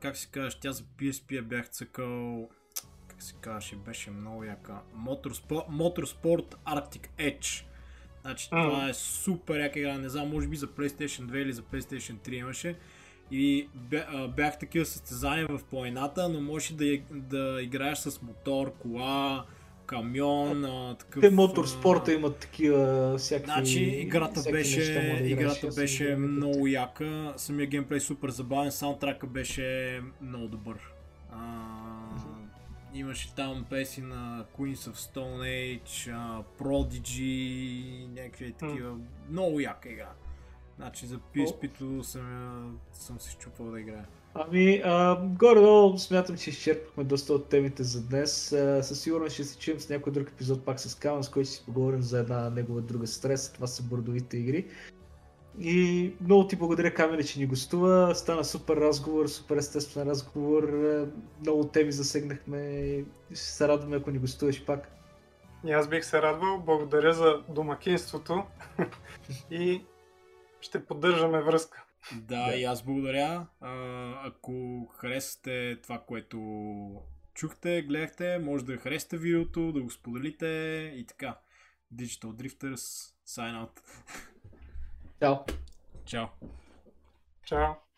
как се казваш, тя за PSP я бях цъкал, как се казваше, беше много яка, Motorsport Arctic Edge. Значи това е супер яка игра, не знам, може би за PlayStation 2 или за PlayStation 3 имаше. И бях такива състезания в планината, но можеш да играеш с мотор, кола, камион, такъв... Те моторспорта имат такива всякакви... Значи играта беше много яка, самия геймплей супер забавен, саундтрака беше много добър. Имаше там песни на Queens of Stone Age, Prodigy, някакви такива. Много яка игра. Значи за PSP-то съм се щупал да играя. Ами, горе-долу смятам, че изчерпахме доста от темите за днес. Със сигурност ще се чуем с някой друг епизод пак с Камен, с който ще си поговорим за една негова друга стрес. Това са бордовите игри. И много ти благодаря, Камене, че ни гостува. Стана супер разговор, супер естествен разговор. Много теми засегнахме. Ще се радваме, ако ни гостуваш пак. И аз бих се радвал. Благодаря за домакинството. И ще поддържаме връзка. Да, и аз благодаря. Ако харесате това, което чухте, гледахте, може да харесате видеото, да го споделите и така. Digital Drifters, sign out. Чао. Чао. Чао.